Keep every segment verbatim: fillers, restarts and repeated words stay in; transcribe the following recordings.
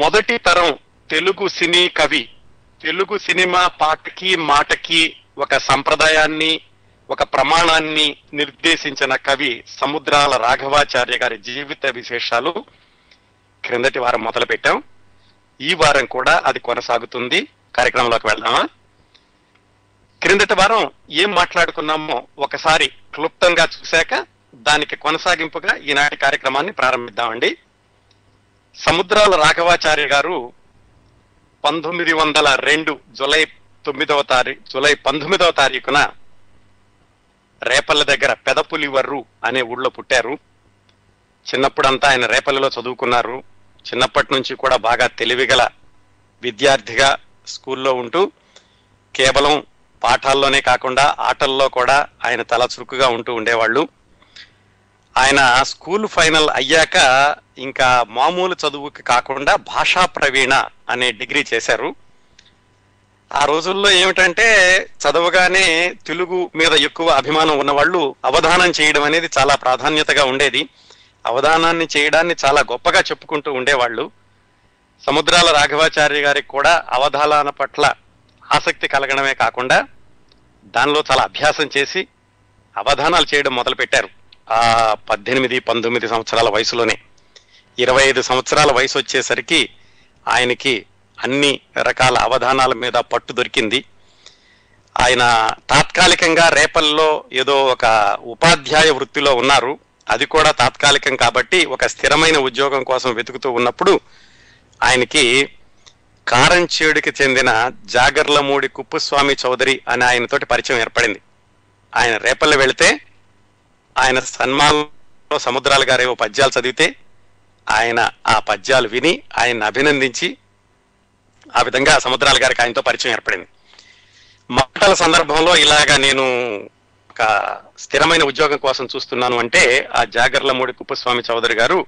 మొదటి తరం తెలుగు సినీ కవి, తెలుగు సినిమా పాటకి మాటకి ఒక సంప్రదాయాన్ని, ఒక ప్రమాణాన్ని నిర్దేశించిన కవి సముద్రాల రాఘవాచార్య గారి జీవిత విశేషాలు క్రిందటి వారం మొదలు పెట్టాం. ఈ వారం కూడా అది కొనసాగుతుంది. కార్యక్రమంలోకి వెళ్దామా? క్రిందటి వారం ఏం మాట్లాడుకున్నామో ఒకసారి క్లుప్తంగా చూశాక దానికి కొనసాగింపుగా ఈనాటి కార్యక్రమాన్ని ప్రారంభిద్దామండి. సముద్రాల రాఘవాచార్య గారు పంతొమ్మిది వందల రెండు జులై తొమ్మిదవ తారీఖు జులై పంతొమ్మిదవ తారీఖున రేపల్ల దగ్గర పెదపులివర్రు అనే ఊళ్ళో పుట్టారు. చిన్నప్పుడంతా ఆయన రేపల్లిలో చదువుకున్నారు. చిన్నప్పటి నుంచి కూడా బాగా తెలివిగల విద్యార్థిగా స్కూల్లో ఉంటూ కేవలం పాఠాల్లోనే కాకుండా ఆటల్లో కూడా ఆయన తల చురుకుగా ఉంటూ ఉండేవాళ్ళు. ఆయన స్కూల్ ఫైనల్ అయ్యాక ఇంకా మామూలు చదువుకి కాకుండా భాషా ప్రవీణ అనే డిగ్రీ చేశారు. ఆ రోజుల్లో ఏమిటంటే చదవగానే తెలుగు మీద ఎక్కువ అభిమానం ఉన్నవాళ్ళు అవధానం చేయడం అనేది చాలా ప్రాధాన్యతగా ఉండేది. అవధానాన్ని చేయడాన్ని చాలా గొప్పగా చెప్పుకుంటూ ఉండేవాళ్ళు. సముద్రాల రాఘవాచార్య గారికి కూడా అవధానాల పట్ల ఆసక్తి కలగడమే కాకుండా దానిలో చాలా అభ్యాసం చేసి అవధానాలు చేయడం మొదలుపెట్టారు. ఆ పద్దెనిమిది పంతొమ్మిది సంవత్సరాల వయసులోనే ఇరవై ఐదు సంవత్సరాల వయసు వచ్చేసరికి ఆయనకి అన్ని రకాల అవధానాల మీద పట్టు దొరికింది. ఆయన తాత్కాలికంగా రేపల్లో ఏదో ఒక ఉపాధ్యాయ వృత్తిలో ఉన్నారు. అది కూడా తాత్కాలికం కాబట్టి ఒక స్థిరమైన ఉద్యోగం కోసం వెతుకుతూ ఉన్నప్పుడు ఆయనకి కారంచేడుకి చెందిన జాగర్లమూడి కుప్పుస్వామి చౌదరి అనే ఆయనతోటి పరిచయం ఏర్పడింది. ఆయన రేపల్లి వెళితే ఆయన సన్మానంలో సముద్రాల గారు ఏవో పద్యాలు చదివితే ఆయన ఆ పద్యాలు విని ఆయన్ని అభినందించి ఆ విధంగా సముద్రాల గారికి ఆయనతో పరిచయం ఏర్పడింది. మాటల సందర్భంలో ఇలాగా నేను ఒక స్థిరమైన ఉద్యోగం కోసం చూస్తున్నాను అంటే ఆ జాగర్లమూడి కుప్పస్వామి చౌదరి గారు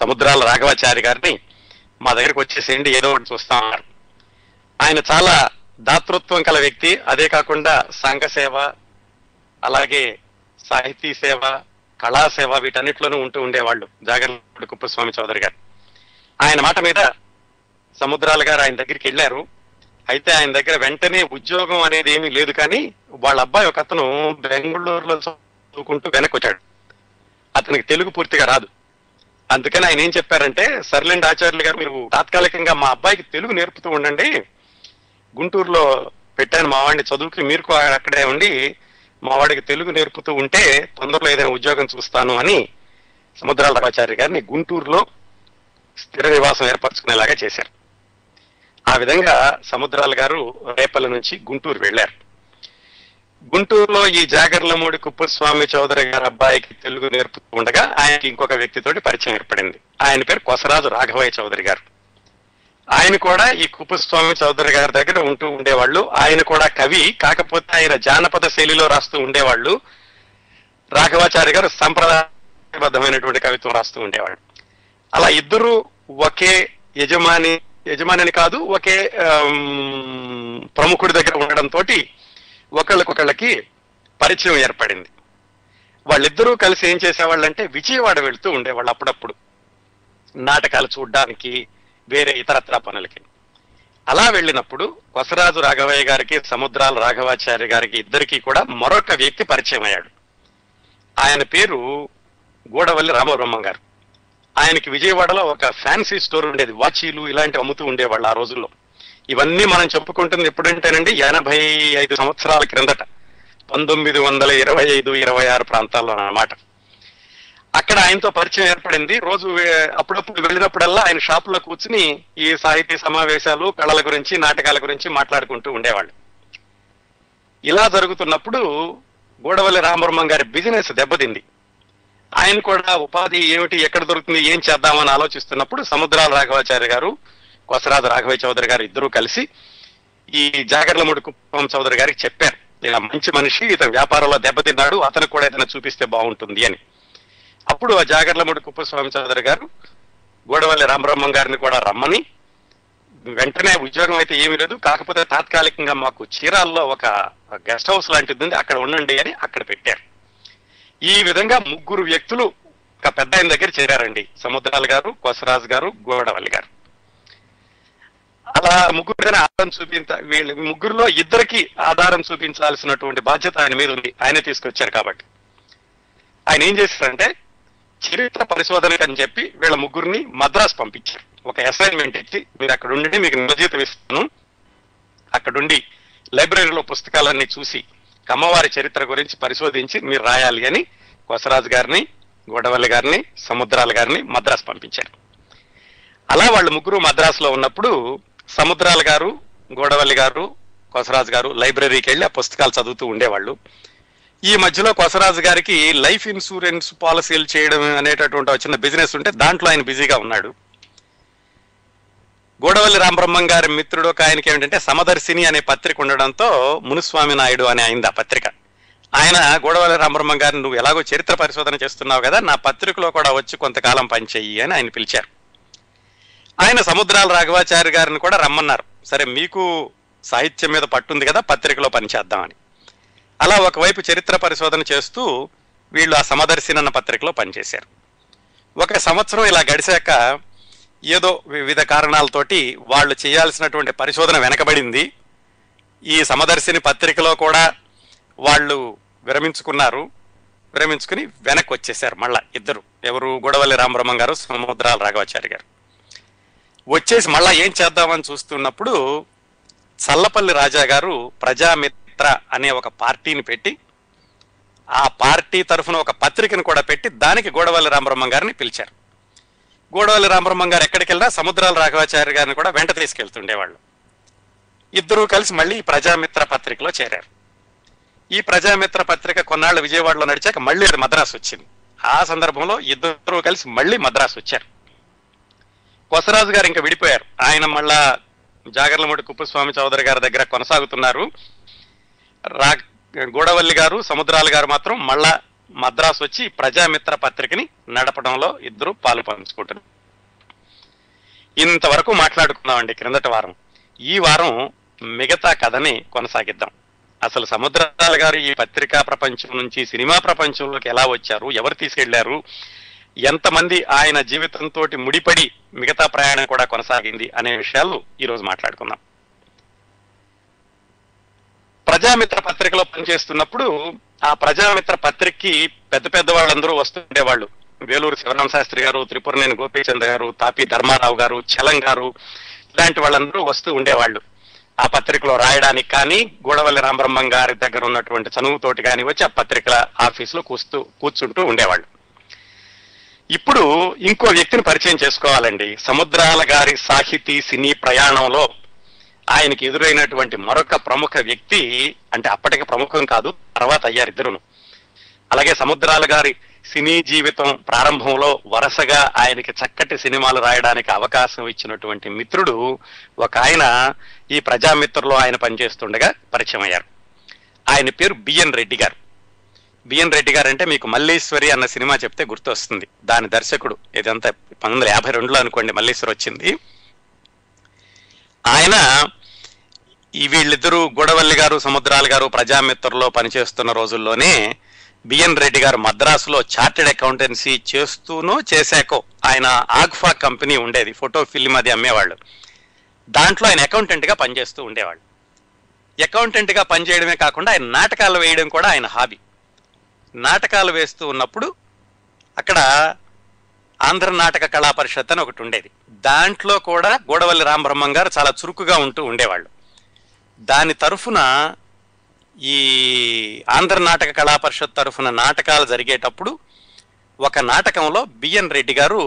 సముద్రాల రాఘవాచార్య గారిని మా దగ్గరికి వచ్చేసేయండి, ఏదో ఒకటి చూస్తా ఉన్నారు. ఆయన చాలా దాతృత్వం కల వ్యక్తి. అదే కాకుండా సంఘ సేవ, అలాగే సాహితీ సేవ, కళాసేవ వీటన్నిటిలోనూ ఉంటూ ఉండేవాళ్ళు జాగర్లమూడి కుప్పస్వామి చౌదరి గారు. ఆయన మాట మీద సముద్రాల గారు ఆయన దగ్గరికి వెళ్ళారు. అయితే ఆయన దగ్గర వెంటనే ఉద్యోగం అనేది ఏమీ లేదు, కానీ వాళ్ళ అబ్బాయి ఒక అతను బెంగళూరులో చదువుకుంటూ వెనక్కి వచ్చాడు. అతనికి తెలుగు పూర్తిగా రాదు. అందుకని ఆయన ఏం చెప్పారంటే, సర్లేండి ఆచార్యులు గారు, మీరు తాత్కాలికంగా మా అబ్బాయికి తెలుగు నేర్పుతూ ఉండండి, గుంటూరులో పెట్టాను మా వాడిని చదువుకి, మీరు అక్కడే ఉండి మా వాడికి తెలుగు నేర్పుతూ ఉంటే తొందరలో ఏదైనా ఉద్యోగం చూస్తాను అని సముద్రాల రాఘవాచార్య గారిని గుంటూరులో స్థిర నివాసం ఏర్పరచుకునేలాగా చేశారు. ఆ విధంగా సముద్రాల గారు రేపల్లి నుంచి గుంటూరు వెళ్ళారు. గుంటూరులో ఈ జాగర్లమూడి కుప్పస్వామి చౌదరి గారి అబ్బాయికి తెలుగు నేర్పుతూ ఉండగా ఆయనకి ఇంకొక వ్యక్తితోటి పరిచయం ఏర్పడింది. ఆయన పేరు కొసరాజు రాఘవయ్య చౌదరి గారు. ఆయన కూడా ఈ కుప్పస్వామి చౌదరి గారి దగ్గర ఉంటూ ఉండేవాళ్ళు. ఆయన కూడా కవి, కాకపోతే ఆయన జానపద శైలిలో రాస్తూ ఉండేవాళ్ళు. రాఘవాచార్య గారు సంప్రదాయబద్ధమైనటువంటి కవిత్వం రాస్తూ ఉండేవాళ్ళు. అలా ఇద్దరు ఒకే యజమాని యజమానిని కాదు ఒకే ప్రముఖుడి దగ్గర ఉండడంతో ఒకళ్ళకొకళ్ళకి పరిచయం ఏర్పడింది. వాళ్ళిద్దరూ కలిసి ఏం చేసేవాళ్ళంటే విజయవాడ వెళుతూ ఉండేవాళ్ళు అప్పుడప్పుడు నాటకాలు చూడ్డానికి, వేరే ఇతరత్ర పనులకి. అలా వెళ్ళినప్పుడు కొసరాజు రాఘవయ్య గారికి, సముద్రాల రాఘవాచార్య గారికి ఇద్దరికీ కూడా మరొక వ్యక్తి పరిచయం అయ్యాడు. ఆయన పేరు గూడవల్లి రామబ్రహ్మం గారు. ఆయనకి విజయవాడలో ఒక ఫ్యాన్సీ స్టోర్ ఉండేది. వాచీలు ఇలాంటివి అమ్ముతూ ఉండేవాళ్ళు ఆ రోజుల్లో. ఇవన్నీ మనం చెప్పుకుంటుంది ఎప్పుడంటేనండి ఎనభై ఐదు సంవత్సరాల క్రిందట, పంతొమ్మిది వందల ఇరవై ఐదు ఇరవై ఆరు ప్రాంతాల్లో అన్నమాట. అక్కడ ఆయనతో పరిచయం ఏర్పడింది. రోజు అప్పుడప్పుడు వెళ్ళినప్పుడల్లా ఆయన షాపులో కూర్చుని ఈ సాహితీ సమావేశాలు, కళల గురించి, నాటకాల గురించి మాట్లాడుకుంటూ ఉండేవాళ్ళు. ఇలా జరుగుతున్నప్పుడు గూడవల్లి రామబ్రహ్మం గారి బిజినెస్ దెబ్బతింది. ఆయన కూడా ఉపాధి ఏమిటి, ఎక్కడ దొరుకుతుంది, ఏం చేద్దామని ఆలోచిస్తున్నప్పుడు సముద్రాల రాఘవాచార్య గారు, కొసరాజు రాఘవయ్య చౌదరి గారు ఇద్దరూ కలిసి ఈ జాగర్లమూడి కుప్పం చౌదరి గారికి చెప్పారు, ఇలా మంచి మనిషి, ఇతను వ్యాపారంలో దెబ్బతిన్నాడు, అతను కూడా ఏదైనా చూపిస్తే బాగుంటుంది అని. అప్పుడు ఆ జాగర్లమూడి కుప్పస్వామి చౌదరి గారు గూడవల్లి రామబ్రహ్మం గారిని కూడా రమ్మని, వెంటనే ఉద్యోగం అయితే ఏమీ లేదు, కాకపోతే తాత్కాలికంగా మాకు చీరాల్లో ఒక గెస్ట్ హౌస్ లాంటిది ఉంది, అక్కడ ఉండండి అని అక్కడ పెట్టారు. ఈ విధంగా ముగ్గురు వ్యక్తులు ఒక పెద్ద ఆయన దగ్గర చేరారండి. సముద్రాల గారు, కొసరాజు గారు, గోడవల్లి గారు. అలా ముగ్గురిని ఆధారం చూపించ వీళ్ళు ముగ్గురులో ఇద్దరికి ఆధారం చూపించాల్సినటువంటి బాధ్యత ఆయన మీద ఉంది. ఆయనే తీసుకొచ్చారు కాబట్టి ఆయన ఏం చేశారంటే చరిత్ర పరిశోధనకి అని చెప్పి వీళ్ళ ముగ్గురిని మద్రాసు పంపించారు. ఒక అసైన్మెంట్ ఇచ్చి మీరు అక్కడ ఉండి మీకు నిర్జీతం ఇస్తాను, అక్కడుండి లైబ్రరీలో పుస్తకాలన్నీ చూసి కమ్మవారి చరిత్ర గురించి పరిశోధించి మీరు రాయాలి అని కొసరాజు గారిని, గోడవల్లి గారిని, సముద్రాల గారిని మద్రాసు పంపించారు. అలా వాళ్ళు ముగ్గురు మద్రాసులో ఉన్నప్పుడు సముద్రాల గారు, గోడవల్లి గారు, కొసరాజు గారు లైబ్రరీకి వెళ్ళి ఆ పుస్తకాలు చదువుతూ ఉండేవాళ్ళు. ఈ మధ్యలో కొసరాజు గారికి లైఫ్ ఇన్సూరెన్స్ పాలసీలు చేయడం అనేటటువంటి చిన్న బిజినెస్ ఉంటే దాంట్లో ఆయన బిజీగా ఉన్నాడు. గోడవల్లి రామబ్రహ్మం గారి మిత్రుడు ఒక ఆయనకి ఏమిటంటే సమదర్శిని అనే పత్రిక ఉండడంతో మునుస్వామి నాయుడు అని అయింది ఆ పత్రిక. ఆయన గోడవల్లి రామబ్రహ్మం గారిని నువ్వు ఎలాగో చరిత్ర పరిశోధన చేస్తున్నావు కదా, నా పత్రికలో కూడా వచ్చి కొంతకాలం పనిచేయి అని ఆయన పిలిచారు. ఆయన సముద్రాల రాఘవాచారి గారిని కూడా రమ్మన్నారు, సరే మీకు సాహిత్యం మీద పట్టుంది కదా పత్రికలో పనిచేద్దామని. అలా ఒకవైపు చరిత్ర పరిశోధన చేస్తూ వీళ్ళు ఆ సమదర్శినన్న పత్రికలో పనిచేశారు. ఒక సంవత్సరం ఇలా గడిచాక ఏదో వివిధ కారణాలతోటి వాళ్ళు చేయాల్సినటువంటి పరిశోధన వెనకబడింది. ఈ సమదర్శిని పత్రికలో కూడా వాళ్ళు విరమించుకున్నారు. విరమించుకుని వెనక్కి వచ్చేసారు మళ్ళా ఇద్దరు, ఎవరు గోడవల్లి రామబ్రహ్మం గారు, సముద్రాల రాఘవాచారి గారు. వచ్చేసి మళ్ళా ఏం చేద్దామని చూస్తున్నప్పుడు చల్లపల్లి రాజా గారు ప్రజామిత్ర అనే ఒక పార్టీని పెట్టి ఆ పార్టీ తరఫున ఒక పత్రికను కూడా పెట్టి దానికి గోడవల్లి రామబ్రహ్మం గారిని పిలిచారు. గోడవల్లి రామబ్రహ్మం గారు ఎక్కడికి వెళ్ళినా సముద్రాల రాఘవాచారి గారిని కూడా వెంట తీసుకెళ్తుండేవాళ్ళు. ఇద్దరూ కలిసి మళ్ళీ ప్రజామిత్ర పత్రికలో చేరారు. ఈ ప్రజామిత్ర పత్రిక కొన్నాళ్ళు విజయవాడలో నడిచాక మళ్ళీ అది మద్రాసు వచ్చింది. ఆ సందర్భంలో ఇద్దరూ కలిసి మళ్ళీ మద్రాసు వచ్చారు. కొసరాజు గారు ఇంకా విడిపోయారు. ఆయన మళ్ళా జాగర్లమూడి కుప్పస్వామి చౌదరి గారి దగ్గర కొనసాగుతున్నారు. రా గోడవల్లి గారు, సముద్రాల గారు మాత్రం మళ్ళా మద్రాసు వచ్చి ప్రజామిత్ర పత్రికని నడపడంలో ఇద్దరు పాలు పంచుకుంటున్నారు. ఇంతవరకు మాట్లాడుకున్నామండి క్రిందటి వారం. ఈ వారం మిగతా కథని కొనసాగిద్దాం. అసలు సముద్రాల గారు ఈ పత్రికా ప్రపంచం నుంచి సినిమా ప్రపంచంలోకి ఎలా వచ్చారు, ఎవరు తీసుకెళ్లారు, ఎంతమంది ఆయన జీవితంతో ముడిపడి మిగతా ప్రయాణం కూడా కొనసాగింది అనే విషయాలు ఈరోజు మాట్లాడుకుందాం. ప్రజామిత్ర పత్రికలో పనిచేస్తున్నప్పుడు ఆ ప్రజామిత్ర పత్రికకి పెద్ద పెద్ద వాళ్ళందరూ వస్తుండేవాళ్ళు. వేలూరు శివరామ శాస్త్రి గారు, త్రిపురనేని గోపీచంద్ గారు, తాపీ ధర్మారావు గారు, చలం గారు ఇలాంటి వాళ్ళందరూ వస్తూ ఉండేవాళ్ళు ఆ పత్రికలో రాయడానికి. కానీ గోడవల్లి రామబ్రహ్మం గారి దగ్గర ఉన్నటువంటి చనువుతోటి కానీ వచ్చి ఆ పత్రికల ఆఫీసులో కూస్తూ కూర్చుంటూ ఉండేవాళ్ళు. ఇప్పుడు ఇంకో వ్యక్తిని పరిచయం చేసుకోవాలండి. సముద్రాల గారి సాహితీ సినీ ప్రయాణంలో ఆయనకి ఎదురైనటువంటి మరొక ప్రముఖ వ్యక్తి, అంటే అప్పటికి ప్రముఖం కాదు, తర్వాత అయ్యారు ఇద్దరును. అలాగే సముద్రాల గారి సినీ జీవితం ప్రారంభంలో వరుసగా ఆయనకి చక్కటి సినిమాలు రాయడానికి అవకాశం ఇచ్చినటువంటి మిత్రుడు ఒక ఆయన ఈ ప్రజామిత్రలో ఆయన పనిచేస్తుండగా పరిచయం అయ్యారు. ఆయన పేరు బిఎన్ రెడ్డి గారు. బిఎన్ రెడ్డి గారు అంటే మీకు మల్లీశ్వరి అన్న సినిమా చెప్తే గుర్తొస్తుంది, దాని దర్శకుడు. ఇదంతా పంతొమ్మిది వందల యాభై రెండులో అనుకోండి మల్లీశ్వరి వచ్చింది. ఆయన ఈ వీళ్ళిద్దరూ గోడవల్లి గారు, సముద్రాల గారు ప్రజామిత్రలో పనిచేస్తున్న రోజుల్లోనే బిఎన్ రెడ్డి గారు మద్రాసులో చార్టెడ్ అకౌంటెన్సీ చేస్తూనో చేశాకో ఆయన ఆగ్ఫా కంపెనీ ఉండేది, ఫోటో ఫిల్మ్ అది అమ్మేవాళ్ళు. దాంట్లో ఆయన అకౌంటెంట్గా పనిచేస్తూ ఉండేవాళ్ళు. అకౌంటెంట్గా పనిచేయడమే కాకుండా ఆయన నాటకాలు వేయడం కూడా ఆయన హాబీ. నాటకాలు వేస్తూ ఉన్నప్పుడు అక్కడ ఆంధ్ర నాటక కళా పరిషత్ అని ఒకటి ఉండేది. దాంట్లో కూడా గోడవల్లి రామబ్రహ్మం గారు చాలా చురుకుగా ఉంటూ ఉండేవాళ్ళు. దాని తరఫున ఈ ఆంధ్ర నాటక కళా పరిషత్ తరఫున నాటకాలు జరిగేటప్పుడు ఒక నాటకంలో బిఎన్ రెడ్డి గారు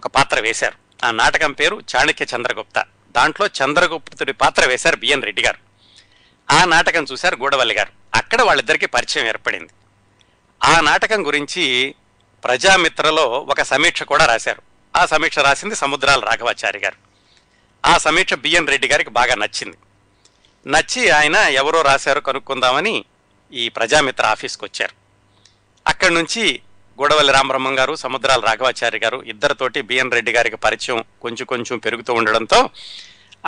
ఒక పాత్ర వేశారు. ఆ నాటకం పేరు చాణక్య చంద్రగుప్త. దాంట్లో చంద్రగుప్తుడి పాత్ర వేశారు బిఎన్ రెడ్డి గారు. ఆ నాటకం చూశారు గోడవల్లి గారు. అక్కడ వాళ్ళిద్దరికీ పరిచయం ఏర్పడింది. ఆ నాటకం గురించి ప్రజామిత్రలో ఒక సమీక్ష కూడా రాశారు. ఆ సమీక్ష రాసింది సముద్రాల రాఘవాచారి గారు. ఆ సమీక్ష బిఎన్ రెడ్డి గారికి బాగా నచ్చింది. నచ్చి ఆయన ఎవరో రాశారో కనుక్కుందామని ఈ ప్రజామిత్ర ఆఫీస్కి వచ్చారు. అక్కడి నుంచి గోడవల్లి రామబ్రహ్మం గారు, సముద్రాల రాఘవాచారి గారు ఇద్దరితోటి బిఎన్ రెడ్డి గారికి పరిచయం కొంచెం కొంచెం పెరుగుతూ ఉండడంతో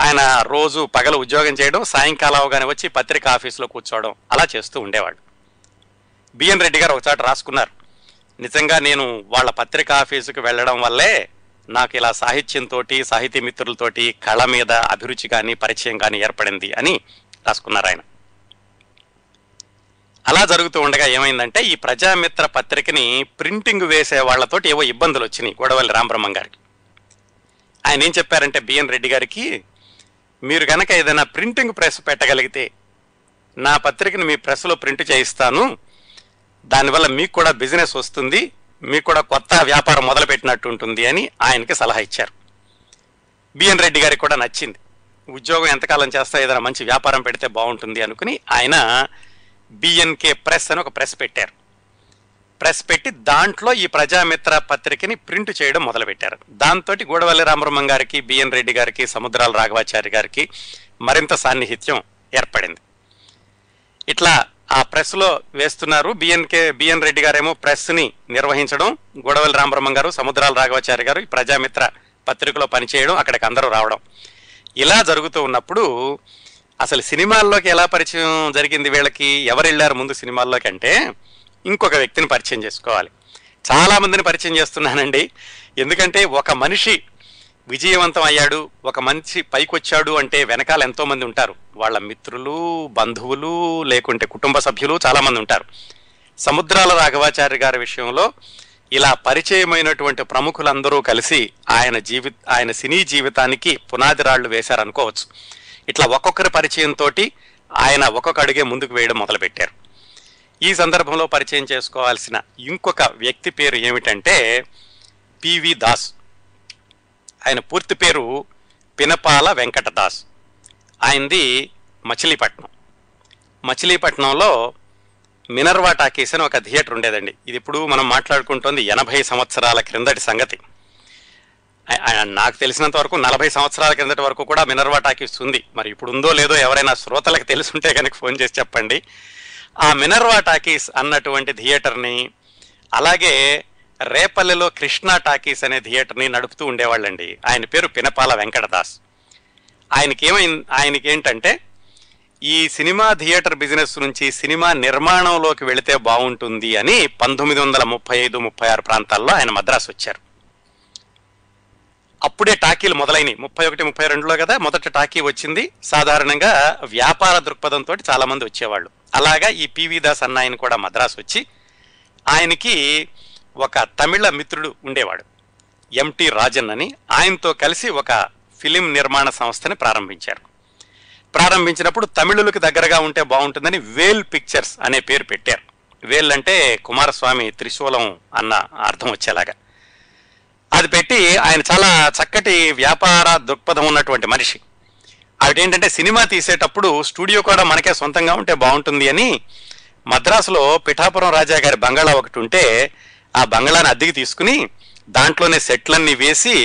ఆయన రోజు పగలు ఉద్యోగం చేయడం, సాయంకాలం అవగానే వచ్చి పత్రికా ఆఫీసులో కూర్చోవడం అలా చేస్తూ ఉండేవాళ్ళు. బిఎన్ రెడ్డి గారు ఒకసారి రాసుకున్నారు, నిజంగా నేను వాళ్ళ పత్రికా ఆఫీసుకు వెళ్ళడం వల్లే నాకు ఇలా సాహిత్యంతో సాహితీ మిత్రులతోటి కళ మీద అభిరుచి కానీ పరిచయం కానీ ఏర్పడింది అని రాసుకున్నారు ఆయన. అలా జరుగుతూ ఉండగా ఏమైందంటే ఈ ప్రజామిత్ర పత్రికని ప్రింటింగ్ వేసే వాళ్లతోటి ఏవో ఇబ్బందులు వచ్చినాయి గొడవల్లి రామబ్రహ్మం గారికి. ఆయన ఏం చెప్పారంటే బిఎన్ రెడ్డి గారికి, మీరు కనుక ఏదైనా ప్రింటింగ్ ప్రెస్ పెట్టగలిగితే నా పత్రికని మీ ప్రెస్లో ప్రింట్ చేయిస్తాను, దానివల్ల మీకు కూడా బిజినెస్ వస్తుంది, మీకు కూడా కొత్త వ్యాపారం మొదలుపెట్టినట్టు ఉంటుంది అని ఆయనకి సలహా ఇచ్చారు. బిఎన్ రెడ్డి గారికి కూడా నచ్చింది. ఉద్యోగం ఎంతకాలం చేస్తా, ఏదైనా మంచి వ్యాపారం పెడితే బాగుంటుంది అనుకుని ఆయన బిఎన్కే ప్రెస్ అని ఒక ప్రెస్ పెట్టారు. ప్రెస్ పెట్టి దాంట్లో ఈ ప్రజామిత్ర పత్రికని ప్రింట్ చేయడం మొదలుపెట్టారు. దాంతో గూడవల్లి రామబ్రహ్మం గారికి, బిఎన్ రెడ్డి గారికి, సముద్రాల రాఘవాచారి గారికి మరింత సాన్నిహిత్యం ఏర్పడింది. ఇట్లా ఆ ప్రెస్లో వేస్తున్నారు. బిఎన్కే బిఎన్ రెడ్డి గారేమో ప్రెస్ని నిర్వహించడం, గూడవల్లి రామబ్రహ్మం గారు, సముద్రాల రాఘవాచారి గారు ఈ ప్రజామిత్ర పత్రికలో పనిచేయడం, అక్కడికి అందరూ రావడం. ఇలా జరుగుతూ ఉన్నప్పుడు అసలు సినిమాల్లోకి ఎలా పరిచయం జరిగింది వీళ్ళకి, ఎవరు వెళ్ళారు ముందు సినిమాల్లోకి అంటే ఇంకొక వ్యక్తిని పరిచయం చేసుకోవాలి. చాలామందిని పరిచయం చేస్తున్నానండి, ఎందుకంటే ఒక మనిషి విజయవంతం అయ్యాడు, ఒక మనిషి పైకొచ్చాడు అంటే వెనకాల ఎంతోమంది ఉంటారు, వాళ్ళ మిత్రులు, బంధువులు, లేకుంటే కుటుంబ సభ్యులు చాలామంది ఉంటారు. సముద్రాల రాఘవాచారి గారి విషయంలో ఇలా పరిచయమైనటువంటి ప్రముఖులందరూ కలిసి ఆయన జీవి ఆయన సినీ జీవితానికి పునాదిరాళ్లు వేశారనుకోవచ్చు. ఇట్లా ఒక్కొక్కరి పరిచయంతో ఆయన ఒక్కొక్క అడుగే ముందుకు వేయడం మొదలుపెట్టారు. ఈ సందర్భంలో పరిచయం చేసుకోవాల్సిన ఇంకొక వ్యక్తి పేరు ఏమిటంటే పివి దాస్. ఆయన పూర్తి పేరు పినపాల వెంకటదాస్. ఆయనది మచిలీపట్నం. మచిలీపట్నంలో మినర్వా టాకీస్ అని ఒక థియేటర్ ఉండేదండి. ఇది ఇప్పుడు మనం మాట్లాడుకుంటోంది ఎనభై సంవత్సరాల క్రిందటి సంగతి. నాకు తెలిసినంత వరకు నలభై సంవత్సరాల క్రిందటి వరకు కూడా మినర్వా టాకీస్ ఉంది. మరి ఇప్పుడు ఉందో లేదో ఎవరైనా శ్రోతలకు తెలుసుంటే కనుక ఫోన్ చేసి చెప్పండి. ఆ మినర్వా టాకీస్ అన్నటువంటి థియేటర్ని, అలాగే రేపల్లెలో కృష్ణా టాకీస్ అనే థియేటర్ని నడుపుతూ ఉండేవాళ్ళండి. ఆయన పేరు పినపాల వెంకటదాస్. ఆయనకేమై ఆయనకేంటంటే ఈ సినిమా థియేటర్ బిజినెస్ నుంచి సినిమా నిర్మాణంలోకి వెళితే బాగుంటుంది అని పంతొమ్మిది వందల ముప్పై ఐదు ముప్పై ఆరు ప్రాంతాల్లో ఆయన మద్రాసు వచ్చారు. అప్పుడే టాకీలు మొదలైనవి. ముప్పై ఒకటి ముప్పై రెండులో కదా మొదట టాకీ వచ్చింది. సాధారణంగా వ్యాపార దృక్పథంతో చాలామంది వచ్చేవాళ్ళు. అలాగా ఈ పివి దాస్ అన్న ఆయన కూడా మద్రాసు వచ్చి, ఆయనకి ఒక తమిళ మిత్రుడు ఉండేవాడు ఎంటి రాజన్ అని, ఆయనతో కలిసి ఒక ఫిలిం నిర్మాణ సంస్థని ప్రారంభించారు. ప్రారంభించినప్పుడు తమిళులకు దగ్గరగా ఉంటే బాగుంటుందని వేల్ పిక్చర్స్ అనే పేరు పెట్టారు. వేల్ అంటే కుమారస్వామి త్రిశూలం అన్న అర్థం వచ్చేలాగా అది పెట్టి, ఆయన చాలా చక్కటి వ్యాపార దృక్పథం ఉన్నటువంటి మనిషి. అవిటేంటంటే సినిమా తీసేటప్పుడు స్టూడియో కూడా మనకే సొంతంగా ఉంటే బాగుంటుంది అని మద్రాసులో పిఠాపురం రాజా గారి బంగాళా ఒకటి ఉంటే ఆ బంగాళాన్ని అద్దెకి తీసుకుని దాంట్లోనే సెట్లన్నీ వేసి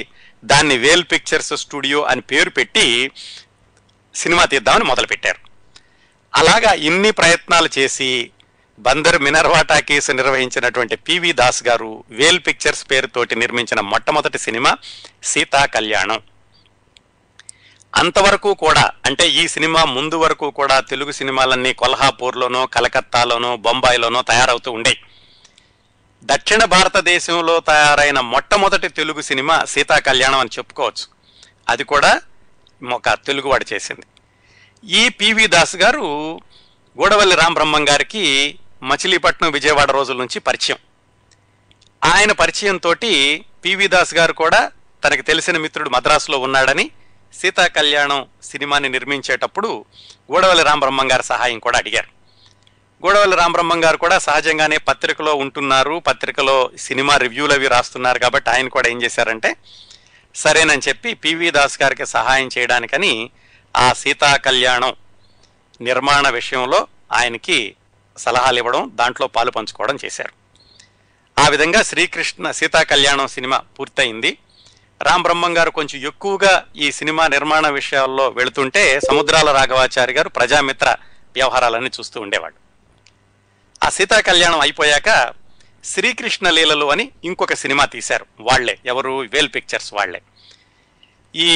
దాన్ని వేల్ పిక్చర్స్ స్టూడియో అని పేరు పెట్టి సినిమా తీద్దామని మొదలుపెట్టారు. అలాగా ఇన్ని ప్రయత్నాలు చేసి బందర్ మినర్వా టాకీస్ నిర్వహించినటువంటి పివి దాస్ గారు వేల్ పిక్చర్స్ పేరుతోటి నిర్మించిన మొట్టమొదటి సినిమా సీతా కళ్యాణం. అంతవరకు కూడా, అంటే ఈ సినిమా ముందు వరకు కూడా తెలుగు సినిమాలన్నీ కొల్హాపూర్లోనో, కలకత్తాలోనో, బొంబాయిలోనో తయారవుతూ ఉండేవి. దక్షిణ భారతదేశంలో తయారైన మొట్టమొదటి తెలుగు సినిమా సీతా కళ్యాణం అని చెప్పుకోవచ్చు. అది కూడా ఒక తెలుగువాడు చేసింది. ఈ పివి దాస్ గారు గూడవల్లి రామబ్రహ్మం గారికి మచిలీపట్నం విజయవాడ రోజుల నుంచి పరిచయం. ఆయన పరిచయంతో పివి దాస్ గారు కూడా తనకు తెలిసిన మిత్రుడు మద్రాసులో ఉన్నాడని సీతా కళ్యాణం సినిమాని నిర్మించేటప్పుడు గూడవల్లి రామబ్రహ్మం గారి సహాయం కూడా అడిగారు. గూడవల్లి రామబ్రహ్మం గారు కూడా సహజంగానే పత్రికలో ఉంటున్నారు, పత్రికలో సినిమా రివ్యూలు అవి రాస్తున్నారు కాబట్టి ఆయన కూడా ఏం చేశారంటే సరేనని చెప్పి పివి దాస్ గారికి సహాయం చేయడానికని ఆ సీతా కళ్యాణం నిర్మాణ విషయంలో ఆయనకి సలహాలు ఇవ్వడం, దాంట్లో పాలు పంచుకోవడం చేశారు. ఆ విధంగా శ్రీకృష్ణ సీతా కళ్యాణం సినిమా పూర్తయింది. రామబ్రహ్మం గారు కొంచెం ఎక్కువగా ఈ సినిమా నిర్మాణ విషయాల్లో వెళుతుంటే సముద్రాల రాఘవాచారి గారు ప్రజామిత్ర వ్యవహారాలన్నీ చూస్తూ ఉండేవాడు. ఆ సీతా కళ్యాణం అయిపోయాక శ్రీకృష్ణ లీలలు అని ఇంకొక సినిమా తీశారు వాళ్లే, ఎవరు వేల్ పిక్చర్స్ వాళ్లే. ఈ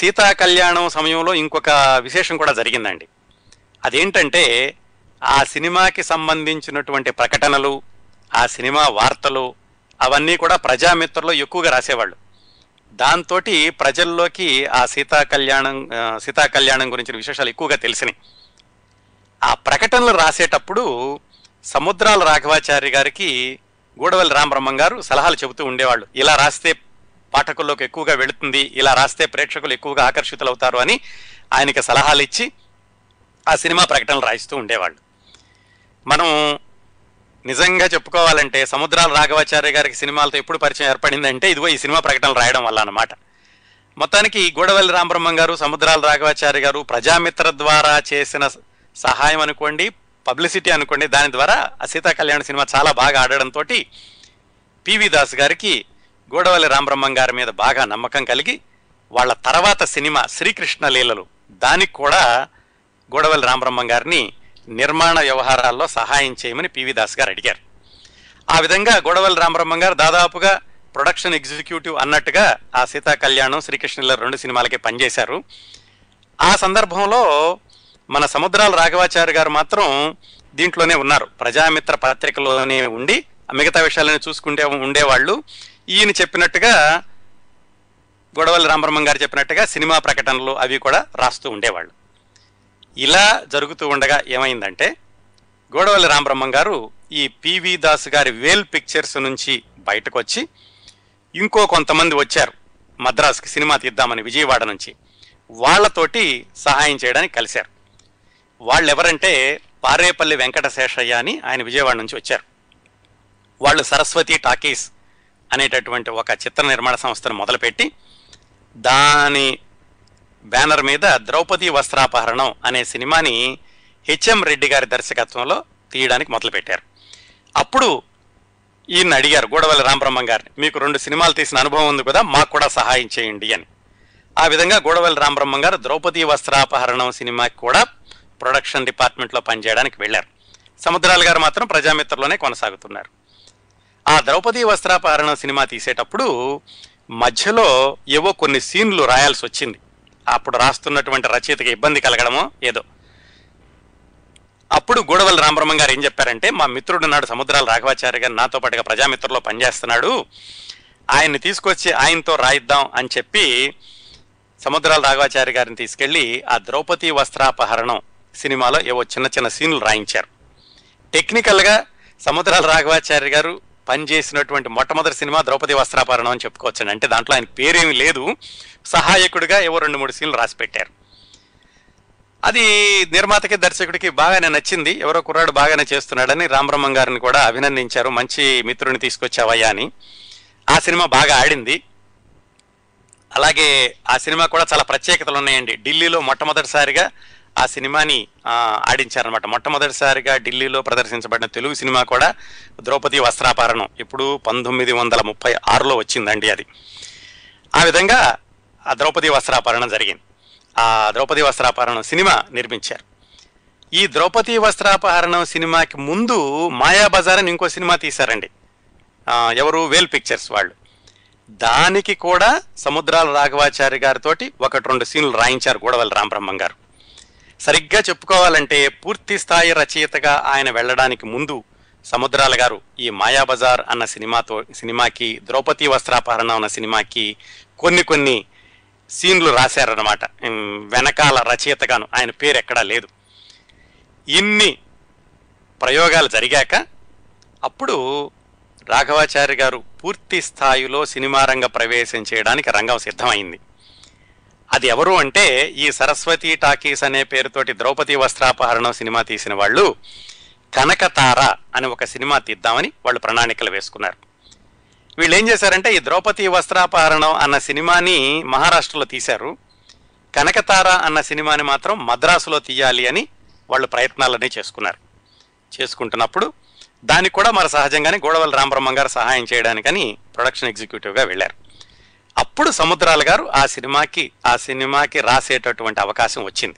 సీతా కళ్యాణం సమయంలో ఇంకొక విశేషం కూడా జరిగిందండి. అదేంటంటే ఆ సినిమాకి సంబంధించినటువంటి ప్రకటనలు, ఆ సినిమా వార్తలు అవన్నీ కూడా ప్రజామిత్రలో ఎక్కువగా రాసేవాళ్ళు. దాంతో ప్రజల్లోకి ఆ సీతా కళ్యాణం సీతా కళ్యాణం గురించిన విశేషాలు ఎక్కువగా తెలిసినాయి. ఆ ప్రకటనలు రాసేటప్పుడు సముద్రాల రాఘవాచార్య గారికి గూడవల్లి రామబ్రహ్మం గారు సలహాలు చెబుతూ ఉండేవాళ్ళు. ఇలా రాస్తే పాఠకుల్లోకి ఎక్కువగా వెళుతుంది, ఇలా రాస్తే ప్రేక్షకులు ఎక్కువగా ఆకర్షితులవుతారు అని ఆయనకి సలహాలు ఇచ్చి ఆ సినిమా ప్రకటనలు రాయిస్తూ ఉండేవాళ్ళు. మనం నిజంగా చెప్పుకోవాలంటే సముద్రాల రాఘవాచార్య గారికి సినిమాలతో ఎప్పుడు పరిచయం ఏర్పడిందంటే ఇదిగో ఈ సినిమా ప్రకటనలు రాయడం వల్ల అనమాట. మొత్తానికి గూడవల్లి రామబ్రహ్మం గారు, సముద్రాల రాఘవాచార్య గారు ప్రజామిత్ర ద్వారా చేసిన సహాయం అనుకోండి, పబ్లిసిటీ అనుకోండి, దాని ద్వారా ఆ సీతా కళ్యాణ సినిమా చాలా బాగా ఆడడంతో పివి దాస్ గారికి గూడవల్లి రామబ్రహ్మం గారి మీద బాగా నమ్మకం కలిగి వాళ్ళ తర్వాత సినిమా శ్రీకృష్ణ లీలలు దానికి కూడా గూడవల్లి రామబ్రహ్మం గారిని నిర్మాణ వ్యవహారాల్లో సహాయం చేయమని పివి దాస్ గారు అడిగారు. ఆ విధంగా గూడవల్లి రామబ్రహ్మం గారు దాదాపుగా ప్రొడక్షన్ ఎగ్జిక్యూటివ్ అన్నట్టుగా ఆ సీతా కళ్యాణం, శ్రీకృష్ణ లీలలు రెండు సినిమాలకే పనిచేశారు. ఆ సందర్భంలో మన సముద్రాల రాఘవాచార్య గారు మాత్రం దీంట్లోనే ఉన్నారు, ప్రజామిత్ర పత్రికలోనే ఉండి మిగతా విషయాలను చూసుకుంటే ఉండేవాళ్ళు. ఈయన చెప్పినట్టుగా, గూడవల్లి రామబ్రహ్మం గారు చెప్పినట్టుగా సినిమా ప్రకటనలు అవి కూడా రాస్తూ ఉండేవాళ్ళు. ఇలా జరుగుతూ ఉండగా ఏమైందంటే గూడవల్లి రామబ్రహ్మం గారు ఈ పివి దాస్ గారి వేల్ పిక్చర్స్ నుంచి బయటకు వచ్చి ఇంకో కొంతమంది వచ్చారు మద్రాసుకి సినిమా తీద్దామని విజయవాడ నుంచి, వాళ్లతోటి సహాయం చేయడానికి కలిశారు. వాళ్ళు ఎవరంటే పారేపల్లి వెంకటశేషయ్య అని ఆయన విజయవాడ నుంచి వచ్చారు. వాళ్ళు సరస్వతి టాకీస్ అనేటటువంటి ఒక చిత్ర నిర్మాణ సంస్థను మొదలుపెట్టి దాని బ్యానర్ మీద ద్రౌపది వస్త్రాపహరణం అనే సినిమాని హెచ్ఎం రెడ్డి గారి దర్శకత్వంలో తీయడానికి మొదలుపెట్టారు. అప్పుడు ఈయన అడిగారు గూడవల్లి రామబ్రహ్మం గారిని, మీకు రెండు సినిమాలు తీసిన అనుభవం ఉంది కదా, మాకు కూడా సహాయం చేయండి అని. ఆ విధంగా గూడవల్లి రామబ్రహ్మం గారు ద్రౌపది వస్త్రాపహరణం సినిమాకి కూడా ప్రొడక్షన్ డిపార్ట్మెంట్లో పనిచేయడానికి వెళ్ళారు. సముద్రాల గారు మాత్రం ప్రజామిత్రలోనే కొనసాగుతున్నారు. ఆ ద్రౌపది వస్త్రాపహరణ సినిమా తీసేటప్పుడు మధ్యలో ఏవో కొన్ని సీన్లు రాయాల్సి వచ్చింది. అప్పుడు రాస్తున్నటువంటి రచయితకి ఇబ్బంది కలగడమో ఏదో. అప్పుడు గూడవల్లి రామబ్రహ్మం గారు ఏం చెప్పారంటే, మా మిత్రుడు నాడు సముద్రాల రాఘవాచార్య గారు నాతో పాటుగా ప్రజామిత్రలో పనిచేస్తున్నాడు, ఆయన్ని తీసుకొచ్చి ఆయనతో రాయిద్దాం అని చెప్పి సముద్రాల రాఘవాచార్య గారిని తీసుకెళ్ళి ఆ ద్రౌపది వస్త్రాపహరణం సినిమాలో ఏవో చిన్న చిన్న సీన్లు రాయించారు. టెక్నికల్గా సముద్రాల రాఘవాచార్య గారు పనిచేసినటువంటి మొట్టమొదటి సినిమా ద్రౌపది వస్త్రాపహరణం అని చెప్పుకోవచ్చండి. అంటే దాంట్లో ఆయన పేరేమి లేదు, సహాయకుడిగా ఏవో రెండు మూడు సీన్లు రాసి పెట్టారు. అది నిర్మాతకి దర్శకుడికి బాగానే నచ్చింది, ఎవరో కుర్రాడు బాగానే చేస్తున్నాడని రామబ్రహ్మం గారిని కూడా అభినందించారు, మంచి మిత్రుని తీసుకొచ్చావయ్యా అని. ఆ సినిమా బాగా ఆడింది. అలాగే ఆ సినిమా కూడా చాలా ప్రత్యేకతలు ఉన్నాయండి. ఢిల్లీలో మొట్టమొదటిసారిగా ఆ సినిమాని ఆడించారనమాట. మొట్టమొదటిసారిగా ఢిల్లీలో ప్రదర్శించబడిన తెలుగు సినిమా కూడా ద్రౌపది వస్త్రాపహరణం. ఇప్పుడు పంతొమ్మిది వందల ముప్పై ఆరులో వచ్చిందండి అది. ఆ విధంగా ఆ ద్రౌపది వస్త్రాపహరణం జరిగింది. ఆ ద్రౌపది వస్త్రాపహరణం సినిమా నిర్మించారు. ఈ ద్రౌపది వస్త్రాపహరణం సినిమాకి ముందు మాయాబజార్ అని ఇంకో సినిమా తీశారండి ఎవరు, వేల్ పిక్చర్స్ వాళ్ళు. దానికి కూడా సముద్రాల రాఘవాచార్య గారితోటి ఒకటి రెండు సీన్లు రాయించారు గూడవల్లి రామబ్రహ్మం గారు. సరిగ్గా చెప్పుకోవాలంటే పూర్తి స్థాయి రచయితగా ఆయన వెళ్ళడానికి ముందు సముద్రాల గారు ఈ మాయాబజార్ అన్న సినిమాతో సినిమాకి, ద్రౌపది వస్త్రాపహరణ అన్న సినిమాకి కొన్ని కొన్ని సీన్లు రాశారన్నమాట. వెనకాల రచయితగాను ఆయన పేరు ఎక్కడా లేదు. ఇన్ని ప్రయోగాలు జరిగాక అప్పుడు రాఘవాచార్య గారు పూర్తి స్థాయిలో సినిమా రంగ ప్రవేశం చేయడానికి రంగం సిద్ధమైంది. అది ఎవరు అంటే ఈ సరస్వతి టాకీస్ అనే పేరుతోటి ద్రౌపది వస్త్రాపహరణం సినిమా తీసిన వాళ్ళు కనకతార అని ఒక సినిమా తీద్దామని వాళ్ళు ప్రణాళికలు వేసుకున్నారు. వీళ్ళు ఏం చేశారంటే ఈ ద్రౌపది వస్త్రాపహరణం అన్న సినిమాని మహారాష్ట్రలో తీశారు, కనకతార అన్న సినిమాని మాత్రం మద్రాసులో తీయాలి అని వాళ్ళు ప్రయత్నాలనే చేసుకున్నారు. చేసుకుంటున్నప్పుడు దానికి కూడా మరి సహజంగానే గూడవల్లి రామబ్రహ్మం గారు సహాయం చేయడానికని ప్రొడక్షన్ ఎగ్జిక్యూటివ్గా వెళ్ళారు. అప్పుడు సముద్రాల గారు ఆ సినిమాకి ఆ సినిమాకి రాసేటటువంటి అవకాశం వచ్చింది.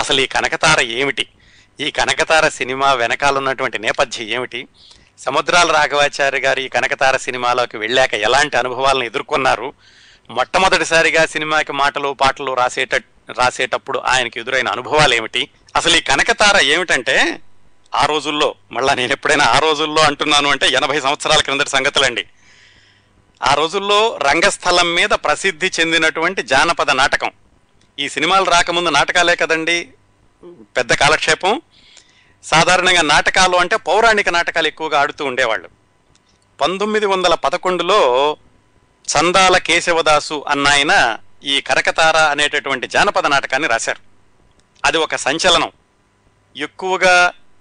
అసలు ఈ కనకతార ఏమిటి, ఈ కనకతార సినిమా వెనకాల ఉన్నటువంటి నేపథ్యం ఏమిటి, సముద్రాల రాఘవాచార్య గారు ఈ కనకతార సినిమాలోకి వెళ్ళాక ఎలాంటి అనుభవాలను ఎదుర్కొన్నారు, మొట్టమొదటిసారిగా సినిమాకి మాటలు పాటలు రాసేట రాసేటప్పుడు ఆయనకి ఎదురైన అనుభవాలు ఏమిటి, అసలు ఈ కనకతార ఏమిటంటే ఆ రోజుల్లో, మళ్ళీ నేను ఎప్పుడైనా ఆ రోజుల్లో అంటున్నాను అంటే ఎనభై సంవత్సరాల క్రిందటి సంగతులండి, ఆ ఆ రోజుల్లో రంగస్థలం మీద ప్రసిద్ధి చెందినటువంటి జానపద నాటకం. ఈ సినిమాలు రాకముందు నాటకాలే కదండి పెద్ద కాలక్షేపం. సాధారణంగా నాటకాలు అంటే పౌరాణిక నాటకాలు ఎక్కువగా ఆడుతూ ఉండేవాళ్ళు. పంతొమ్మిది వందల పదకొండులో చందాల కేశవదాసు అన్న ఆయన ఈ కరకతార అనేటటువంటి జానపద నాటకాన్ని రాశారు. అది ఒక సంచలనం. ఎక్కువగా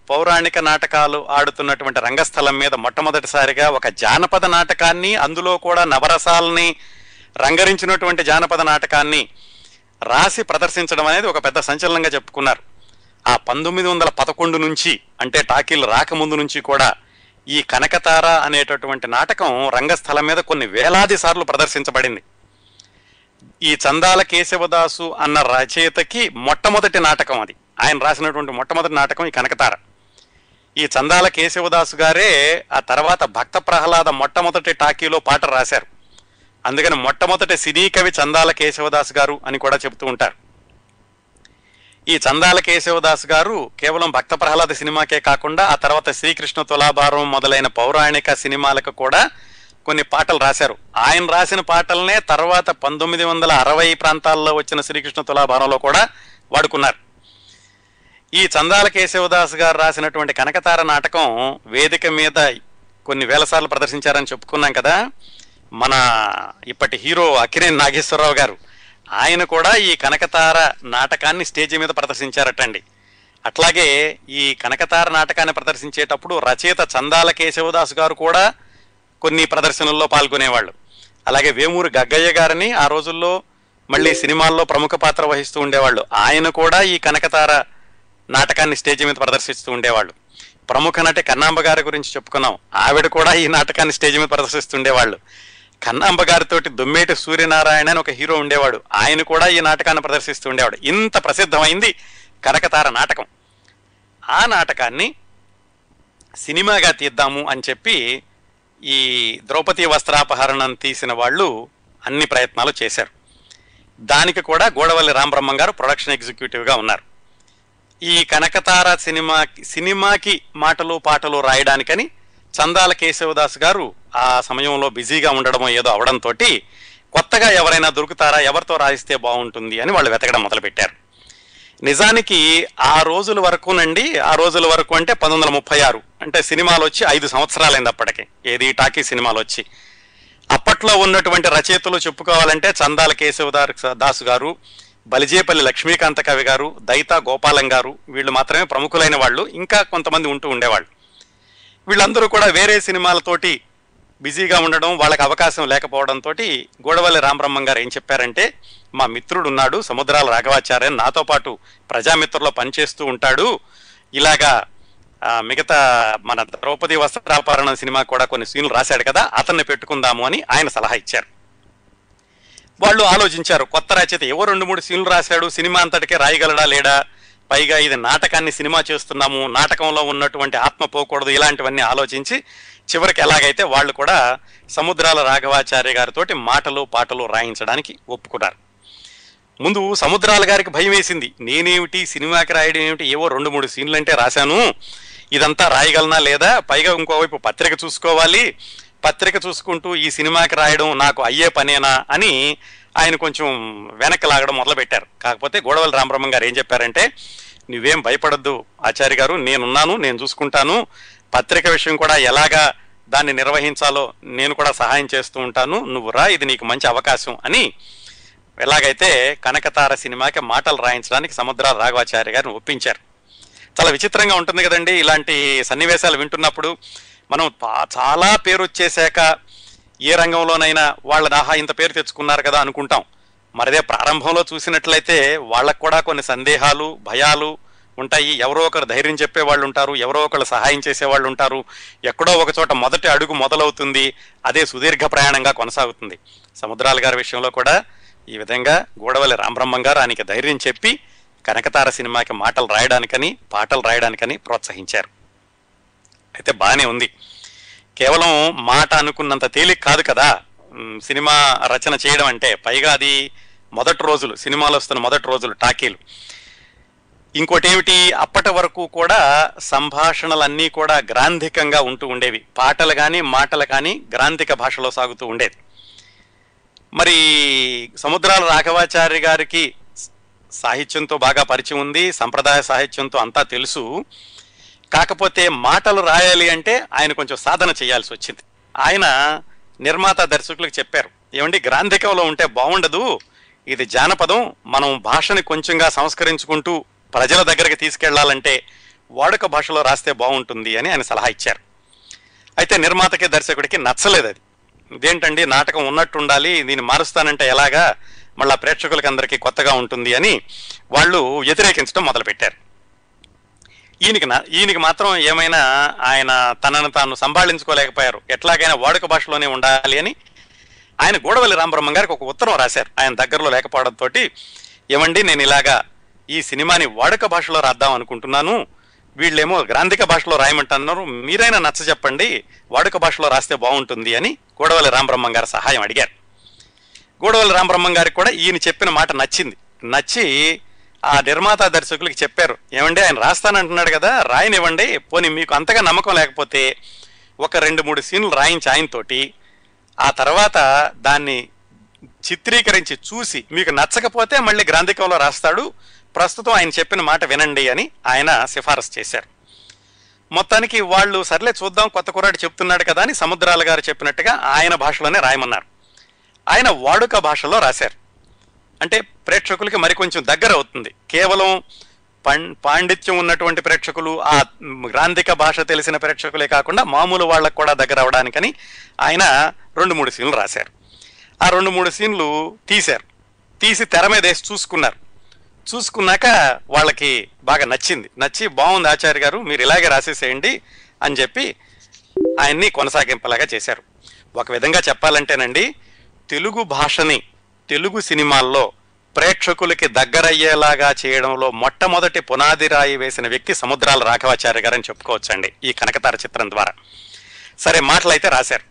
పౌరాణిక నాటకాలు ఆడుతున్నటువంటి రంగస్థలం మీద మొట్టమొదటిసారిగా ఒక జానపద నాటకాన్ని, అందులో కూడా నవరసాలని రంగరించినటువంటి జానపద నాటకాన్ని రాసి ప్రదర్శించడం అనేది ఒక పెద్ద సంచలనంగా చెప్పుకున్నారు. ఆ పంతొమ్మిది వందల పదకొండు నుంచి, అంటే టాకీలు రాకముందు నుంచి కూడా ఈ కనకతార అనేటటువంటి నాటకం రంగస్థలం మీద కొన్ని వేలాది సార్లు ప్రదర్శించబడింది. ఈ చందాల కేశవదాసు అన్న రచయితకి మొట్టమొదటి నాటకం అది. ఆయన రాసినటువంటి మొట్టమొదటి నాటకం ఈ కనకతార. ఈ చందాల కేశవదాసు గారే ఆ తర్వాత భక్త ప్రహ్లాద మొట్టమొదటి టాకీలో పాట రాశారు. అందుకని మొట్టమొదటి సినీ కవి చందాల కేశవదాసు గారు అని కూడా చెబుతూ ఉంటారు. ఈ చందాల కేశవదాసు గారు కేవలం భక్త ప్రహ్లాద సినిమాకే కాకుండా ఆ తర్వాత శ్రీకృష్ణ తులాభారం మొదలైన పౌరాణిక సినిమాలకు కూడా కొన్ని పాటలు రాశారు. ఆయన రాసిన పాటలనే తర్వాత పంతొమ్మిది వందల అరవై ప్రాంతాల్లో వచ్చిన శ్రీకృష్ణ తులాభారంలో కూడా వాడుకున్నారు. ఈ చందాల కేశవదాసు గారు రాసినటువంటి కనకతార నాటకం వేదిక మీద కొన్ని వేల సార్లు ప్రదర్శించారని చెప్పుకున్నాం కదా. మన ఇప్పటి హీరో అక్కినేని నాగేశ్వరరావు గారు ఆయన కూడా ఈ కనకతార నాటకాన్ని స్టేజి మీద ప్రదర్శించారటండి. అట్లాగే ఈ కనకతార నాటకాన్ని ప్రదర్శించేటప్పుడు రచయిత చందాల కేశవదాసు గారు కూడా కొన్ని ప్రదర్శనల్లో పాల్గొనేవాళ్ళు. అలాగే వేమూరి గగ్గయ్య గారిని ఆ రోజుల్లో మళ్ళీ సినిమాల్లో ప్రముఖ పాత్ర వహిస్తూ ఉండేవాళ్ళు. ఆయన కూడా ఈ కనకతార నాటకాన్ని స్టేజ్ మీద ప్రదర్శిస్తూ ఉండేవాళ్ళు. ప్రముఖ నటి కన్నాంబ గారి గురించి చెప్పుకున్నాం. ఆవిడ కూడా ఈ నాటకాన్ని స్టేజ్ మీద ప్రదర్శిస్తుండేవాళ్ళు. కన్నాంబ గారితోటి దుమ్మేటి సూర్యనారాయణ అని ఒక హీరో ఉండేవాడు. ఆయన కూడా ఈ నాటకాన్ని ప్రదర్శిస్తూ ఉండేవాడు. ఇంత ప్రసిద్ధమైంది కనకతార నాటకం. ఆ నాటకాన్ని సినిమాగా తీద్దాము అని చెప్పి ఈ ద్రౌపది వస్త్రాపహరణం తీసిన వాళ్ళు అన్ని ప్రయత్నాలు చేశారు. దానికి కూడా గోడవల్లి రామబ్రహ్మం గారు ప్రొడక్షన్ ఎగ్జిక్యూటివ్గా ఉన్నారు. ఈ కనకతార సినిమా సినిమాకి మాటలు పాటలు రాయడానికని చందాల కేశవదాసు గారు ఆ సమయంలో బిజీగా ఉండడమో ఏదో అవడంతో కొత్తగా ఎవరైనా దొరుకుతారా, ఎవరితో రాయిస్తే బాగుంటుంది అని వాళ్ళు వెతకడం మొదలుపెట్టారు. నిజానికి ఆ రోజుల వరకునండి, ఆ రోజుల వరకు అంటే పంతొమ్మిది వందల ముప్పై ఆరు అంటే సినిమాలు వచ్చి ఐదు సంవత్సరాలైంది అప్పటికే. ఏది టాకీ సినిమాలు వచ్చి అప్పట్లో ఉన్నటువంటి రచయితలు చెప్పుకోవాలంటే చందాల కేశవదాసు దాసు గారు, బలిజేపల్లి లక్ష్మీకాంత కవి గారు, దైతా గోపాలం గారు, వీళ్ళు మాత్రమే ప్రముఖులైన వాళ్ళు. ఇంకా కొంతమంది ఉంటూ ఉండేవాళ్ళు. వీళ్ళందరూ కూడా వేరే సినిమాలతోటి బిజీగా ఉండడం, వాళ్ళకి అవకాశం లేకపోవడంతో గోడవల్లి రామబ్రహ్మం గారు ఏం చెప్పారంటే, మా మిత్రుడు ఉన్నాడు సముద్రాల రాఘవాచార్య, నాతో పాటు ప్రజామిత్రుల్లో పనిచేస్తూ ఉంటాడు. ఇలాగా మిగతా మన ద్రౌపది వస్త్రాపహరణం సినిమా కూడా కొన్ని సీన్లు రాశాడు కదా, అతన్ని పెట్టుకుందాము అని ఆయన సలహా ఇచ్చారు. వాళ్ళు ఆలోచించారు, కొత్త రచయిత ఎవరు రెండు మూడు సీన్లు రాశాడు, సినిమా అంతటికే రాయగలడా లేడా, పైగా ఇది నాటకాన్ని సినిమా చేస్తున్నాము, నాటకంలో ఉన్నటువంటి ఆత్మ పోకూడదు, ఇలాంటివన్నీ ఆలోచించి చివరికి ఎలాగైతే వాళ్ళు కూడా సముద్రాల రాఘవాచార్య గారితోటి మాటలు పాటలు రాయించడానికి ఒప్పుకున్నారు. ముందు సముద్రాల గారికి భయం వేసింది, నేనేమిటి సినిమాకి రాయడం ఏమిటి, ఏవో రెండు మూడు సీన్లు అంటే రాశాను, ఇదంతా రాయగలనా లేదా, పైగా ఇంకోవైపు పత్రిక చూసుకోవాలి, పత్రిక చూసుకుంటూ ఈ సినిమాకి రాయడం నాకు అయ్యే పనేనా అని ఆయన కొంచెం వెనక్కి లాగడం మొదలుపెట్టారు. కాకపోతే గోడవల్లి రామబ్రహ్మం గారు ఏం చెప్పారంటే, నువ్వేం భయపడద్దు ఆచార్య గారు, నేనున్నాను, నేను చూసుకుంటాను, పత్రిక విషయం కూడా ఎలాగా దాన్ని నిర్వహించాలో నేను కూడా సహాయం చేస్తూ ఉంటాను, నువ్వు రా, ఇది నీకు మంచి అవకాశం అని ఎలాగైతే కనకతార సినిమాకి మాటలు రాయించడానికి సముద్రాల రాఘవాచార్య గారిని ఒప్పించారు. చాలా విచిత్రంగా ఉంటుంది కదండి ఇలాంటి సన్నివేశాలు వింటున్నప్పుడు. మనం చాలా పేరు వచ్చేసాక ఏ రంగంలోనైనా వాళ్ళ దాహా ఇంత పేరు తెచ్చుకున్నారు కదా అనుకుంటాం. మరదే ప్రారంభంలో చూసినట్లయితే వాళ్ళకు కూడా కొన్ని సందేహాలు, భయాలు ఉంటాయి. ఎవరో ఒకరు ధైర్యం చెప్పేవాళ్ళు ఉంటారు, ఎవరో ఒకరు సహాయం చేసేవాళ్ళు ఉంటారు. ఎక్కడో ఒక చోట మొదటి అడుగు మొదలవుతుంది, అదే సుదీర్ఘ ప్రయాణంగా కొనసాగుతుంది. సముద్రాల గారి విషయంలో కూడా ఈ విధంగా గోడవల్లి రామబ్రహ్మం గారు ఆయనకి ధైర్యం చెప్పి కనకతార సినిమాకి మాటలు రాయడానికని పాటలు రాయడానికని ప్రోత్సహించారు. అయితే బాగానే ఉంది. కేవలం మాట అనుకున్నంత తేలిక కాదు కదా సినిమా రచన చేయడం అంటే. పైగా అది మొదటి రోజులు, సినిమాలు వస్తున్న మొదటి రోజులు టాకీలు. ఇంకోటి ఏమిటి, అప్పటి వరకు కూడా సంభాషణలన్నీ కూడా గ్రాంధికంగా ఉంటూ ఉండేవి. పాటలు కానీ మాటలు కానీ గ్రాంధిక భాషలో సాగుతూ ఉండేది. మరి సముద్రాల రాఘవాచార్య గారికి సాహిత్యంతో బాగా పరిచయం ఉంది, సంప్రదాయ సాహిత్యంతో అంతా తెలుసు. కాకపోతే మాటలు రాయాలి అంటే ఆయన కొంచెం సాధన చేయాల్సి వచ్చింది. ఆయన నిర్మాత దర్శకులకు చెప్పారు, ఏమండి గ్రాంధికంలో ఉంటే బాగుండదు, ఇది జానపదం, మనం భాషని కొంచెంగా సంస్కరించుకుంటూ ప్రజల దగ్గరికి తీసుకెళ్లాలంటే వాడుక భాషలో రాస్తే బాగుంటుంది అని ఆయన సలహా ఇచ్చారు. అయితే నిర్మాతకి దర్శకుడికి నచ్చలేదు. అది ఇదేంటండి నాటకం ఉన్నట్టు ఉండాలి, దీన్ని మారుస్తానంటే ఎలాగా, మళ్ళీ ప్రేక్షకులకి అందరికీ కొత్తగా ఉంటుంది అని వాళ్ళు వ్యతిరేకించడం మొదలుపెట్టారు. ఈయనకి ఈయనకి మాత్రం ఏమైనా ఆయన తనను తాను సంభాళించుకోలేకపోయారు, ఎట్లాగైనా వాడుక భాషలోనే ఉండాలి అని ఆయన గూడవల్లి రామబ్రహ్మం గారికి ఒక ఉత్తరం రాశారు. ఆయన దగ్గరలో లేకపోవడంతో, ఏమండి నేను ఇలాగా ఈ సినిమాని వాడుక భాషలో రాద్దాం అనుకుంటున్నాను, వీళ్ళేమో గ్రాంధిక భాషలో రాయమంటున్నారు, మీరైనా నచ్చ చెప్పండి, వాడుక భాషలో రాస్తే బాగుంటుంది అని గూడవల్లి రామబ్రహ్మం గారి సహాయం అడిగారు. గూడవల్లి రామబ్రహ్మం గారికి కూడా ఈయన చెప్పిన మాట నచ్చింది. నచ్చి ఆ నిర్మాత దర్శకులకి చెప్పారు, ఏమండి ఆయన రాస్తానంటున్నాడు కదా, రాయనివ్వండి, పోనీ మీకు అంతగా నమ్మకం లేకపోతే ఒక రెండు మూడు సీన్లు రాయించి ఆయనతోటి, ఆ తర్వాత దాన్ని చిత్రీకరించి చూసి మీకు నచ్చకపోతే మళ్ళీ గ్రాంధికంలో రాస్తాడు, ప్రస్తుతం ఆయన చెప్పిన మాట వినండి అని ఆయన సిఫారసు చేశారు. మొత్తానికి వాళ్ళు సర్లే చూద్దాం, కొత్త కుర్రాడు చెప్తున్నాడు కదా అని సముద్రాల గారు చెప్పినట్టుగా ఆయన భాషలోనే రాయమన్నారు. ఆయన వాడుక భాషలో రాశారు. అంటే ప్రేక్షకులకి మరికొంచెం దగ్గర అవుతుంది. కేవలం పం పాండిత్యం ఉన్నటువంటి ప్రేక్షకులు, ఆ గ్రాంధిక భాష తెలిసిన ప్రేక్షకులే కాకుండా మామూలు వాళ్ళకు కూడా దగ్గర అవడానికని ఆయన రెండు మూడు సీన్లు రాశారు. ఆ రెండు మూడు సీన్లు తీశారు. తీసి తెర మీద వేసి చూసుకున్నారు. చూసుకున్నాక వాళ్ళకి బాగా నచ్చింది. నచ్చి బాగుంది ఆచార్య గారు, మీరు ఇలాగే రాసేసేయండి అని చెప్పి ఆయన్ని కొనసాగింపలాగా చేశారు. ఒక విధంగా చెప్పాలంటేనండి, తెలుగు భాషని తెలుగు సినిమాల్లో ప్రేక్షకులకి దగ్గరయ్యేలాగా చేయడంలో మొట్టమొదటి పునాది రాయి వేసిన వ్యక్తి సముద్రాల రాఘవాచార్య గారని చెప్పుకోవచ్చండి ఈ కనకతార చిత్రం ద్వారా. సరే మాటలు అయితే రాశారు.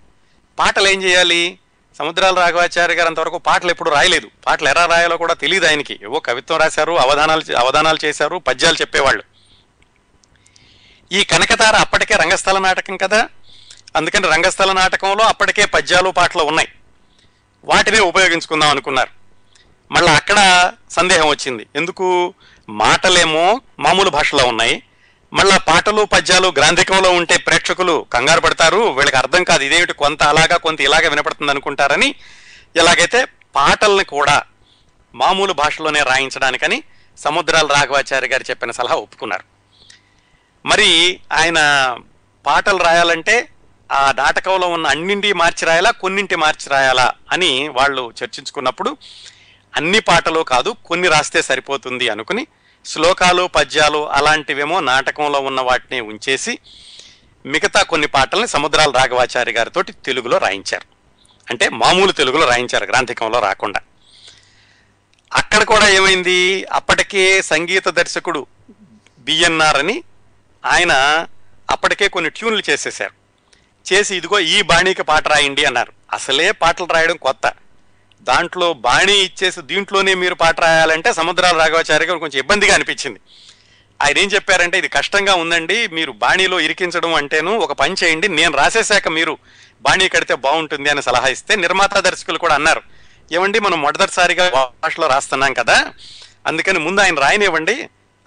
పాటలు ఏం చేయాలి? సముద్రాల రాఘవాచార్య గారు అంతవరకు పాటలు ఎప్పుడు రాయలేదు. పాటలు ఎలా రాయాలో కూడా తెలియదు ఆయనకి. ఏవో కవిత్వం రాశారు, అవధానాలు అవధానాలు చేశారు, పద్యాలు చెప్పేవాళ్ళు. ఈ కనకతార అప్పటికే రంగస్థల నాటకం కదా, అందుకని రంగస్థల నాటకంలో అప్పటికే పద్యాలు పాటలు ఉన్నాయి, వాటినే ఉపయోగించుకుందాం అనుకున్నారు. మళ్ళీ అక్కడ సందేహం వచ్చింది, ఎందుకు మాటలేమో మామూలు భాషలో ఉన్నాయి, మళ్ళీ పాటలు పద్యాలు గ్రాంధికంలో ఉంటే ప్రేక్షకులు కంగారు పడతారు, వీళ్ళకి అర్థం కాదు, ఇదేమిటి కొంత అలాగా కొంత ఇలాగా వినపడుతుంది అనుకుంటారని ఎలాగైతే పాటల్ని కూడా మామూలు భాషలోనే రాయించడానికని సముద్రాల రాఘవాచార్య గారు చెప్పిన సలహా ఒప్పుకున్నారు. మరి ఆయన పాటలు రాయాలంటే ఆ నాటకంలో ఉన్న అన్నింటి మార్చి రాయాలా కొన్నింటి మార్చి రాయాలా అని వాళ్ళు చర్చించుకున్నప్పుడు అన్ని పాటలు కాదు కొన్ని రాస్తే సరిపోతుంది అనుకుని శ్లోకాలు పద్యాలు అలాంటివేమో నాటకంలో ఉన్న వాటిని ఉంచేసి మిగతా కొన్ని పాటల్ని సముద్రాల రాఘవాచార్య గారితో తెలుగులో రాయించారు. అంటే మామూలు తెలుగులో రాయించారు, గ్రాంధికంలో రాకుండా. అక్కడ కూడా ఏమైంది, అప్పటికే సంగీత దర్శకుడు బిఎన్ఆర్ అని ఆయన అప్పటికే కొన్ని ట్యూన్లు చేసేసారు. చేసి ఇదిగో ఈ బాణీకి పాట రాయండి అన్నారు. అసలే పాటలు రాయడం కొత్త, దాంట్లో బాణీ ఇచ్చేసి దీంట్లోనే మీరు పాట రాయాలంటే సముద్రాల రాఘవాచార్య గారు కొంచెం ఇబ్బందిగా అనిపించింది. ఆయన ఏం చెప్పారంటే, ఇది కష్టంగా ఉందండి, మీరు బాణీలో ఇరికించడం అంటేను ఒక పని చేయండి, నేను రాసేశాక మీరు బాణీ కడితే బాగుంటుంది అని సలహా ఇస్తే నిర్మాత దర్శకులు కూడా అన్నారు, ఏమండి మనం మొదటిసారిగా భాషలో రాస్తున్నాం కదా, అందుకని ముందు ఆయన రాయనివ్వండి,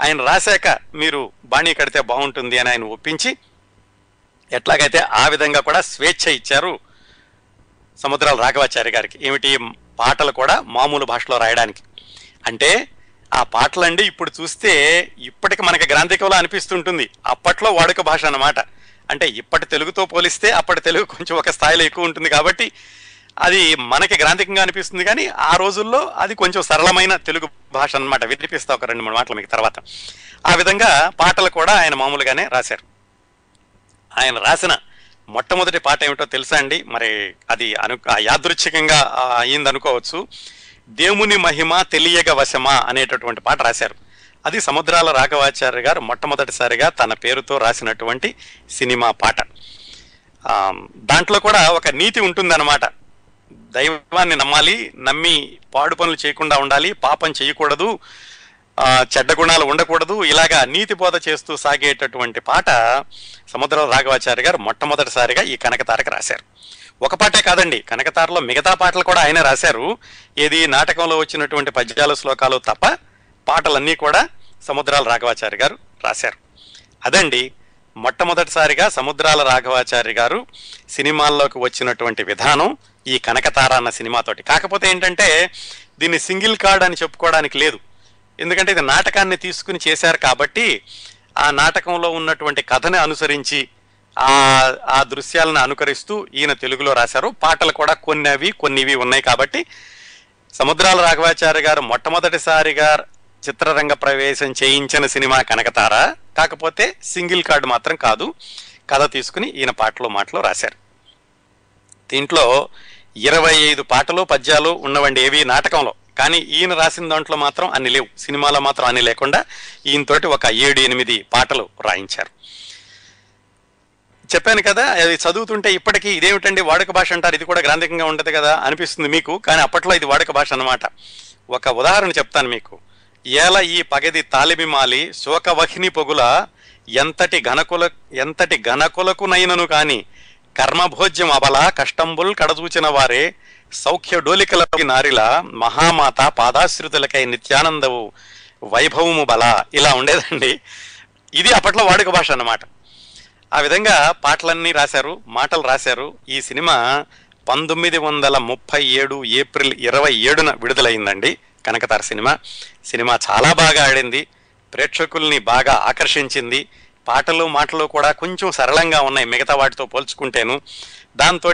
ఆయన రాశాక మీరు బాణీ కడితే బాగుంటుంది అని ఆయన ఒప్పించి ఎట్లాగైతే ఆ విధంగా కూడా స్వేచ్ఛ ఇచ్చారు సముద్రాల రాఘవాచార్య గారికి. ఏమిటి, పాటలు కూడా మామూలు భాషలో రాయడానికి. అంటే ఆ పాటలు అండి ఇప్పుడు చూస్తే ఇప్పటికి మనకి గ్రాంధికంలో అనిపిస్తుంటుంది, అప్పట్లో వాడుక భాష అన్నమాట. అంటే ఇప్పటి తెలుగుతో పోలిస్తే అప్పటి తెలుగు కొంచెం ఒక స్థాయిలో ఎక్కువ ఉంటుంది కాబట్టి అది మనకి గ్రాంధికంగా అనిపిస్తుంది, కానీ ఆ రోజుల్లో అది కొంచెం సరళమైన తెలుగు భాష అన్నమాట. వినిపిస్తా ఒక రెండు మూడు మాటలు మీకు తర్వాత. ఆ విధంగా పాటలు కూడా ఆయన మామూలుగానే రాశారు. ఆయన రాసిన మొట్టమొదటి పాట ఏమిటో తెలుసా అండి, మరి అది అను యాదృచ్ఛికంగా అయిందనుకోవచ్చు, దేవుని మహిమ తెలియగ వశమా అనేటటువంటి పాట రాశారు. అది సముద్రాల రాఘవాచార్య గారు మొట్టమొదటిసారిగా తన పేరుతో రాసినటువంటి సినిమా పాట. దాంట్లో కూడా ఒక నీతి ఉంటుందన్నమాట, దైవాన్ని నమ్మాలి, నమ్మి పాడు పనులు చేయకుండా ఉండాలి, పాపం చేయకూడదు, చెడ్డ గుణాలు ఉండకూడదు, ఇలాగా నీతి బోధ చేస్తూ సాగేటటువంటి పాట సముద్రాల రాఘవాచార్య గారు మొట్టమొదటిసారిగా ఈ కనకతారకు రాశారు. ఒక పాటే కాదండి, కనకతారలో మిగతా పాటలు కూడా ఆయన రాశారు. ఏది నాటకంలో వచ్చినటువంటి పద్యాలు శ్లోకాలు తప్ప పాటలన్నీ కూడా సముద్రాల రాఘవాచారి గారు రాశారు. అదండి మొట్టమొదటిసారిగా సముద్రాల రాఘవాచారి గారు సినిమాల్లోకి వచ్చినటువంటి విధానం ఈ కనకతార అన్న సినిమాతోటి. కాకపోతే ఏంటంటే దీన్ని సింగిల్ కార్డ్ అని చెప్పుకోవడానికి లేదు, ఎందుకంటే ఇది నాటకాన్ని తీసుకుని చేశారు కాబట్టి ఆ నాటకంలో ఉన్నటువంటి కథని అనుసరించి ఆ ఆ దృశ్యాలను అనుకరిస్తూ ఈయన తెలుగులో రాశారు. పాటలు కూడా కొన్ని అవి కొన్నివి ఉన్నాయి కాబట్టి సముద్రాల రాఘవాచారి గారు మొట్టమొదటిసారిగా చిత్రరంగ ప్రవేశం చేయించిన సినిమా కనకతార. కాకపోతే సింగిల్ కార్డు మాత్రం కాదు, కథ తీసుకుని ఈయన పాటలు మాటలు రాశారు. దీంట్లో ఇరవై ఐదు పాటలు పద్యాలు ఉన్నవండి ఏవి నాటకంలో, కానీ ఈయన రాసిన దాంట్లో మాత్రం అన్ని లేవు, సినిమాలో మాత్రం అన్ని లేకుండా ఈయనతోటి ఒక ఏడు ఎనిమిది పాటలు రాయించారు. చెప్పాను కదా, అది చదువుతుంటే ఇప్పటికీ ఇదేమిటండి వాడుక భాష అంటారు, ఇది కూడా గ్రాంధికంగా ఉండదు కదా అనిపిస్తుంది మీకు, కానీ అప్పట్లో ఇది వాడుక భాష అనమాట. ఒక ఉదాహరణ చెప్తాను మీకు. ఏల ఈ పగది తాలిబిమాలి శోకవహిని పొగుల ఎంతటి ఘనకుల ఎంతటి ఘనకులకు నైనను కాని కర్మభోజ్యం అబల కష్టంబుల్ కడచూచిన వారే సౌఖ్య డోలికల నారిల మహామాత పాదాశ్రుతులకై నిత్యానందవు వైభవము బల. ఇలా ఉండేదండి, ఇది అప్పట్లో వాడుక భాష అన్నమాట. ఆ విధంగా పాటలన్నీ రాశారు, మాటలు రాశారు. ఈ సినిమా పంతొమ్మిది వందల ముప్పై ఏడు ఏప్రిల్ ఇరవై ఏడున విడుదలైందండి కనకతార సినిమా. సినిమా చాలా బాగా ఆడింది, ప్రేక్షకుల్ని బాగా ఆకర్షించింది. పాటలు మాటలు కూడా కొంచెం సరళంగా ఉన్నాయి మిగతా వాటితో పోల్చుకుంటేను. దాంతో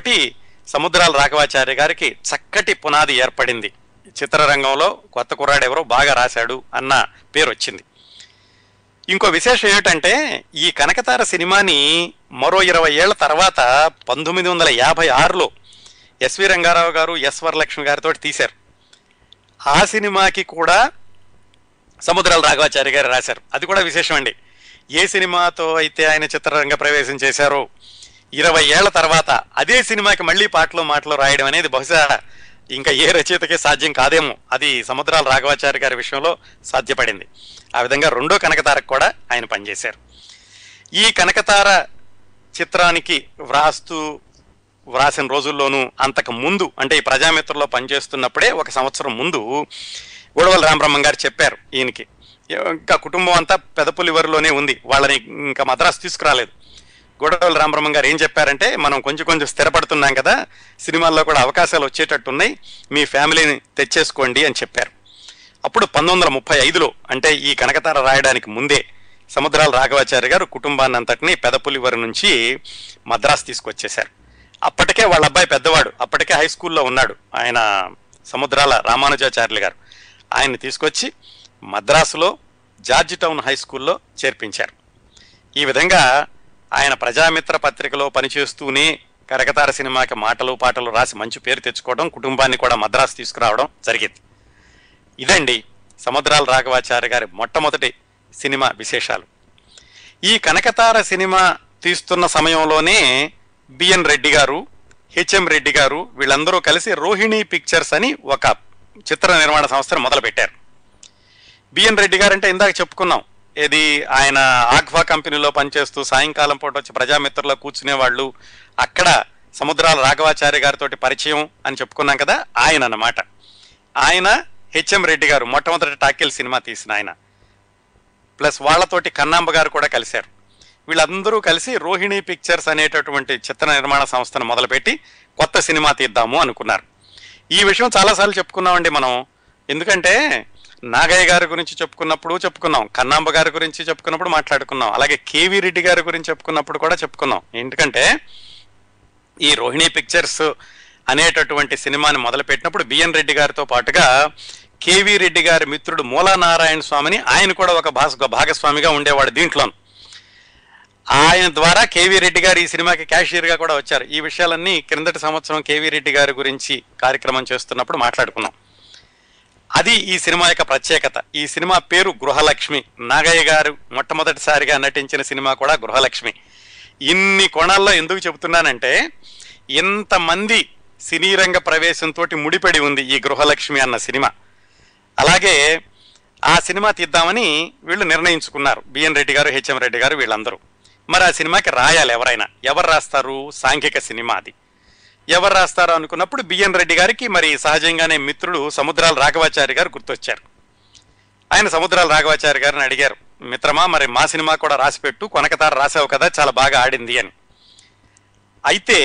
సముద్రాల రాఘవాచారి గారికి చక్కటి పునాది ఏర్పడింది, చిత్రరంగంలో కొత్త కుర్రాడు ఎవరో బాగా రాశాడు అన్న పేరు వచ్చింది. ఇంకో విశేషం ఏమిటంటే ఈ కనకతార సినిమాని మరో ఇరవై ఏళ్ల తర్వాత పంతొమ్మిది వందల యాభై ఆరులో ఎస్వి రంగారావు గారు ఎస్ వరలక్ష్మి గారితో తీశారు. ఆ సినిమాకి కూడా సముద్రాల రాఘవాచారి గారు రాశారు, అది కూడా విశేషం అండి. ఏ సినిమాతో అయితే ఆయన చిత్రరంగ ప్రవేశం చేశారో ఇరవై ఏళ్ల తర్వాత అదే సినిమాకి మళ్ళీ పాటలు మాటలు రాయడం అనేది బహుశా ఇంకా ఏ రచయితకే సాధ్యం కాదేమో, అది సముద్రాల రాఘవాచారి గారి విషయంలో సాధ్యపడింది. ఆ విధంగా రెండో కనకతారకు కూడా ఆయన పనిచేశారు. ఈ కనకతార చిత్రానికి వ్రాస్తూ వ్రాసిన రోజుల్లోనూ అంతకు ముందు అంటే ఈ ప్రజామిత్రలో పనిచేస్తున్నప్పుడే ఒక సంవత్సరం ముందు గొడవల రామబ్రహ్మం గారు చెప్పారు ఈయనకి, ఇంకా కుటుంబం అంతా పెదపులివరిలోనే ఉంది, వాళ్ళని ఇంకా మద్రాసు తీసుకురాలేదు. గొడవల రామబ్రహ్మం గారు ఏం చెప్పారంటే, మనం కొంచెం కొంచెం స్థిరపడుతున్నాం కదా, సినిమాల్లో కూడా అవకాశాలు వచ్చేటట్టున్నాయి, మీ ఫ్యామిలీని తెచ్చేసుకోండి అని చెప్పారు. అప్పుడు పంతొమ్మిది వందల ముప్పై ఐదులో అంటే ఈ కనకతార రాయడానికి ముందే సముద్రాల రాఘవాచారి గారు కుటుంబాన్ని అంతటినీ పెదపులివరి నుంచి మద్రాసు తీసుకొచ్చేశారు. అప్పటికే వాళ్ళ అబ్బాయి పెద్దవాడు, అప్పటికే హై స్కూల్లో ఉన్నాడు ఆయన సముద్రాల రామానుజాచార్యులు గారు. ఆయన తీసుకొచ్చి మద్రాసులో జార్జ్ టౌన్ హై స్కూల్లో చేర్పించారు. ఈ విధంగా ఆయన ప్రజామిత్ర పత్రికలో పనిచేస్తూనే కనకతార సినిమాకి మాటలు పాటలు రాసి మంచి పేరు తెచ్చుకోవడం, కుటుంబాన్ని కూడా మద్రాసు తీసుకురావడం జరిగింది. ఇదండి సముద్రాల రాఘవాచారి గారి మొట్టమొదటి సినిమా విశేషాలు. ఈ కనకతార సినిమా తీస్తున్న సమయంలోనే బిఎన్ రెడ్డి గారు, హెచ్ఎం రెడ్డి గారు వీళ్ళందరూ కలిసి రోహిణి పిక్చర్స్ అని ఒక చిత్ర నిర్మాణ సంస్థను మొదలుపెట్టారు. బిఎన్ రెడ్డి గారు అంటే ఇందాక చెప్పుకున్నాం, ఏది ఆయన ఆగ్వా కంపెనీలో పనిచేస్తూ సాయంకాలం పూట వచ్చి ప్రజామిత్రలో కూర్చునేవాళ్ళు, అక్కడ సముద్రాల రాఘవాచారి గారితో పరిచయం అని చెప్పుకున్నాం కదా, ఆయన అన్నమాట. ఆయన హెచ్ఎం రెడ్డి గారు మొట్టమొదటి టాకిల్ సినిమా తీసిన ఆయన, ప్లస్ వాళ్ళతోటి కన్నాంబ గారు కూడా కలిశారు. వీళ్ళందరూ కలిసి రోహిణి పిక్చర్స్ అనేటటువంటి చిత్ర నిర్మాణ సంస్థను మొదలుపెట్టి కొత్త సినిమా తీద్దాము అనుకున్నారు. ఈ విషయం చాలాసార్లు చెప్పుకున్నామండి మనం, ఎందుకంటే నాగయ్య గారి గురించి చెప్పుకున్నప్పుడు చెప్పుకున్నాం, కన్నాంబ గారి గురించి చెప్పుకున్నప్పుడు మాట్లాడుకున్నాం, అలాగే కేవీ రెడ్డి గారి గురించి చెప్పుకున్నప్పుడు కూడా చెప్పుకున్నాం. ఎందుకంటే ఈ రోహిణి పిక్చర్స్ అనేటటువంటి సినిమాని మొదలుపెట్టినప్పుడు బిఎన్ రెడ్డి గారితో పాటుగా కేవీ రెడ్డి గారి మిత్రుడు మూలానారాయణ స్వామిని ఆయన కూడా ఒక భాగస్వామిగా ఉండేవాడు దీంట్లోను. ఆయన ద్వారా కేవీ రెడ్డి గారు ఈ సినిమాకి క్యాషియర్గా కూడా వచ్చారు. ఈ విషయాలన్నీ క్రిందటి సంవత్సరం కేవీ రెడ్డి గారి గురించి కార్యక్రమం చేస్తున్నప్పుడు మాట్లాడుకున్నాం. అది ఈ సినిమా యొక్క ప్రత్యేకత. ఈ సినిమా పేరు గృహలక్ష్మి, నాగయ్య గారు మొట్టమొదటిసారిగా నటించిన సినిమా కూడా గృహలక్ష్మి. ఇన్ని కోణాల్లో ఎందుకు చెబుతున్నానంటే ఇంతమంది సినీ రంగ ప్రవేశంతో ముడిపడి ఉంది ఈ గృహలక్ష్మి అన్న సినిమా. అలాగే ఆ సినిమా తీద్దామని వీళ్ళు నిర్ణయించుకున్నారు, బిఎన్ రెడ్డి గారు, హెచ్ఎం రెడ్డి గారు వీళ్ళందరూ. మరి ఆ సినిమాకి రాయాలి ఎవరైనా, ఎవరు రాస్తారు? సాంఘిక సినిమా అది. ఎవరు రాస్తారా అనుకున్నప్పుడు బిఎన్ రెడ్డి గారికి మరి సహజంగానే మిత్రుడు సముద్రాల రాఘవాచారి గారు గుర్తొచ్చారు. ఆయన సముద్రాల రాఘవాచారి గారిని అడిగారు, మిత్రమా మరి మా సినిమా కూడా రాసిపెట్టు, కొనకతార రాసావు కదా చాలా బాగా ఆడింది అని. అయితే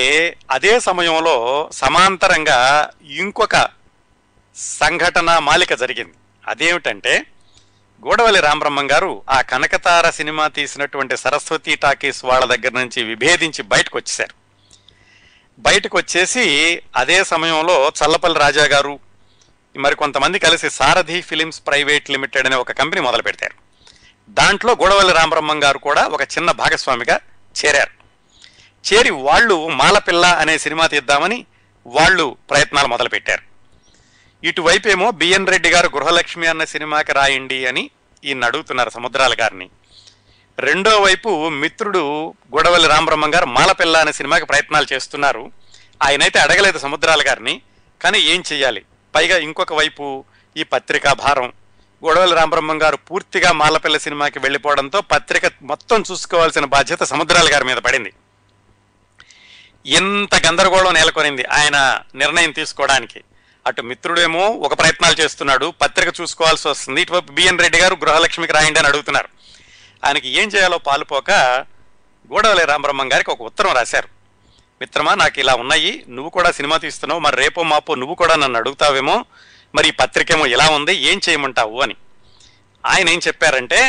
అదే సమయంలో సమాంతరంగా ఇంకొక సంఘటన మాలిక జరిగింది. అదేమిటంటే గూడవల్లి రామబ్రహ్మం గారు ఆ కనకతార సినిమా తీసినటువంటి సరస్వతి టాకీస్ వాళ్ళ దగ్గర నుంచి విభేదించి బయటకు వచ్చేశారు. బయటకు వచ్చేసి అదే సమయంలో చల్లపల్లి రాజా గారు మరి కొంతమంది కలిసి సారథి ఫిలిమ్స్ ప్రైవేట్ లిమిటెడ్ అనే ఒక కంపెనీ మొదలు పెడతారు. దాంట్లో గూడవల్లి రామబ్రహ్మం గారు కూడా ఒక చిన్న భాగస్వామిగా చేరారు. చేరి వాళ్ళు మాలపిల్ల అనే సినిమా తీద్దామని వాళ్ళు ప్రయత్నాలు మొదలుపెట్టారు. ఇటువైపు ఏమో బిఎన్ రెడ్డి గారు గృహలక్ష్మి అన్న సినిమాకి రాయండి అని ఈయన అడుగుతున్నారు సముద్రాల గారిని. రెండో వైపు మిత్రుడు గూడవల్లి రామబ్రహ్మం గారు మాలపిల్ల అనే సినిమాకి ప్రయత్నాలు చేస్తున్నారు. ఆయనైతే అడగలేదు సముద్రాల గారిని, కానీ ఏం చెయ్యాలి? పైగా ఇంకొక వైపు ఈ పత్రికా భారం. గూడవల్లి రామబ్రహ్మం గారు పూర్తిగా మాలపిల్ల సినిమాకి వెళ్ళిపోవడంతో పత్రిక మొత్తం చూసుకోవాల్సిన బాధ్యత సముద్రాల గారి మీద పడింది. ఎంత గందరగోళం నెలకొనింది ఆయన నిర్ణయం తీసుకోవడానికి. అటు మిత్రుడేమో ఒక ప్రయత్నాలు చేస్తున్నాడు, పత్రిక చూసుకోవాల్సి వస్తుంది, ఇటువైపు బిఎన్ రెడ్డి గారు గృహలక్ష్మికి రాయండి అని అడుగుతున్నారు. ఆయనకి ఏం చేయాలో పాలుపోక గూడవల్లి రామబ్రహ్మం గారికి ఒక ఉత్తరం రాశారు. మిత్రమా నాకు ఇలా ఉన్నాయి, నువ్వు కూడా సినిమా తీస్తున్నావు, మరి రేపో మాపో నువ్వు కూడా నన్ను అడుగుతావేమో, మరి ఈ పత్రికేమో ఇలా ఉంది, ఏం చేయమంటావు అని. ఆయన ఏం చెప్పారంటే,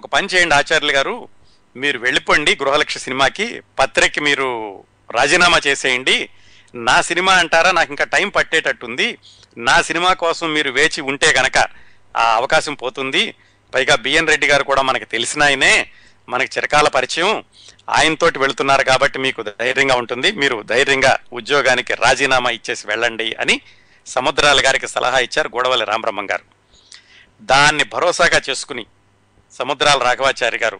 ఒక పని చేయండి ఆచార్యులు గారు, మీరు వెళ్ళిపోండి గృహలక్ష్మి సినిమాకి, పత్రిక మీరు రాజీనామా చేసేయండి, నా సినిమా అంటారా నాకు ఇంకా టైం పట్టేటట్టుంది, నా సినిమా కోసం మీరు వేచి ఉంటే కనుక ఆ అవకాశం పోతుంది, పైగా బిఎన్ రెడ్డి గారు కూడా మనకు తెలిసిన ఆయనే, మనకు చిరకాల పరిచయం, ఆయనతోటి వెళుతున్నారు కాబట్టి మీకు ధైర్యంగా ఉంటుంది, మీరు ధైర్యంగా ఉద్యోగానికి రాజీనామా ఇచ్చేసి వెళ్ళండి అని సముద్రాల గారికి సలహా ఇచ్చారు గూడవల్లి రామబ్రహ్మం గారు. దాన్ని భరోసాగా చేసుకుని సముద్రాల రాఘవాచారి గారు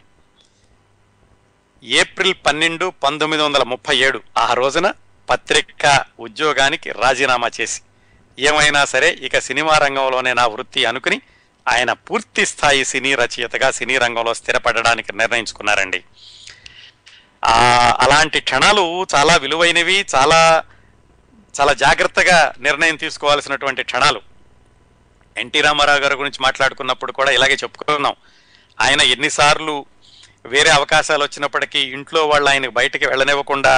ఏప్రిల్ పన్నెండు పంతొమ్మిది వందల ముప్పై ఏడు ఆ రోజున పత్రికా ఉద్యోగానికి రాజీనామా చేసి, ఏమైనా సరే ఇక సినిమా రంగంలోనే నా వృత్తి అనుకుని ఆయన పూర్తి స్థాయి సినీ రచయితగా సినీ రంగంలో స్థిరపడడానికి నిర్ణయించుకున్నారండి. అలాంటి క్షణాలు చాలా విలువైనవి, చాలా చాలా జాగ్రత్తగా నిర్ణయం తీసుకోవాల్సినటువంటి క్షణాలు. ఎన్టీ రామారావు గారి గురించి మాట్లాడుకున్నప్పుడు కూడా ఇలాగే చెప్పుకున్నాం. ఆయన ఎన్నిసార్లు వేరే అవకాశాలు వచ్చినప్పటికీ ఇంట్లో వాళ్ళు ఆయనకు బయటకు వెళ్ళనివ్వకుండా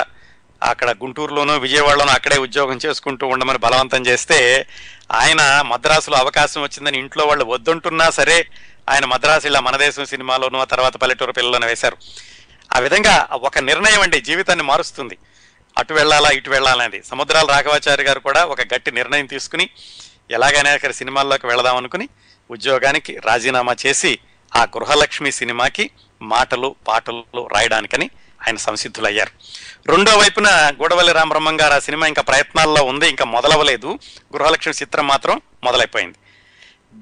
అక్కడ గుంటూరులోనూ విజయవాడలోనూ అక్కడే ఉద్యోగం చేసుకుంటూ ఉండమని బలవంతం చేస్తే, ఆయన మద్రాసులో అవకాశం వచ్చిందని ఇంట్లో వాళ్ళు వద్దంటున్నా సరే ఆయన మద్రాసు ఇలా మన దేశం సినిమాలోనూ ఆ తర్వాత పల్లెటూరు పిల్లలను వేశారు. ఆ విధంగా ఒక నిర్ణయం అండి జీవితాన్ని మారుస్తుంది, అటు వెళ్ళాలా ఇటు వెళ్ళాలనేది. సముద్రాల రాఘవాచారి గారు కూడా ఒక గట్టి నిర్ణయం తీసుకుని ఎలాగైనా ఇక్కడ సినిమాల్లోకి వెళదాం అనుకుని ఉద్యోగానికి రాజీనామా చేసి ఆ గృహలక్ష్మి సినిమాకి మాటలు పాటలు రాయడానికని ఆయన సంసిద్ధులయ్యారు. రెండో వైపున గూడవల్లి రామబ్రహ్మం గారు ఆ సినిమా ఇంకా ప్రయత్నాల్లో ఉంది, ఇంకా మొదలవ్వలేదు, గృహలక్ష్మి చిత్రం మాత్రం మొదలైపోయింది.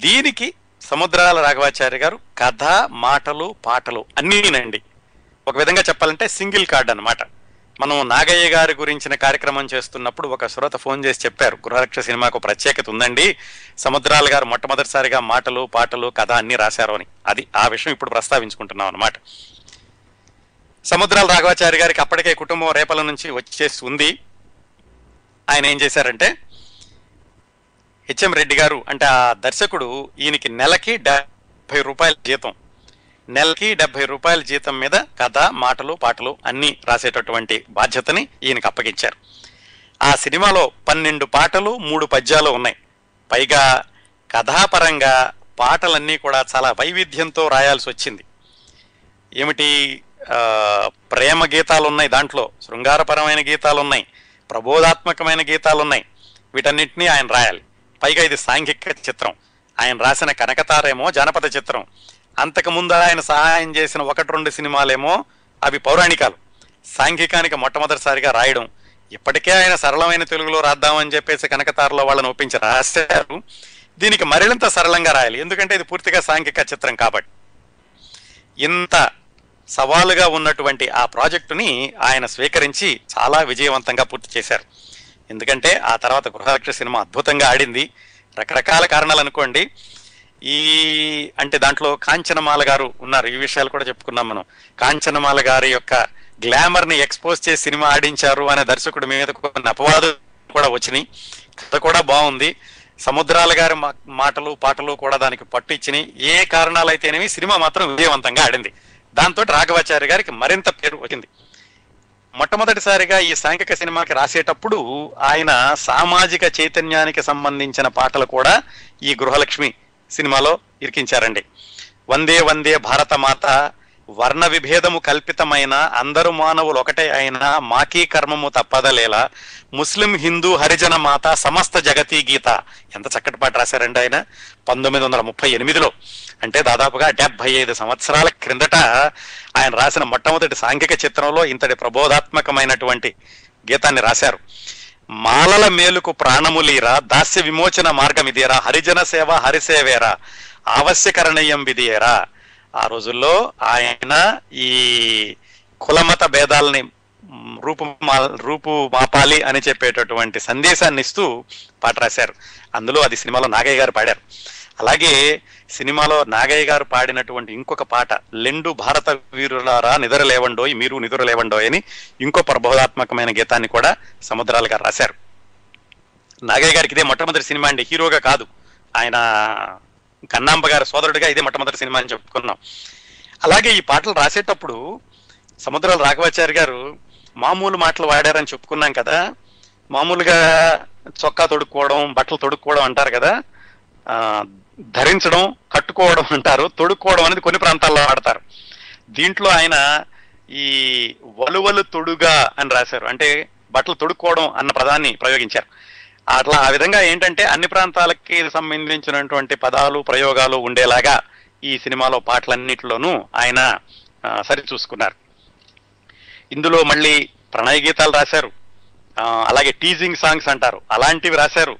దీనికి సముద్రాల రాఘవాచారి గారు కథ మాటలు పాటలు అన్నీనండి, ఒక విధంగా చెప్పాలంటే సింగిల్ కార్డ్ అనమాట. మనం నాగయ్య గారి గురించిన కార్యక్రమం చేస్తున్నప్పుడు ఒక శ్రోత ఫోన్ చేసి చెప్పారు, గృహలక్ష్మి సినిమాకు ప్రత్యేకత ఉందండి, సముద్రాల గారు మొట్టమొదటిసారిగా మాటలు పాటలు కథ అన్నీ రాశారు అని. అది ఆ విషయం ఇప్పుడు ప్రస్తావించుకుంటున్నాం అనమాట. సముద్రాల రాఘవాచారి గారికి అప్పటికే కుటుంబం రేపల నుంచి వచ్చేసి ఉంది. ఆయన ఏం చేశారంటే, హెచ్ఎం రెడ్డి గారు అంటే ఆ దర్శకుడు, ఈయనకి నెలకి డెబ్బై రూపాయల జీతం, నెలకి డెబ్బై రూపాయల జీతం మీద కథ మాటలు పాటలు అన్నీ రాసేటటువంటి బాధ్యతని ఈయనకు అప్పగించారు. ఆ సినిమాలో పన్నెండు పాటలు మూడు పద్యాలు ఉన్నాయి. పైగా కథాపరంగా పాటలన్నీ కూడా చాలా వైవిధ్యంతో రాయాల్సి వచ్చింది. ఏమిటి, ప్రేమ గీతాలు ఉన్నాయి, దాంట్లో శృంగారపరమైన గీతాలు ఉన్నాయి, ప్రబోధాత్మకమైన గీతాలు ఉన్నాయి, వీటన్నిటినీ ఆయన రాయాలి. పైగా ఇది సాంఘిక చిత్రం. ఆయన రాసిన కనకతారేమో జానపద చిత్రం, అంతకుముందు ఆయన సహాయం చేసిన ఒకటి రెండు సినిమాలేమో అవి పౌరాణికాలు. సాంఘికానికి మొట్టమొదటిసారిగా రాయడం, ఇప్పటికే ఆయన సరళమైన తెలుగులో రాద్దామని చెప్పేసి కనకతారలో వాళ్ళని ఒప్పించి రాశారు, దీనికి మరింత సరళంగా రాయాలి, ఎందుకంటే ఇది పూర్తిగా సాంఘిక చిత్రం కాబట్టి. ఇంత సవాలుగా ఉన్నటువంటి ఆ ప్రాజెక్టుని ఆయన స్వీకరించి చాలా విజయవంతంగా పూర్తి చేశారు. ఎందుకంటే ఆ తర్వాత గృహలక్ష్మి సినిమా అద్భుతంగా ఆడింది, రకరకాల కారణాలు అనుకోండి. ఈ అంటే దాంట్లో కాంచనమాల గారు ఉన్నారు, ఈ విషయాలు కూడా చెప్పుకున్నాం మనం. కాంచనమాల గారి యొక్క గ్లామర్ ని ఎక్స్పోజ్ చేసి సినిమా ఆడించారు అనే దర్శకుడు మీద కొన్ని అపవాదాలు కూడా వచ్చినాయి. కథ కూడా బాగుంది, సముద్రాల గారి మాటలు పాటలు కూడా దానికి పట్టు ఇచ్చినాయి. ఏ కారణాలైతేనేమి సినిమా మాత్రం విజయవంతంగా ఆడింది. దాంతో రాఘవాచారి గారికి మరింత పేరు వచ్చింది. మొట్టమొదటిసారిగా ఈ సాంఘిక సినిమాకి రాసేటప్పుడు ఆయన సామాజిక చైతన్యానికి సంబంధించిన పాటలు కూడా ఈ గృహలక్ష్మి సినిమాలో ఇరికించారండి. వందే వందే భారత మాత, వర్ణ విభేదము కల్పితమైన అందరు మానవులు ఒకటే అయినా మాకీ కర్మము తప్పదలేలా, ముస్లిం హిందూ హరిజన మాత సమస్త జగతీ గీత. ఎంత చక్కటి పాట రాశారండి ఆయన. పంతొమ్మిది వందల ముప్పై ఎనిమిదిలో అంటే దాదాపుగా డెబ్బై ఐదు సంవత్సరాల క్రిందట ఆయన రాసిన మొట్టమొదటి సాంఘిక చిత్రంలో ఇంతటి ప్రబోధాత్మకమైనటువంటి గీతాన్ని రాశారు. మాలల మేలుకు ప్రాణములీరా, దాస్య విమోచన మార్గం ఇదేరా, హరిజన సేవ హరిసేవేరా, ఆవశ్యకరణీయం విధియేరా. ఆ రోజుల్లో ఆయన ఈ కులమత భేదాలని రూపు రూపు మాపాలి అని చెప్పేటటువంటి సందేశాన్ని ఇస్తూ పాట రాశారు. అందులో అది సినిమాలో నాగయ్య గారు పాడారు. అలాగే సినిమాలో నాగయ్య గారు పాడినటువంటి ఇంకొక పాట లెండు భారత వీరులారా నిద్ర లేవండోయ్, మీరు నిద్ర లేవండోయ్ అని ఇంకో ప్రబోధాత్మకమైన గీతాన్ని కూడా సముద్రాల గారు రాశారు. నాగయ్య గారికి ఇదే మొట్టమొదటి సినిమా అండి. హీరోగా కాదు, ఆయన కన్నాంబ గారి సోదరుడిగా ఇదే మొట్టమొదటి సినిమా అని చెప్పుకున్నాం. అలాగే ఈ పాటలు రాసేటప్పుడు సముద్రాల రాఘవాచారి గారు మామూలు మాటలు వాడారని చెప్పుకున్నాం కదా. మామూలుగా చొక్కా తొడుక్కోవడం, బట్టలు తొడుక్కోవడం అంటారు కదా, ధరించడం, కట్టుకోవడం అంటారు. తొడుక్కోవడం అనేది కొన్ని ప్రాంతాల్లో వాడతారు. దీంట్లో ఆయన ఈ వలువలు తొడుగా అని రాశారు. అంటే బట్టలు తొడుక్కోవడం అన్న పదాన్ని ప్రయోగించారు. అట్లా ఆ విధంగా ఏంటంటే అన్ని ప్రాంతాలకి సంబంధించినటువంటి పదాలు ప్రయోగాలు ఉండేలాగా ఈ సినిమాలో పాటలన్నిటిలోనూ ఆయన సరిచూసుకున్నారు. ఇందులో మళ్ళీ ప్రణయ గీతాలు రాశారు. అలాగే టీజింగ్ సాంగ్స్ అంటారు, అలాంటివి రాశారు.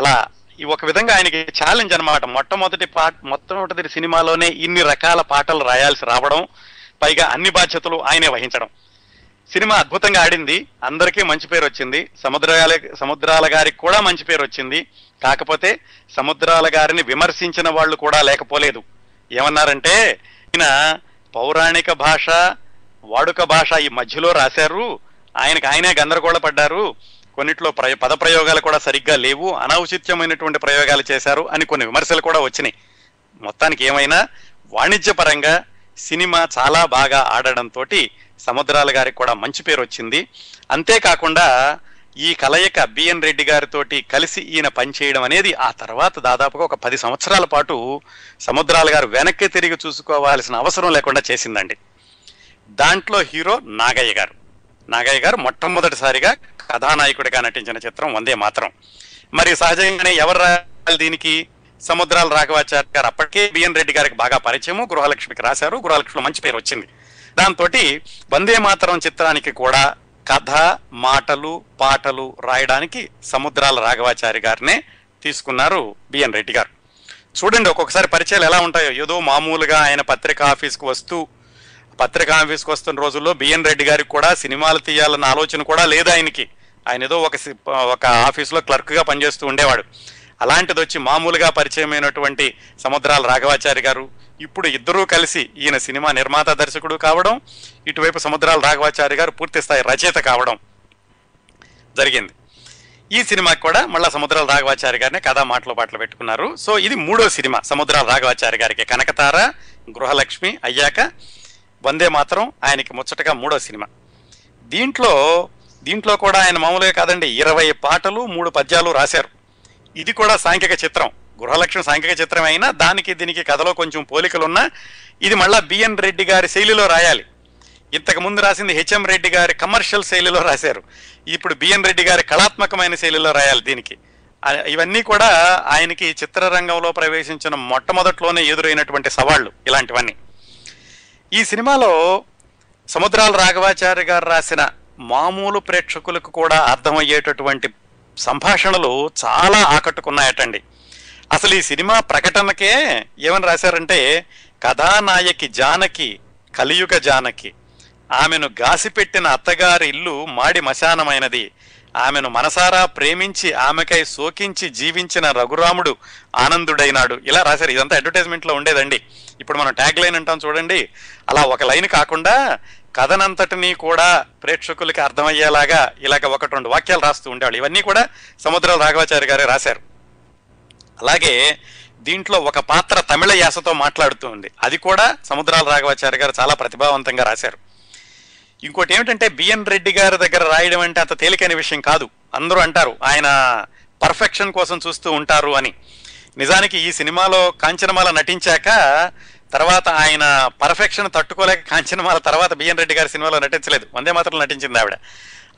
అలా ఈ ఒక విధంగా ఆయనకి ఛాలెంజ్ అనమాట. మొట్టమొదటి పాట మొట్టమొదటి సినిమాలోనే ఇన్ని రకాల పాటలు రాయాల్సి రావడం, పైగా అన్ని బాధ్యతలు ఆయనే వహించడం. సినిమా అద్భుతంగా ఆడింది, అందరికీ మంచి పేరు వచ్చింది, సముద్రాల సముద్రాల గారికి కూడా మంచి పేరు వచ్చింది. కాకపోతే సముద్రాల గారిని విమర్శించిన వాళ్ళు కూడా లేకపోలేదు. ఏమన్నారంటే ఈయన పౌరాణిక భాష వాడుక భాష ఈ మధ్యలో రాశారు, ఆయనకు ఆయనే గందరగోళ పడ్డారు, కొన్నిట్లో ప్రయో పద ప్రయోగాలు కూడా సరిగ్గా లేవు, అనౌచిత్యమైనటువంటి ప్రయోగాలు చేశారు అని కొన్ని విమర్శలు కూడా వచ్చినాయి. మొత్తానికి ఏమైనా వాణిజ్యపరంగా సినిమా చాలా బాగా ఆడడంతో సముద్రాల గారికి కూడా మంచి పేరు వచ్చింది. అంతేకాకుండా ఈ కలయిక బిఎన్ రెడ్డి గారితోటి కలిసి ఈయన పనిచేయడం అనేది ఆ తర్వాత దాదాపుగా ఒక పది సంవత్సరాల పాటు సముద్రాల గారు వెనక్కి తిరిగి చూసుకోవాల్సిన అవసరం లేకుండా చేసిందండి. దాంట్లో హీరో నాగయ్య గారు. నాగయ్య గారు మొట్టమొదటిసారిగా కథానాయకుడిగా నటించిన చిత్రం వందే మాత్రం. మరి సహజంగానే ఎవరు రాయాలి దీనికి? సముద్రాల రాఘవాచారి గారు అప్పటికే బిఎన్ రెడ్డి గారికి బాగా పరిచయము, గృహలక్ష్మికి రాశారు, గృహలక్ష్మిలో మంచి పేరు వచ్చింది. దాంతో వందే మాతరం చిత్రానికి కూడా కథ, మాటలు, పాటలు రాయడానికి సముద్రాల రాఘవాచారి గారినే తీసుకున్నారు బిఎన్ రెడ్డి గారు. చూడండి ఒక్కొక్కసారి పరిచయాలు ఎలా ఉంటాయో. ఏదో మామూలుగా ఆయన పత్రికా ఆఫీస్కి వస్తూ పత్రికా ఆఫీస్కి వస్తున్న రోజుల్లో బిఎన్ రెడ్డి గారికి కూడా సినిమాలు తీయాలన్న ఆలోచన కూడా లేదు ఆయనకి. ఆయన ఏదో ఒక ఒక ఆఫీస్లో క్లర్క్గా పనిచేస్తూ ఉండేవాడు. అలాంటిది వచ్చి మామూలుగా పరిచయమైనటువంటి సముద్రాల రాఘవాచారి గారు ఇప్పుడు ఇద్దరూ కలిసి ఈయన సినిమా నిర్మాత దర్శకుడు కావడం, ఇటువైపు సముద్రాల రాఘవాచారి గారు పూర్తి స్థాయి రచయిత కావడం జరిగింది. ఈ సినిమాకి కూడా మళ్ళీ సముద్రాల రాఘవాచారి గారిని కథా మాటలు పాటలు పెట్టుకున్నారు. సో ఇది మూడో సినిమా సముద్రాల రాఘవాచారి గారికి. కనకతార, గృహలక్ష్మి అయ్యాక వందే మాత్రం ఆయనకి ముచ్చటగా మూడో సినిమా. దీంట్లో దీంట్లో కూడా ఆయన మామూలుగా కాదండి, ఇరవై పాటలు మూడు పద్యాలు రాశారు. ఇది కూడా సాంఘిక చిత్రం. గృహలక్ష్మి సాంఘిక చిత్రం అయినా దానికి దీనికి కథలో కొంచెం పోలికలున్నా ఇది మళ్ళా బిఎన్ రెడ్డి గారి శైలిలో రాయాలి. ఇంతకుముందు రాసింది హెచ్ఎం రెడ్డి గారి కమర్షియల్ శైలిలో రాశారు, ఇప్పుడు బిఎన్ రెడ్డి గారి కళాత్మకమైన శైలిలో రాయాలి దీనికి. ఇవన్నీ కూడా ఆయనకి చిత్రరంగంలో ప్రవేశించిన మొట్టమొదట్లోనే ఎదురైనటువంటి సవాళ్లు ఇలాంటివన్నీ. ఈ సినిమాలో సముద్రాల రాఘవాచారి గారు రాసిన మామూలు ప్రేక్షకులకు కూడా అర్థమయ్యేటటువంటి సంభాషణలు చాలా ఆకట్టుకున్నాయటండి. అసలు ఈ సినిమా ప్రకటనకే ఏమని రాశారంటే, కథానాయకి జానకి కలియుగ జానకి, ఆమెను గాసిపెట్టిన అత్తగారి ఇల్లు మాడి మశానమైనది, ఆమెను మనసారా ప్రేమించి ఆమెకై శోకించి జీవించిన రఘురాముడు ఆనందుడైనాడు, ఇలా రాశారు. ఇదంతా అడ్వర్టైజ్మెంట్లో ఉండేదండి. ఇప్పుడు మనం ట్యాగ్ లైన్ అంటాం చూడండి, అలా ఒక లైన్ కాకుండా కథనంతటినీ కూడా ప్రేక్షకులకి అర్థమయ్యేలాగా ఇలాగ ఒకటి రెండు వాక్యాలు రాస్తూ ఉండేవాళ్ళు. ఇవన్నీ కూడా సముద్రాల రాఘవాచారి గారే రాశారు. అలాగే దీంట్లో ఒక పాత్ర తమిళ యాసతో మాట్లాడుతూ ఉంది, అది కూడా సముద్రాల రాఘవాచారి గారు చాలా ప్రతిభావంతంగా రాశారు. ఇంకోటి ఏమిటంటే బిఎన్ రెడ్డి గారి దగ్గర రాయడం అంటే అంత తేలికైన విషయం కాదు. అందరూ అంటారు ఆయన పర్ఫెక్షన్ కోసం చూస్తూ ఉంటారు అని. నిజానికి ఈ సినిమాలో కాంచనమాల నటించాక తర్వాత ఆయన పర్ఫెక్షన్ తట్టుకోలేక కాంచనమాల తర్వాత బిఎన్ రెడ్డి గారి సినిమాలో నటించలేదు, వందే మాత్రం నటించింది ఆవిడ.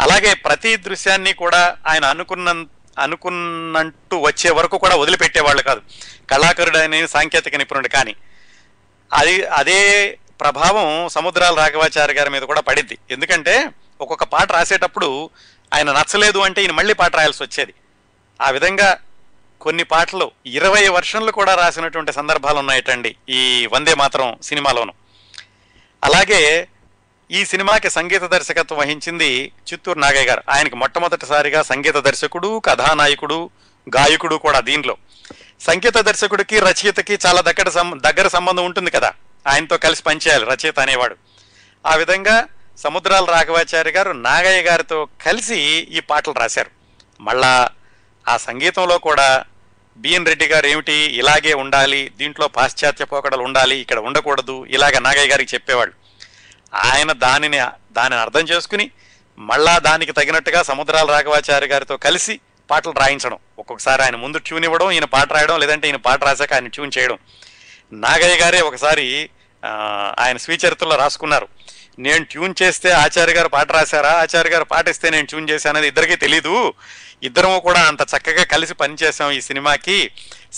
అలాగే ప్రతి దృశ్యాన్ని కూడా ఆయన అనుకున్న అనుకున్నట్టు వచ్చే వరకు కూడా వదిలిపెట్టేవాళ్ళు కాదు, కళాకారుడు అని సాంకేతిక నిపుణుడు. కానీ అది అదే ప్రభావం సముద్రాల రాఘవాచారి గారి మీద కూడా పడింది. ఎందుకంటే ఒక్కొక్క పాట రాసేటప్పుడు ఆయన నచ్చలేదు అంటే ఈయన మళ్ళీ పాట రాయాల్సి వచ్చేది. ఆ విధంగా కొన్ని పాటలు ఇరవై వర్షన్లు కూడా రాసినటువంటి సందర్భాలు ఉన్నాయటండి ఈ వందే మాత్రం సినిమాలోను. అలాగే ఈ సినిమాకి సంగీత దర్శకత్వం వహించింది చిత్తూరు నాగయ్య గారు. ఆయనకి మొట్టమొదటిసారిగా సంగీత దర్శకుడు, కథానాయకుడు, గాయకుడు కూడా. దీనిలో సంగీత దర్శకుడికి రచయితకి చాలా దగ్గర దగ్గర సంబంధం ఉంటుంది కదా, ఆయనతో కలిసి పనిచేయాలి రచయిత అనేవాడు. ఆ విధంగా సముద్రాల రాఘవాచారి గారు నాగయ్య గారితో కలిసి ఈ పాటలు రాశారు. మళ్ళా ఆ సంగీతంలో కూడా బిఎన్ రెడ్డి గారు ఏమిటి ఇలాగే ఉండాలి, దీంట్లో పాశ్చాత్య పోకడలు ఉండాలి, ఇక్కడ ఉండకూడదు ఇలాగ నాగయ్య గారికి చెప్పేవాళ్ళు. ఆయన దానిని దానిని అర్థం చేసుకుని మళ్ళా దానికి తగినట్టుగా సముద్రాల రాఘవాచారి గారితో కలిసి పాటలు రాయించడం. ఒక్కొక్కసారి ఆయన ముందు ట్యూన్ ఇవ్వడం, ఈయన పాట రాయడం, లేదంటే ఈయన పాట రాశాక ఆయన ట్యూన్ చేయడం. నాగయ్య గారే ఒకసారి ఆయన స్వీచరిత్రలో రాసుకున్నారు, నేను ట్యూన్ చేస్తే ఆచార్య గారు పాట రాశారా, ఆచార్య గారు పాట ఇస్తే నేను ట్యూన్ చేశాననేది ఇద్దరికీ తెలీదు, ఇద్దరము కూడా అంత చక్కగా కలిసి పనిచేసాం ఈ సినిమాకి.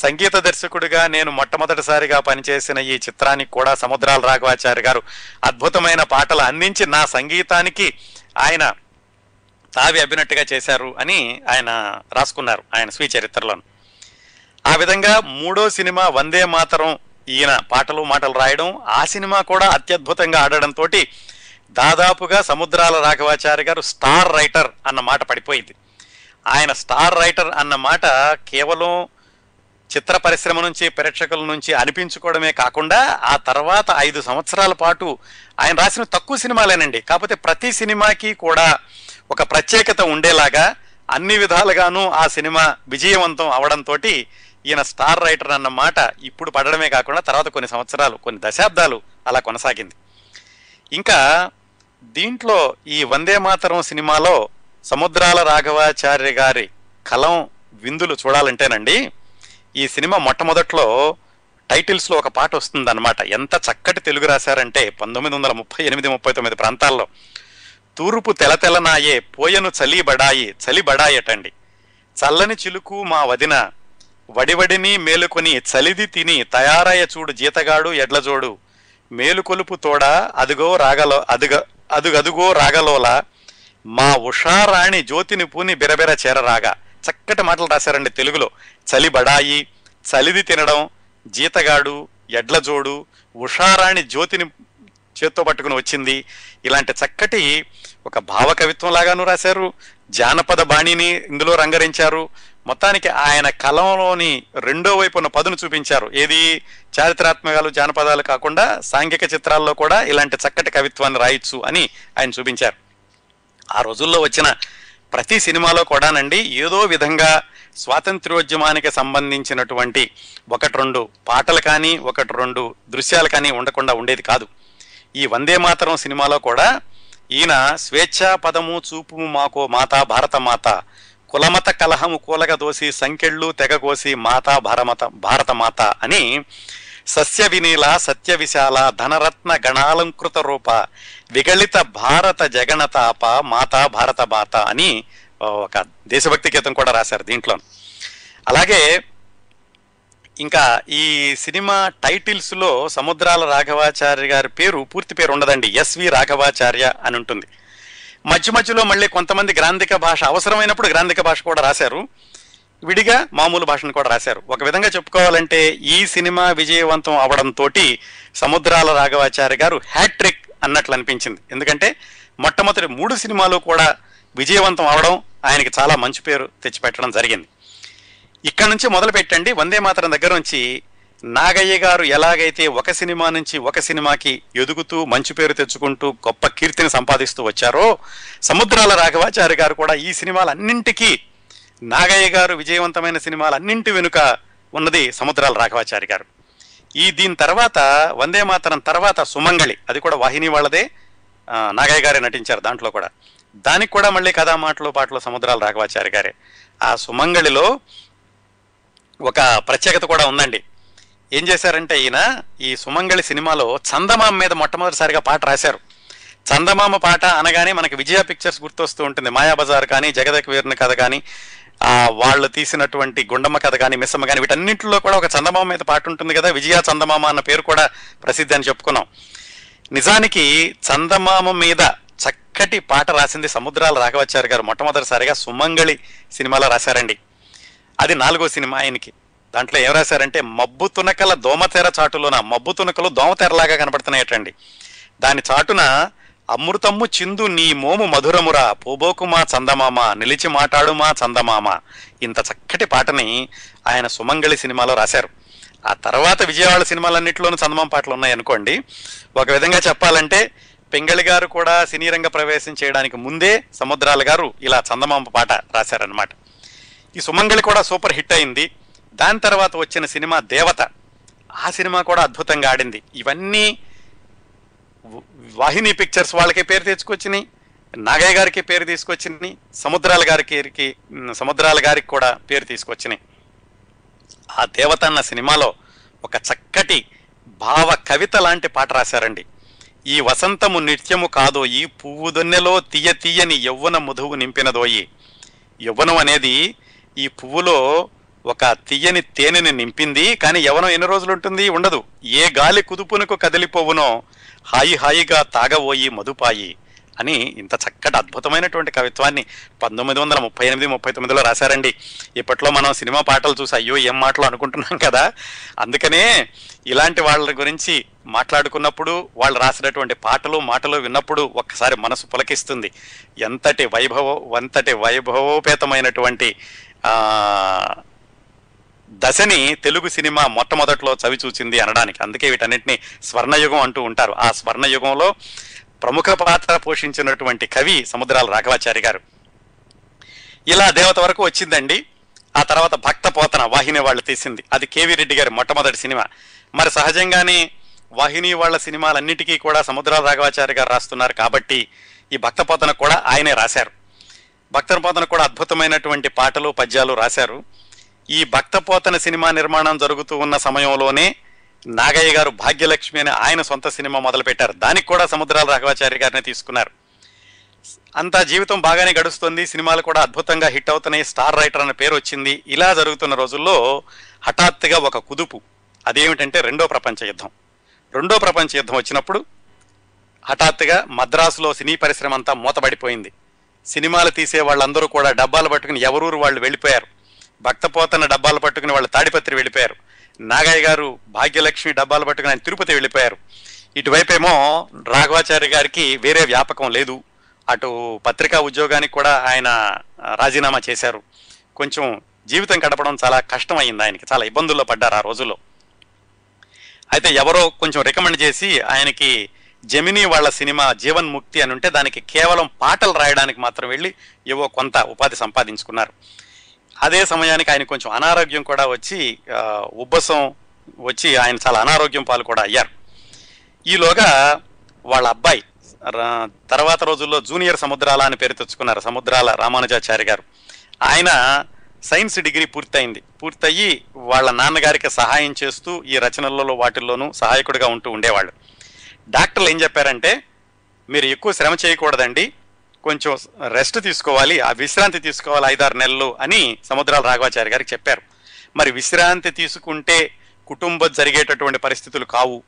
సంగీత దర్శకుడిగా నేను మొట్టమొదటిసారిగా పనిచేసిన ఈ చిత్రానికి కూడా సముద్రాల రాఘవాచారి గారు అద్భుతమైన పాటలు అందించి నా సంగీతానికి ఆయన తావి అబ్బినట్టుగా చేశారు అని ఆయన రాసుకున్నారు ఆయన స్వీచరిత్రలోను. ఆ విధంగా మూడో సినిమా వందే మాతరం ఈయన పాటలు మాటలు రాయడం, ఆ సినిమా కూడా అత్యద్భుతంగా ఆడడంతో దాదాపుగా సముద్రాల రాఘవాచారి గారు స్టార్ రైటర్ అన్న మాట పడిపోయింది. ఆయన స్టార్ రైటర్ అన్న మాట కేవలం చిత్ర పరిశ్రమ నుంచి ప్రేక్షకుల నుంచి అనిపించుకోవడమే కాకుండా ఆ తర్వాత ఐదు సంవత్సరాల పాటు ఆయన రాసిన తక్కువ సినిమాలేనండి, కాకపోతే ప్రతి సినిమాకి కూడా ఒక ప్రత్యేకత ఉండేలాగా అన్ని విధాలుగాను ఆ సినిమా విజయవంతం అవడంతో ఈయన స్టార్ రైటర్ అన్న మాట ఇప్పుడు పడడమే కాకుండా తర్వాత కొన్ని సంవత్సరాలు కొన్ని దశాబ్దాలు అలా కొనసాగింది. ఇంకా దీంట్లో ఈ వందే మాతరం సినిమాలో సముద్రాల రాఘవాచార్య గారి కలం విందులు చూడాలంటేనండి ఈ సినిమా మొట్టమొదట్లో టైటిల్స్లో ఒక పాట వస్తుందన్నమాట. ఎంత చక్కటి తెలుగు రాశారంటే పంతొమ్మిది వందల ముప్పై ఎనిమిది ముప్పై తొమ్మిది ప్రాంతాల్లో తూర్పు తెలతెలనాయే పోయను చలి బడాయి చలి బడాయటండి, చల్లని చిలుకు మా వదిన వడివడిని మేలుకొని చలిది తిని తయారయ్య చూడు జీతగాడు ఎడ్లజోడు మేలుకొలుపు తోడ అదుగో రాగలో అదుగ అదుగదుగో రాగలోల మా ఉషారాణి జ్యోతిని పూని బిరబిర చేరరాగా. చక్కటి మాటలు రాశారండి తెలుగులో. చలి బడాయి, చలిది తినడం, జీతగాడు, ఎడ్లజోడు, ఉషారాణి జ్యోతిని చేత్తో పట్టుకుని వచ్చింది, ఇలాంటి చక్కటి ఒక భావ కవిత్వం లాగాను రాశారు. జానపద బాణిని ఇందులో రంగరించారు. మొత్తానికి ఆయన కలంలోని రెండో వైపు ఉన్న పదును చూపించారు. ఏది చారిత్రాత్మకాలు జానపదాలు కాకుండా సాంఘిక చిత్రాల్లో కూడా ఇలాంటి చక్కటి కవిత్వాన్ని రాయొచ్చు అని ఆయన చూపించారు. ఆ రోజుల్లో వచ్చిన ప్రతి సినిమాలో కూడానండి ఏదో విధంగా స్వాతంత్ర్యోద్యమానికి సంబంధించినటువంటి ఒకటి రెండు పాటలు కానీ ఒకటి రెండు దృశ్యాలు కానీ ఉండకుండా ఉండేది కాదు. ఈ వందే మాతరం సినిమాలో కూడా ఈయన స్వేచ్ఛా పదము చూపు మాకో మాతా భారత మాత కులమత కలహము కూలగ దోసి సంకెళ్ళు తెగకోసి మాతా భారమత భారతమాత అని సస్య వినీల సత్య విశాల ధనరత్న గణాలంకృత రూప విగళిత భారత జగణతాప మాతా భారత మాత అని ఒక దేశభక్తి గీతం కూడా రాశారు దీంట్లో. అలాగే ఇంకా ఈ సినిమా టైటిల్స్లో సముద్రాల రాఘవాచార్య గారి పేరు పూర్తి పేరు ఉండదండి, ఎస్వి రాఘవాచార్య అని ఉంటుంది. మధ్య మధ్యలో మళ్ళీ కొంతమంది గ్రాంధిక భాష అవసరమైనప్పుడు గ్రాంధిక భాష కూడా రాశారు, విడిగా మామూలు భాషను కూడా రాశారు. ఒక విధంగా చెప్పుకోవాలంటే ఈ సినిమా విజయవంతం అవడంతో సముద్రాల రాఘవాచార్య గారు హ్యాట్రిక్ అన్నట్లు అనిపించింది. ఎందుకంటే మొట్టమొదటి మూడు సినిమాలు కూడా విజయవంతం అవడం ఆయనకి చాలా మంచి పేరు తెచ్చిపెట్టడం జరిగింది. ఇక్కడ నుంచి మొదలు పెట్టండి వందే మాతరం దగ్గర నుంచి నాగయ్య గారు ఎలాగైతే ఒక సినిమా నుంచి ఒక సినిమాకి ఎదుగుతూ మంచి పేరు తెచ్చుకుంటూ గొప్ప కీర్తిని సంపాదిస్తూ వచ్చారో, సముద్రాల రాఘవాచారి గారు కూడా ఈ సినిమాలన్నింటికీ నాగయ్య గారు విజయవంతమైన సినిమాలన్నింటి వెనుక ఉన్నది సముద్రాల రాఘవాచారి గారు. ఈ దీని తర్వాత వందే మాతరం తర్వాత సుమంగళి, అది కూడా వాహిని వాళ్ళదే, నాగయ్య గారే నటించారు దాంట్లో కూడా. దానికి కూడా మళ్ళీ కథా మాటలు పాటలు సముద్రాల రాఘవాచారి గారే. ఆ సుమంగళిలో ఒక ప్రత్యేకత కూడా ఉందండి. ఏం చేశారంటే ఈయన ఈ సుమంగళి సినిమాలో చందమామ మీద మొట్టమొదటిసారిగా పాట రాశారు. చందమామ పాట అనగానే మనకి విజయ పిక్చర్స్ గుర్తొస్తూ ఉంటుంది, మాయాబజార్ కానీ జగదక్ వీరుని కథ కానీ వాళ్ళు తీసినటువంటి గుండమ్మ కథ కానీ మిస్సమ్మ కానీ వీటన్నింటిలో కూడా ఒక చందమామ మీద పాట ఉంటుంది కదా. విజయ చందమామ అన్న పేరు కూడా ప్రసిద్ధి అని చెప్పుకున్నాం. నిజానికి చందమామ మీద చక్కటి పాట రాసింది సముద్రాల రాఘవాచారి గారు. మొట్టమొదటిసారిగా సుమంగళి సినిమాలో రాశారండి. అది నాలుగో సినిమా ఆయనకి. దాంట్లో ఏం రాశారంటే మబ్బు తునకల దోమతెర చాటులోన, మబ్బు తునకలు దోమతెరలాగా కనపడుతున్నాయటండి, దాని చాటున అమృతమ్ము చిందు నీ మోము మధురమురా, పోబోకుమా చందమామ, నిలిచి మాట్లాడుమా చందమామ, ఇంత చక్కటి పాటని ఆయన సుమంగళి సినిమాలో రాశారు. ఆ తర్వాత విజయవాడ సినిమాలన్నింటిలోనూ చందమామ పాటలు ఉన్నాయనుకోండి. ఒక విధంగా చెప్పాలంటే పింగళి గారు కూడా సినీ రంగ ప్రవేశం చేయడానికి ముందే సముద్రాల గారు ఇలా చందమామ పాట రాశారనమాట. ఈ సుమంగళి కూడా సూపర్ హిట్ అయింది. దాని తర్వాత వచ్చిన సినిమా దేవత, ఆ సినిమా కూడా అద్భుతంగా ఆడింది. ఇవన్నీ వాహిని పిక్చర్స్ వాళ్ళకి పేరు తెచ్చుకొచ్చినాయి, నాగయ్య గారికి పేరు తీసుకొచ్చినాయి, సముద్రాల గారికి సముద్రాల గారికి కూడా పేరు తీసుకొచ్చినాయి. ఆ దేవత అన్న సినిమాలో ఒక చక్కటి భావ కవిత లాంటి పాట రాశారండి. ఈ వసంతము నిత్యము కాదోయి, పువ్వు దొన్నెలో తీయ తీయని యవ్వన మధువు నింపినదోయి. యవ్వనం అనేది ఈ పువ్వులో ఒక తీయని తేనెని నింపింది, కానీ యవ్వనం ఎన్ని రోజులు ఉంటుంది? ఉండదు. ఏ గాలి కుదుపునకు కదిలిపోవునో హాయి హాయిగా తాగబోయి మధుపాయి అని ఇంత చక్కటి అద్భుతమైనటువంటి కవిత్వాన్ని పంతొమ్మిది వందల ముప్పై ఎనిమిది ముప్పై తొమ్మిదిలో రాశారండి. ఇప్పట్లో మనం సినిమా పాటలు చూసి అయ్యో ఏం మాటలు అనుకుంటున్నాం కదా. అందుకనే ఇలాంటి వాళ్ళ గురించి మాట్లాడుకున్నప్పుడు, వాళ్ళు రాసినటువంటి పాటలు మాటలు విన్నప్పుడు ఒక్కసారి మనసు పులకిస్తుంది. ఎంతటి వైభవం, ఎంతటి వైభవోపేతమైనటువంటి దశని తెలుగు సినిమా మొట్టమొదట్లో చవిచూచింది అనడానికి. అందుకే వీటన్నిటిని స్వర్ణయుగం అంటూ ఉంటారు. ఆ స్వర్ణయుగంలో ప్రముఖ పాత్ర పోషించినటువంటి కవి సముద్రాల రాఘవాచారి గారు. ఇలా దేవత వరకు వచ్చిందండి. ఆ తర్వాత భక్త పోతన వాహిని వాళ్ళు తీసింది, అది కేవీ రెడ్డి గారి మొట్టమొదటి సినిమా. మరి సహజంగానే వాహిని వాళ్ళ సినిమాలన్నిటికీ కూడా సముద్రాల రాఘవాచారి గారు రాస్తున్నారు కాబట్టి ఈ భక్త పోతన కూడా ఆయనే రాశారు. భక్త పోతన కూడా అద్భుతమైనటువంటి పాటలు పద్యాలు రాశారు. ఈ భక్త పోతన సినిమా నిర్మాణం జరుగుతూ ఉన్న సమయంలోనే నాగయ్య గారు భాగ్యలక్ష్మి అని ఆయన సొంత సినిమా మొదలుపెట్టారు. దానికి కూడా సముద్రాల రాఘవాచారి గారిని తీసుకున్నారు. అంతా జీవితం బాగానే గడుస్తుంది, సినిమాలు కూడా అద్భుతంగా హిట్ అవుతున్నాయి, స్టార్ రైటర్ అనే పేరు వచ్చింది. ఇలా జరుగుతున్న రోజుల్లో హఠాత్తుగా ఒక కుదుపు, అదేమిటంటే రెండో ప్రపంచ యుద్ధం. రెండో ప్రపంచ యుద్ధం వచ్చినప్పుడు హఠాత్తుగా మద్రాసులో సినీ పరిశ్రమ అంతా మూతబడిపోయింది. సినిమాలు తీసే వాళ్ళందరూ కూడా డబ్బాలు పట్టుకుని ఎవరూరు వాళ్ళు వెళ్ళిపోయారు. భక్త పోతన డబ్బాలు పట్టుకుని వాళ్ళు తాడిపత్రి వెళ్ళిపోయారు. నాగయ్య గారు భాగ్యలక్ష్మి డబ్బాలు పట్టుకుని ఆయన తిరుపతి వెళ్ళిపోయారు. ఇటువైపేమో రాఘవాచారి గారికి వేరే వ్యాపకం లేదు. అటు పత్రికా ఉద్యోగానికి కూడా ఆయన రాజీనామా చేశారు. కొంచెం జీవితం గడపడం చాలా కష్టం అయింది ఆయనకి, చాలా ఇబ్బందుల్లో పడ్డారు ఆ రోజుల్లో. అయితే ఎవరో కొంచెం రికమెండ్ చేసి ఆయనకి జెమినీ వాళ్ళ సినిమా జీవన్ ముక్తి అని ఉంటే దానికి కేవలం పాటలు రాయడానికి మాత్రం వెళ్ళి ఏవో కొంత ఉపాధి సంపాదించుకున్నారు. అదే సమయానికి ఆయన కొంచెం అనారోగ్యం కూడా వచ్చి ఉబ్బసం వచ్చి ఆయన చాలా అనారోగ్యం పాలు కూడా అయ్యారు. ఈలోగా వాళ్ళ అబ్బాయి తర్వాత రోజుల్లో జూనియర్ సముద్రాల అని పేరు తెచ్చుకున్నారు సముద్రాల రామానుజాచారి గారు. ఆయన సైన్స్ డిగ్రీ పూర్తయింది. పూర్తయ్యి వాళ్ళ నాన్నగారికి సహాయం చేస్తూ ఈ రచనలలో వాటిల్లోనూ సహాయకుడిగా ఉంటూ ఉండేవాళ్ళు. డాక్టర్లు ఏం చెప్పారంటే మీరు ఎక్కువ శ్రమ చేయకూడదండి, కొంచెం రెస్ట్ తీసుకోవాలి, ఆ విశ్రాంతి తీసుకోవాలి ఐదారు నెలలు అని సముద్రాల రాఘవాచారి గారికి చెప్పారు. మరి విశ్రాంతి తీసుకుంటే కుటుంబం జరిగేటటువంటి పరిస్థితులు కావు,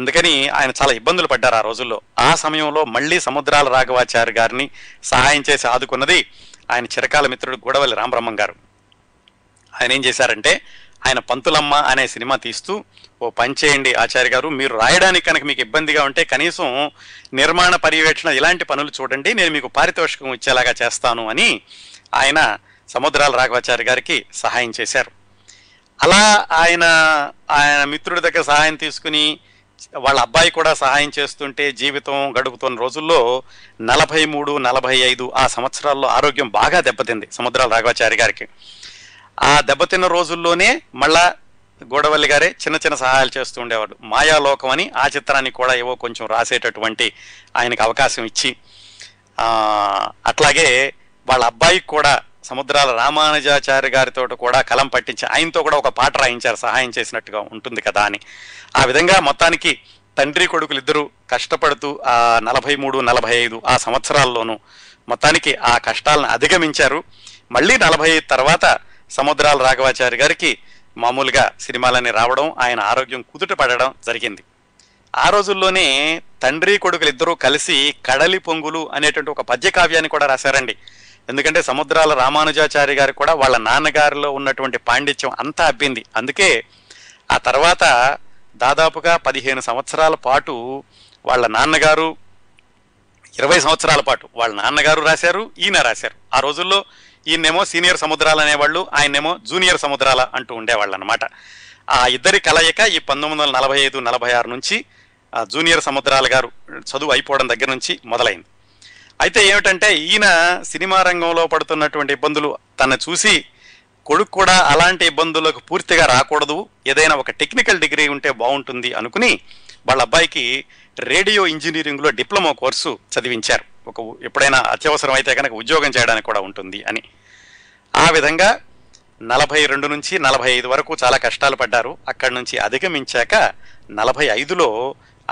అందుకని ఆయన చాలా ఇబ్బందులు పడ్డారు ఆ రోజుల్లో. ఆ సమయంలో మళ్ళీ సముద్రాల రాఘవాచారి గారిని సహాయం చేసి ఆదుకున్నది ఆయన చిరకాల మిత్రుడు గూడవల్లి రామబ్రహ్మం గారు. ఆయన ఏం చేశారంటే ఆయన పంతులమ్మ అనే సినిమా తీస్తూ ఓ పని చేయండి ఆచార్య గారు, మీరు రాయడానికి కనుక మీకు ఇబ్బందిగా ఉంటే కనీసం నిర్మాణ పర్యవేక్షణ ఇలాంటి పనులు చూడండి, నేను మీకు పారితోషికం ఇచ్చేలాగా చేస్తాను అని ఆయన సముద్రాల రాఘవాచారి గారికి సహాయం చేశారు. అలా ఆయన ఆయన మిత్రుడి దగ్గర సహాయం తీసుకుని వాళ్ళ అబ్బాయి కూడా సహాయం చేస్తుంటే జీవితం గడుపుతున్న రోజుల్లో నలభై మూడు నలభై ఐదు ఆ సంవత్సరాల్లో ఆరోగ్యం బాగా దెబ్బతింది సముద్రాల రాఘవాచారి గారికి. ఆ దెబ్బతిన్న రోజుల్లోనే మళ్ళా గోడవల్లి గారే చిన్న చిన్న సహాయాలు చేస్తూ ఉండేవాడు. మాయాలోకం అని ఆ చిత్రాన్ని కూడా ఏవో కొంచెం రాసేటటువంటి ఆయనకు అవకాశం ఇచ్చి, అట్లాగే వాళ్ళ అబ్బాయికి కూడా సముద్రాల రామానుజాచార్య గారితో కూడా కలం పట్టించి ఆయనతో కూడా ఒక పాట రాయించారు, సహాయం చేసినట్టుగా ఉంటుంది కదా అని. ఆ విధంగా మొత్తానికి తండ్రి కొడుకులు ఇద్దరు కష్టపడుతూ ఆ నలభై మూడు నలభై ఐదు ఆ సంవత్సరాల్లోనూ మొత్తానికి ఆ కష్టాలను అధిగమించారు. మళ్ళీ నలభై ఐదు తర్వాత సముద్రాల రాఘవాచార్య గారికి మామూలుగా సినిమాలన్నీ రావడం, ఆయన ఆరోగ్యం కుదుట పడడం జరిగింది. ఆ రోజుల్లోనే తండ్రి కొడుకులు ఇద్దరూ కలిసి కడలి పొంగులు అనేటువంటి ఒక పద్య కావ్యాన్ని కూడా రాశారండి. ఎందుకంటే సముద్రాల రామానుజాచారి గారు కూడా వాళ్ళ నాన్నగారిలో ఉన్నటువంటి పాండిత్యం అంతా అబ్బింది. అందుకే ఆ తర్వాత దాదాపుగా పదిహేను సంవత్సరాల పాటు వాళ్ళ నాన్నగారు, ఇరవై సంవత్సరాల పాటు వాళ్ళ నాన్నగారు రాశారు, ఈయన రాశారు. ఆ రోజుల్లో ఈయనేమో సీనియర్ సముద్రాలు అనేవాళ్ళు, ఆయనేమో జూనియర్ సముద్రాల అంటూ ఉండేవాళ్ళు అనమాట. ఆ ఇద్దరి కలయిక ఈ పంతొమ్మిది వందల నలభై ఐదు నలభై ఆరు నుంచి జూనియర్ సముద్రాల గారు చదువు అయిపోవడం దగ్గర నుంచి మొదలైంది. అయితే ఏమిటంటే ఈయన సినిమా రంగంలో పడుతున్నటువంటి ఇబ్బందులు తను చూసి కొడుకు కూడా అలాంటి ఇబ్బందులకు పూర్తిగా రాకూడదు, ఏదైనా ఒక టెక్నికల్ డిగ్రీ ఉంటే బాగుంటుంది అనుకుని వాళ్ళ అబ్బాయికి రేడియో ఇంజనీరింగ్లో డిప్లొమా కోర్సు చదివించారు. ఒక ఎప్పుడైనా అత్యవసరం అయితే కనుక ఉద్యోగం చేయడానికి కూడా ఉంటుంది అని. ఆ విధంగా నలభై రెండు నుంచి నలభై ఐదు వరకు చాలా కష్టాలు పడ్డారు. అక్కడి నుంచి అధిగమించాక నలభై ఐదులో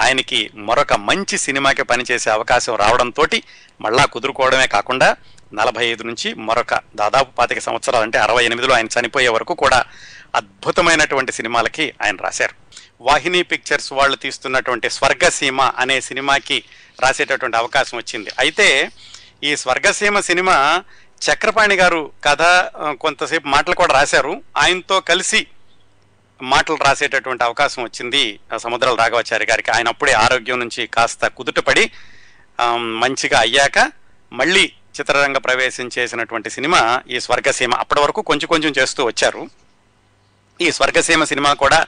ఆయనకి మరొక మంచి సినిమాకి పనిచేసే అవకాశం రావడంతో మళ్ళా కుదురుకోవడమే కాకుండా నలభై ఐదు నుంచి మరొక దాదాపు పాతిక సంవత్సరాలు అంటే అరవై ఎనిమిదిలో ఆయన చనిపోయే వరకు కూడా అద్భుతమైనటువంటి సినిమాలకి ఆయన రాశారు. వాహిని పిక్చర్స్ వాళ్ళు తీస్తున్నటువంటి స్వర్గసీమ అనే సినిమాకి రాసేటటువంటి అవకాశం వచ్చింది. అయితే ఈ స్వర్గసీమ సినిమా చక్రపాణి గారు కథ కొంతసేపు మాటలు కూడా రాశారు, ఆయనతో కలిసి మాటలు రాసేటటువంటి అవకాశం వచ్చింది సముద్రాల రాఘవాచారి గారికి. ఆయన అప్పుడే ఆరోగ్యం నుంచి కాస్త కుదుటపడి మంచిగా అయ్యాక మళ్ళీ చిత్రరంగ ప్రవేశం చేసినటువంటి సినిమా ఈ స్వర్గసీమ. అప్పటి వరకు కొంచెం కొంచెం చేస్తూ వచ్చారు. ఈ స్వర్గసీమ సినిమా కూడా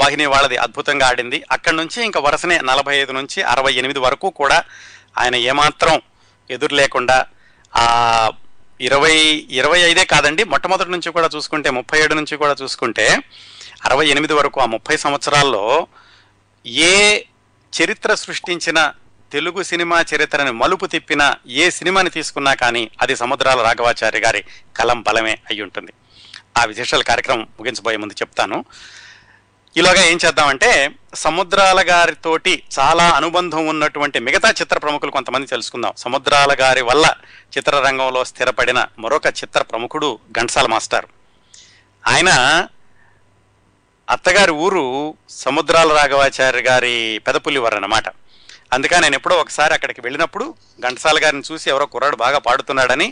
వాహిని వాళ్ళది అద్భుతంగా ఆడింది. అక్కడి నుంచి ఇంకా వరుసనే నలభై ఐదు నుంచి అరవై ఎనిమిది వరకు కూడా ఆయన ఏమాత్రం ఎదురు లేకుండా ఆ ఇరవై ఇరవై ఐదే కాదండి, మొట్టమొదటి నుంచి కూడా చూసుకుంటే ముప్పై ఏడు నుంచి కూడా చూసుకుంటే అరవై ఎనిమిది వరకు ఆ ముప్పై సంవత్సరాల్లో ఏ చరిత్ర సృష్టించిన, తెలుగు సినిమా చరిత్రని మలుపు తిప్పిన ఏ సినిమాని తీసుకున్నా కానీ అది సముద్రాల రాఘవాచారి గారి కలం బలమే అయి ఉంటుంది. ఆ విశేషాల కార్యక్రమం ముగించబోయే ముందు చెప్తాను. ఇలాగా ఏం చేద్దామంటే సముద్రాల గారితోటి చాలా అనుబంధం ఉన్నటువంటి మిగతా చిత్ర ప్రముఖులు కొంతమంది తెలుసుకుందాం. సముద్రాల గారి వల్ల చిత్రరంగంలో స్థిరపడిన మరొక చిత్ర ప్రముఖుడు ఘంటసాల మాస్టర్. ఆయన అత్తగారి ఊరు సముద్రాల రాఘవాచారి గారి పెదపుల్లివారు అన్నమాట. అందుకని నేను ఎప్పుడో ఒకసారి అక్కడికి వెళ్ళినప్పుడు ఘంటసాల గారిని చూసి ఎవరో కుర్రాడు బాగా పాడుతున్నాడని,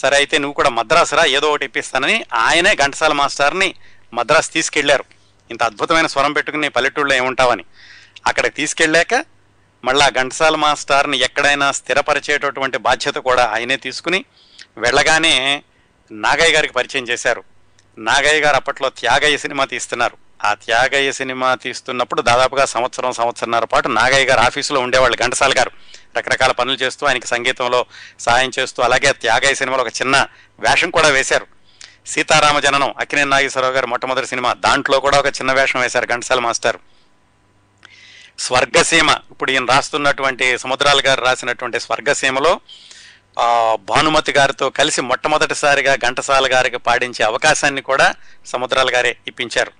సరే అయితే నువ్వు కూడా మద్రాసు రా ఏదో ఒకటి ఇప్పిస్తానని ఆయనే ఘంటసాల మాస్టర్ని మద్రాసు తీసుకెళ్లారు. ఇంత అద్భుతమైన స్వరం పెట్టుకుని పల్లెటూళ్ళలో ఏముంటావని అక్కడికి తీసుకెళ్ళాక మళ్ళా ఘంటసాల మాస్టర్ని ఎక్కడైనా స్థిరపరిచేటటువంటి బాధ్యత కూడా ఆయనే తీసుకుని వెళ్ళగానే నాగయ్య గారికి పరిచయం చేశారు. నాగయ్య గారు అప్పట్లో త్యాగయ్య సినిమా తీస్తున్నారు. ఆ త్యాగయ్య సినిమా తీస్తున్నప్పుడు దాదాపుగా సంవత్సరం సంవత్సరంన్నర పాటు నాగయ్య గారు ఆఫీసులో ఉండేవాళ్ళు. ఘంటసాల గారు రకరకాల పనులు చేస్తూ ఆయనకి సంగీతంలో సాయం చేస్తూ, అలాగే త్యాగయ్య సినిమాలో ఒక చిన్న వేషం కూడా వేశారు. సీతారామ జననం అక్కినేని నాగేశ్వరరావు గారు మొట్టమొదటి సినిమా, దాంట్లో కూడా ఒక చిన్న వేషం వేశారు ఘంటసాల మాస్టర్. స్వర్గసీమ, ఇప్పుడు ఈయన రాస్తున్నటువంటి సముద్రాల గారు రాసినటువంటి స్వర్గసీమలో భానుమతి గారితో కలిసి మొట్టమొదటిసారిగా ఘంటసాల గారికి పాడించే అవకాశాన్ని కూడా సముద్రాల గారే ఇప్పించారు.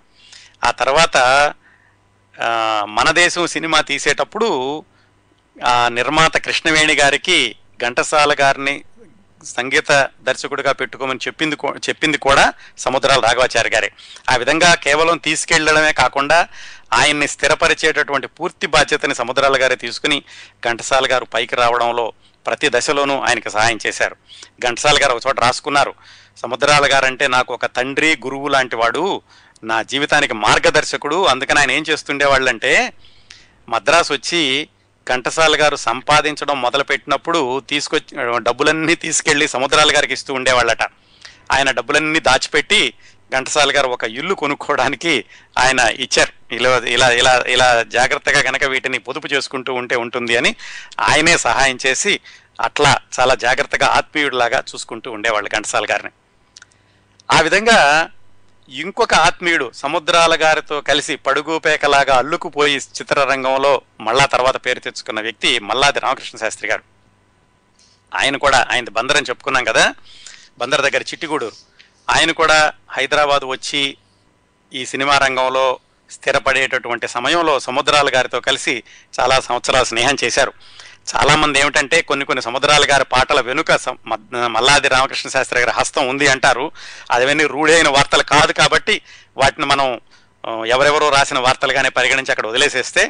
ఆ తర్వాత మన దేశం సినిమా తీసేటప్పుడు నిర్మాత కృష్ణవేణి గారికి ఘంటసాల గారిని సంగీత దర్శకుడిగా పెట్టుకోమని చెప్పింది చెప్పింది కూడా సముద్రాల రాఘవాచారి గారే. ఆ విధంగా కేవలం తీసుకెళ్లడమే కాకుండా ఆయన్ని స్థిరపరిచేటటువంటి పూర్తి బాధ్యతని సముద్రాల గారే తీసుకుని ఘంటసాల గారు పైకి రావడంలో ప్రతి దశలోనూ ఆయనకు సహాయం చేశారు. ఘంటసాల గారు ఒక చోట రాసుకున్నారు, సముద్రాల గారు అంటే నాకు ఒక తండ్రి గురువు లాంటి వాడు, నా జీవితానికి మార్గదర్శకుడు. అందుకని ఆయన ఏం చేస్తుండేవాళ్ళంటే మద్రాసు వచ్చి ఘంటసాల గారు సంపాదించడం మొదలుపెట్టినప్పుడు తీసుకొచ్చి డబ్బులన్నీ తీసుకెళ్ళి సముద్రాల గారికి ఇస్తూ ఉండేవాళ్ళట. ఆయన డబ్బులన్నీ దాచిపెట్టి ఘంటసాల గారు ఒక ఇల్లు కొనుక్కోవడానికి ఆయన ఇచ్చారు. ఇలా ఇలా ఇలా ఇలా జాగ్రత్తగా కనుక వీటిని పొదుపు చేసుకుంటూ ఉంటే ఉంటుంది అని ఆయనే సహాయం చేసి అట్లా చాలా జాగ్రత్తగా ఆత్మీయుడిలాగా చూసుకుంటూ ఉండేవాళ్ళు ఘంటసాల గారిని. ఆ విధంగా ఇంకొక ఆత్మీయుడు సముద్రాల గారితో కలిసి పడుగు పేకలాగా అల్లుకుపోయి చిత్రరంగంలో మళ్ళా తర్వాత పేరు తెచ్చుకున్న వ్యక్తి మల్లాది రామకృష్ణ శాస్త్రి గారు. ఆయన కూడా ఆయన బందర్ అని చెప్పుకున్నాం కదా, బందర్ దగ్గర చిట్టిగూడూరు. ఆయన కూడా హైదరాబాద్ వచ్చి ఈ సినిమా రంగంలో స్థిరపడేటటువంటి సమయంలో సముద్రాల గారితో కలిసి చాలా సంవత్సరాల స్నేహం చేశారు. చాలామంది ఏమిటంటే కొన్ని కొన్ని సముద్రాల గారి పాటల వెనుక మల్లాది రామకృష్ణ శాస్త్రి గారి హస్తం ఉంది అంటారు. అదవన్నీ రూఢైన వార్తలు కాదు కాబట్టి వాటిని మనం ఎవరెవరో రాసిన వార్తలుగానే పరిగణించి అక్కడ వదిలేసేస్తే,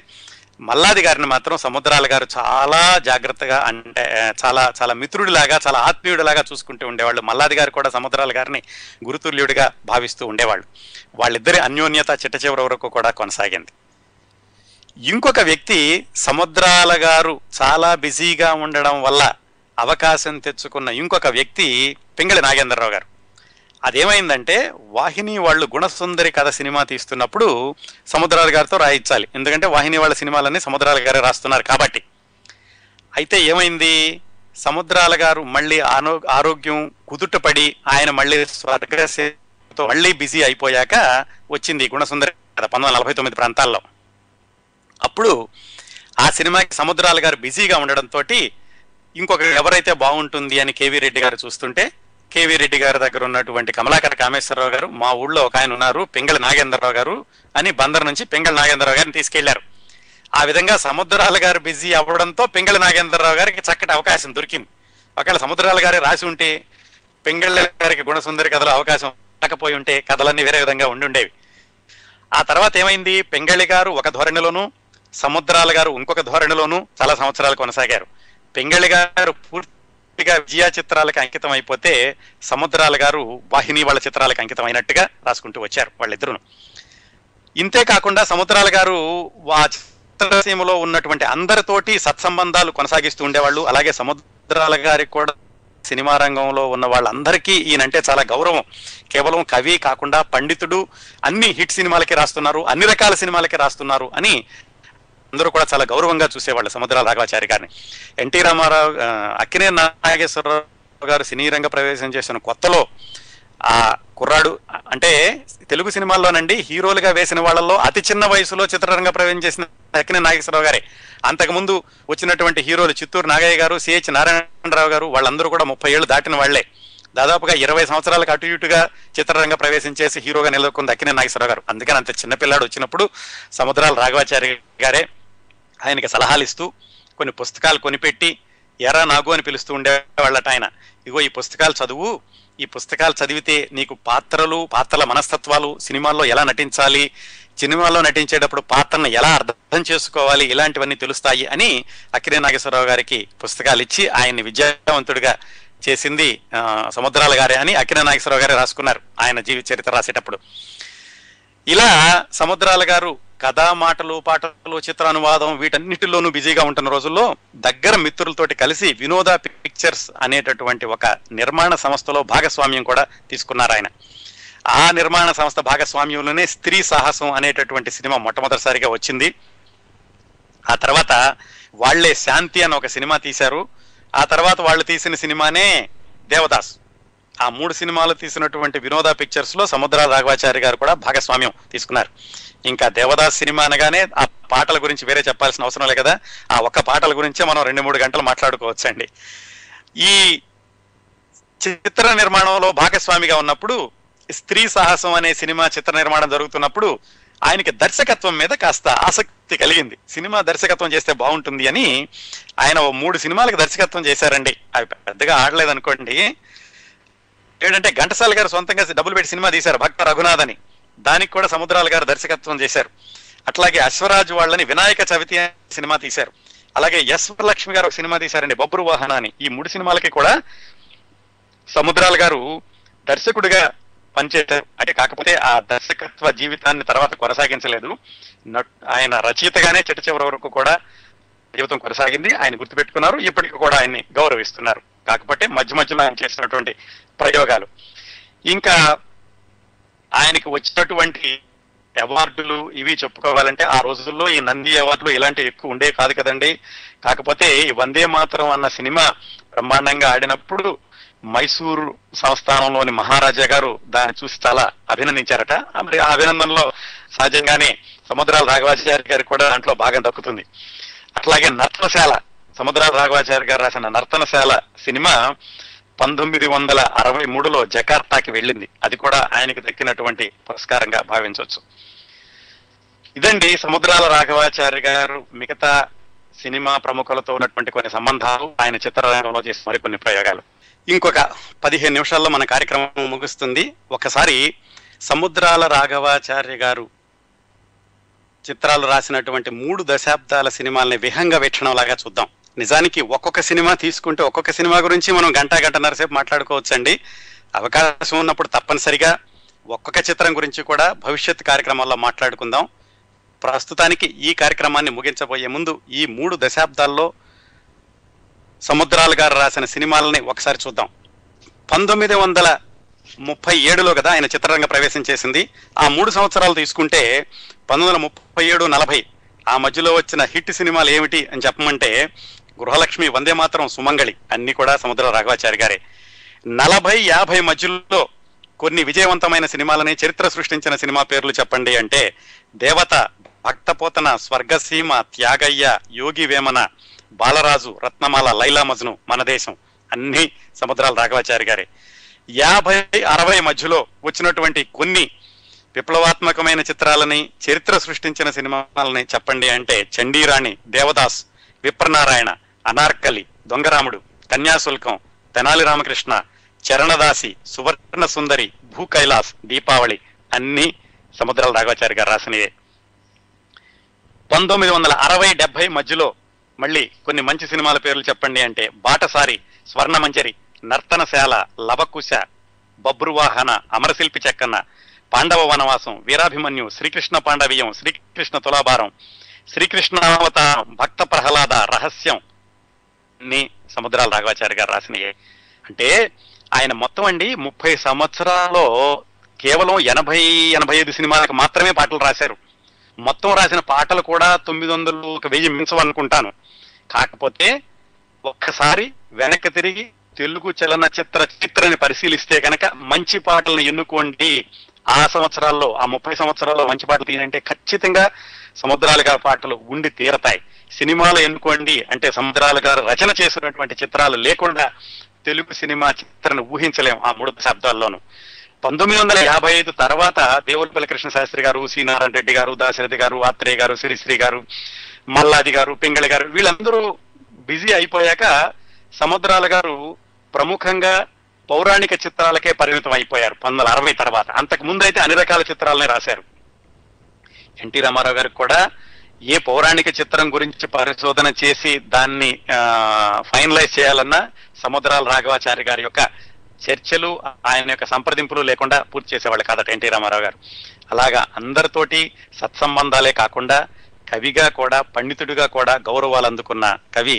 మల్లాది గారిని మాత్రం సముద్రాల గారు చాలా జాగ్రత్తగా అంటే చాలా చాలా మిత్రుడిలాగా చాలా ఆత్మీయుడిలాగా చూసుకుంటూ ఉండేవాళ్ళు. మల్లాది గారు కూడా సముద్రాల గారిని గురుతుల్యుడిగా భావిస్తూ ఉండేవాళ్ళు. వాళ్ళిద్దరి అన్యోన్యత చిట్ట చివరి వరకు కూడా కొనసాగింది. ఇంకొక వ్యక్తి సముద్రాల గారు చాలా బిజీగా ఉండడం వల్ల అవకాశం తెచ్చుకున్న ఇంకొక వ్యక్తి పింగళి నాగేంద్రరావు గారు. అదేమైందంటే వాహిని వాళ్ళు గుణసుందరి కథ సినిమా తీస్తున్నప్పుడు సముద్రాల గారితో రాయించాలి, ఎందుకంటే వాహిని వాళ్ళ సినిమాలన్నీ సముద్రాల గారే రాస్తున్నారు కాబట్టి. అయితే ఏమైంది, సముద్రాల గారు మళ్ళీ ఆనో ఆరోగ్యం కుదుటపడి ఆయన మళ్ళీ స్వర్గసేవతో మళ్ళీ బిజీ అయిపోయాక వచ్చింది గుణసుందరి కథ పంతొమ్మిది వందల నలభై తొమ్మిది ప్రాంతాల్లో. అప్పుడు ఆ సినిమాకి సముద్రాల గారు బిజీగా ఉండడంతో ఇంకొక ఎవరైతే బాగుంటుంది అని కేవీ రెడ్డి గారు చూస్తుంటే, కేవీ రెడ్డి గారి దగ్గర ఉన్నటువంటి కమలాకర కామేశ్వరరావు గారు మా ఊళ్ళో ఒక ఆయన ఉన్నారు పింగళి నాగేంద్రరావు గారు అని బందర్ నుంచి పింగళి నాగేంద్రరావు గారిని తీసుకెళ్లారు. ఆ విధంగా సముద్రాల గారు బిజీ అవ్వడంతో పింగళి నాగేంద్రరావు గారికి చక్కటి అవకాశం దొరికింది. ఒకవేళ సముద్రాల గారే రాసి ఉంటే పింగళి గారికి గుణసుందరి కథలో అవకాశం రాకపోయి ఉంటే కథలన్నీ వేరే విధంగా ఉండుండేవి. ఆ తర్వాత ఏమైంది, పింగళి గారు ఒక ధోరణిలోనూ సముద్రాల గారు ఇంకొక ధోరణిలోనూ చాలా సంవత్సరాలు కొనసాగారు. పింగళి గారు పూర్తిగా విజయ చిత్రాలకు అంకితం అయిపోతే సముద్రాల గారు వాహిని వాళ్ళ చిత్రాలకు అంకితం అయినట్టుగా రాసుకుంటూ వచ్చారు వాళ్ళిద్దరును. ఇంతేకాకుండా సముద్రాల గారు ఆ చిత్రసీమలో ఉన్నటువంటి అందరితోటి సత్సంబంధాలు కొనసాగిస్తూ ఉండేవాళ్ళు. అలాగే సముద్రాల గారికి కూడా సినిమా రంగంలో ఉన్న వాళ్ళందరికీ ఈయనంటే చాలా గౌరవం. కేవలం కవి కాకుండా పండితుడు, అన్ని హిట్ సినిమాలకి రాస్తున్నారు, అన్ని రకాల సినిమాలకి రాస్తున్నారు అని అందరూ కూడా చాలా గౌరవంగా చూసేవాళ్ళు సముద్రాల రాఘవాచారి గారిని. ఎన్టీ రామారావు అక్కినేని నాగేశ్వరరావు గారు సినీ రంగ ప్రవేశం చేసిన కొత్తలో ఆ కుర్రాడు అంటే తెలుగు సినిమాల్లోనండి హీరోలుగా వేసిన వాళ్ళల్లో అతి చిన్న వయసులో చిత్రరంగ ప్రవేశం చేసిన అక్కినేని నాగేశ్వరరావు గారే. అంతకుముందు వచ్చినటువంటి హీరోలు చిత్తూరు నాగయ్య గారు, సిహెచ్ నారాయణరావు గారు వాళ్ళందరూ కూడా ముప్పై ఏళ్ళు దాటిన వాళ్లే. దాదాపుగా ఇరవై సంవత్సరాలకు అటు ఇటుగా చిత్రరంగ ప్రవేశం చేసి హీరోగా నిలదొక్కుంది అక్కినేని నాగేశ్వరరావు గారు. అందుకని అంత చిన్నపిల్లాడు వచ్చినప్పుడు సముద్రాల రాఘవాచారి గారే ఆయనకి సలహాలు ఇస్తూ కొన్ని పుస్తకాలు కొనిపెట్టి ఎరా నాగు అని పిలుస్తూ ఉండేవాళ్ళట ఆయన. ఇగో ఈ పుస్తకాలు చదువు, ఈ పుస్తకాలు చదివితే నీకు పాత్రలు పాత్రల మనస్తత్వాలు, సినిమాల్లో ఎలా నటించాలి, సినిమాల్లో నటించేటప్పుడు పాత్రను ఎలా అర్థం చేసుకోవాలి, ఇలాంటివన్నీ తెలుస్తాయి అని అక్కినేని నాగేశ్వరరావు గారికి పుస్తకాలు ఇచ్చి ఆయన్ని విద్యావంతుడిగా చేసింది సముద్రాల గారే అని అక్కినేని నాగేశ్వరరావు గారే రాసుకున్నారు ఆయన జీవిత చరిత్ర రాసేటప్పుడు. ఇలా సముద్రాల గారు కథ, మాటలు, పాటలు, చిత్రానువాదం వీటన్నిటిలోనూ బిజీగా ఉంటున్న రోజుల్లో దగ్గర మిత్రులతోటి కలిసి వినోద పిక్చర్స్ అనేటటువంటి ఒక నిర్మాణ సంస్థలో భాగస్వామ్యం కూడా తీసుకున్నారు ఆయన. ఆ నిర్మాణ సంస్థ భాగస్వామ్యంలోనే స్త్రీ సాహసం అనేటటువంటి సినిమా మొట్టమొదటిసారిగా వచ్చింది. ఆ తర్వాత వాళ్లే శాంతి అని ఒక సినిమా తీశారు. ఆ తర్వాత వాళ్ళు తీసిన సినిమానే దేవదాస్. ఆ మూడు సినిమాలు తీసినటువంటి వినోద పిక్చర్స్ లో సముద్రాల రాఘవాచారి గారు కూడా భాగస్వామ్యం తీసుకున్నారు. ఇంకా దేవదాస్ సినిమా అనగానే ఆ పాటల గురించి వేరే చెప్పాల్సిన అవసరం లే కదా, ఆ ఒక్క పాటల గురించే మనం రెండు మూడు గంటలు మాట్లాడుకోవచ్చండి. ఈ చిత్ర నిర్మాణంలో భాగస్వామిగా ఉన్నప్పుడు స్త్రీ సాహసం అనే సినిమా చిత్ర నిర్మాణం జరుగుతున్నప్పుడు ఆయనకి దర్శకత్వం మీద కాస్త ఆసక్తి కలిగింది. సినిమా దర్శకత్వం చేస్తే బాగుంటుంది అని ఆయన ఓ మూడు సినిమాలకు దర్శకత్వం చేశారండి. అవి పెద్దగా ఆడలేదు అనుకోండి. ఏంటంటే ఘంటసాల గారు సొంతంగా డబ్బులు పెట్టి సినిమా తీశారు భక్త రఘునాథ్ అని, దానికి కూడా సముద్రాల గారు దర్శకత్వం చేశారు. అట్లాగే అశ్వరాజు వాళ్ళని వినాయక చవితి సినిమా తీశారు. అలాగే ఎస్ వరలక్ష్మి గారు ఒక సినిమా తీశారండి బొబ్బరు వాహన అని. ఈ మూడు సినిమాలకి కూడా సముద్రాల గారు దర్శకుడిగా పనిచేశారు. అంటే కాకపోతే ఆ దర్శకత్వ జీవితాన్ని తర్వాత కొనసాగించలేదు. ఆయన రచయితగానే చిట్ట చివరి వరకు కూడా జీవితం కొనసాగింది. ఆయన గుర్తుపెట్టుకున్నారు, ఇప్పటికీ కూడా ఆయన్ని గౌరవిస్తున్నారు. కాకపోతే మధ్య మధ్యలో ఆయన చేసినటువంటి ప్రయోగాలు. ఇంకా ఆయనకి వచ్చినటువంటి అవార్డులు ఇవి చెప్పుకోవాలంటే ఆ రోజుల్లో ఈ నంది అవార్డులు ఇలాంటివి ఎక్కువ ఉండే కాదు కదండి. కాకపోతే వందే మాతరం అన్న సినిమా బ్రహ్మాండంగా ఆడినప్పుడు మైసూరు సంస్థానంలోని మహారాజా గారు దాన్ని చూసి చాలా అభినందించారట. మరి ఆ అభినందనలో సహజంగానే సముద్రాల రాఘవాచార్య గారు కూడా దాంట్లో భాగం దక్కుతుంది. అట్లాగే నర్తనశాల, సముద్రాల రాఘవాచార్య గారు రాసిన నర్తనశాల సినిమా పంతొమ్మిది వందల అరవై మూడులో జకార్తాకి వెళ్ళింది. అది కూడా ఆయనకు దక్కినటువంటి పురస్కారంగా భావించవచ్చు. ఇదండి సముద్రాల రాఘవాచార్య గారు మిగతా సినిమా ప్రముఖులతో ఉన్నటువంటి కొన్ని సంబంధాలు, ఆయన చిత్రరంగంలో చేసిన మరికొన్ని ప్రయోగాలు. ఇంకొక పదిహేను నిమిషాల్లో మన కార్యక్రమం ముగుస్తుంది. ఒకసారి సముద్రాల రాఘవాచార్య గారు చిత్రాలు రాసినటువంటి మూడు దశాబ్దాల సినిమాలని విహంగ వీక్షణంలాగా చూద్దాం. నిజానికి ఒక్కొక్క సినిమా తీసుకుంటే ఒక్కొక్క సినిమా గురించి మనం గంట గంటన్నర సేపు మాట్లాడుకోవచ్చండి. అవకాశం ఉన్నప్పుడు తప్పనిసరిగా ఒక్కొక్క చిత్రం గురించి కూడా భవిష్యత్ కార్యక్రమాల్లో మాట్లాడుకుందాం. ప్రస్తుతానికి ఈ కార్యక్రమాన్ని ముగించబోయే ముందు ఈ మూడు దశాబ్దాల్లో సముద్రాల గారు రాసిన సినిమాలని ఒకసారి చూద్దాం. పంతొమ్మిది వందల ముప్పై ఏడులో కదా ఆయన చిత్రరంగ ప్రవేశం చేసింది. ఆ మూడు సంవత్సరాలు తీసుకుంటే పంతొమ్మిది వందల ముప్పై ఏడు నలభై ఆ మధ్యలో వచ్చిన హిట్ సినిమాలు ఏమిటి అని చెప్పమంటే గృహలక్ష్మి, వందే మాత్రం, సుమంగళి అన్ని కూడా సముద్రాల రాఘవాచార్య గారే. నలభై యాభై మధ్యలో కొన్ని విజయవంతమైన సినిమాలని, చరిత్ర సృష్టించిన సినిమా పేర్లు చెప్పండి అంటే దేవత, భక్తపోతన, స్వర్గసీమ, త్యాగయ్య, యోగి వేమన, బాలరాజు, రత్నమాల, లైలా మజ్ను, మన దేశం అన్ని సముద్రాల రాఘవాచార్య గారే. యాభై అరవై మధ్యలో వచ్చినటువంటి కొన్ని విప్లవాత్మకమైన చిత్రాలని, చరిత్ర సృష్టించిన సినిమాలని చెప్పండి అంటే చండీరాణి, దేవదాస్, విప్రనారాయణ, అనార్కలి, దొంగరాముడు, కన్యాశుల్కం, తెనాలి రామకృష్ణ, చరణదాసి, సువర్ణ సుందరి, భూ కైలాస్, దీపావళి అన్ని సముద్రాల రాఘవాచార్య గారు రాసినవే. పంతొమ్మిది వందల అరవై డెబ్బై మధ్యలో మళ్ళీ కొన్ని మంచి సినిమాల పేర్లు చెప్పండి అంటే బాటసారి, స్వర్ణమంజరి, నర్తనశాల, లవకుశ, బబ్రువాహన, అమరశిల్పి చెక్కన్న, పాండవ వనవాసం, వీరాభిమన్యు, శ్రీకృష్ణ పాండవీయం, శ్రీకృష్ణ తులాభారం, శ్రీకృష్ణావతారం, భక్త ప్రహ్లాద, రహస్యం ని సముద్రాల రాఘవాచార్య గారు రాసినయే. అంటే ఆయన మొత్తం అండి ముప్పై సంవత్సరాల్లో కేవలం ఎనభై ఎనభై ఐదు సినిమాలకు మాత్రమే పాటలు రాశారు. మొత్తం రాసిన పాటలు కూడా తొమ్మిది వందలు ఒక వెయ్యి మించవనుకుంటాను. కాకపోతే ఒక్కసారి వెనక్కి తిరిగి తెలుగు చలనచిత్ర చిత్రాన్ని పరిశీలిస్తే కనుక మంచి పాటలను ఎన్నుకోండి, ఆ సంవత్సరాల్లో ఆ ముప్పై సంవత్సరాల్లో మంచి పాటలు తీయాలంటే ఖచ్చితంగా సముద్రాల గారి పాటలు ఉండి తీరతాయి. సినిమాలు ఎన్నుకోండి అంటే సముద్రాల గారు రచన చేసినటువంటి చిత్రాలు లేకుండా తెలుగు సినిమా చిత్రాన్ని ఊహించలేము ఆ మూడు దశాబ్దాల్లోనూ. పంతొమ్మిది వందల యాభై ఐదు తర్వాత దేవులపల్లి కృష్ణ శాస్త్రి గారు, సి నారాయణ రెడ్డి గారు, దాశరథి గారు, ఆత్రేయ గారు, శ్రీశ్రీ గారు, మల్లాది గారు, పింగళి గారు వీళ్ళందరూ బిజీ అయిపోయాక సముద్రాల గారు ప్రముఖంగా పౌరాణిక చిత్రాలకే పరిమితం అయిపోయారు పంతొమ్మిది వందల అరవై తర్వాత. అంతకు ముందైతే అన్ని రకాల చిత్రాలనే రాశారు. ఎన్టీ రామారావు గారికి కూడా ఏ పౌరాణిక చిత్రం గురించి పరిశోధన చేసి దాన్ని ఫైనలైజ్ చేయాలన్నా సముద్రాల రాఘవాచార్య గారి యొక్క చర్చలు, ఆయన యొక్క సంప్రదింపులు లేకుండా పూర్తి చేసేవాళ్ళు కాదట ఎన్టీ రామారావు గారు. అలాగా అందరితోటి సత్సంబంధాలే కాకుండా కవిగా కూడా, పండితుడిగా కూడా గౌరవాలు అందుకున్న కవి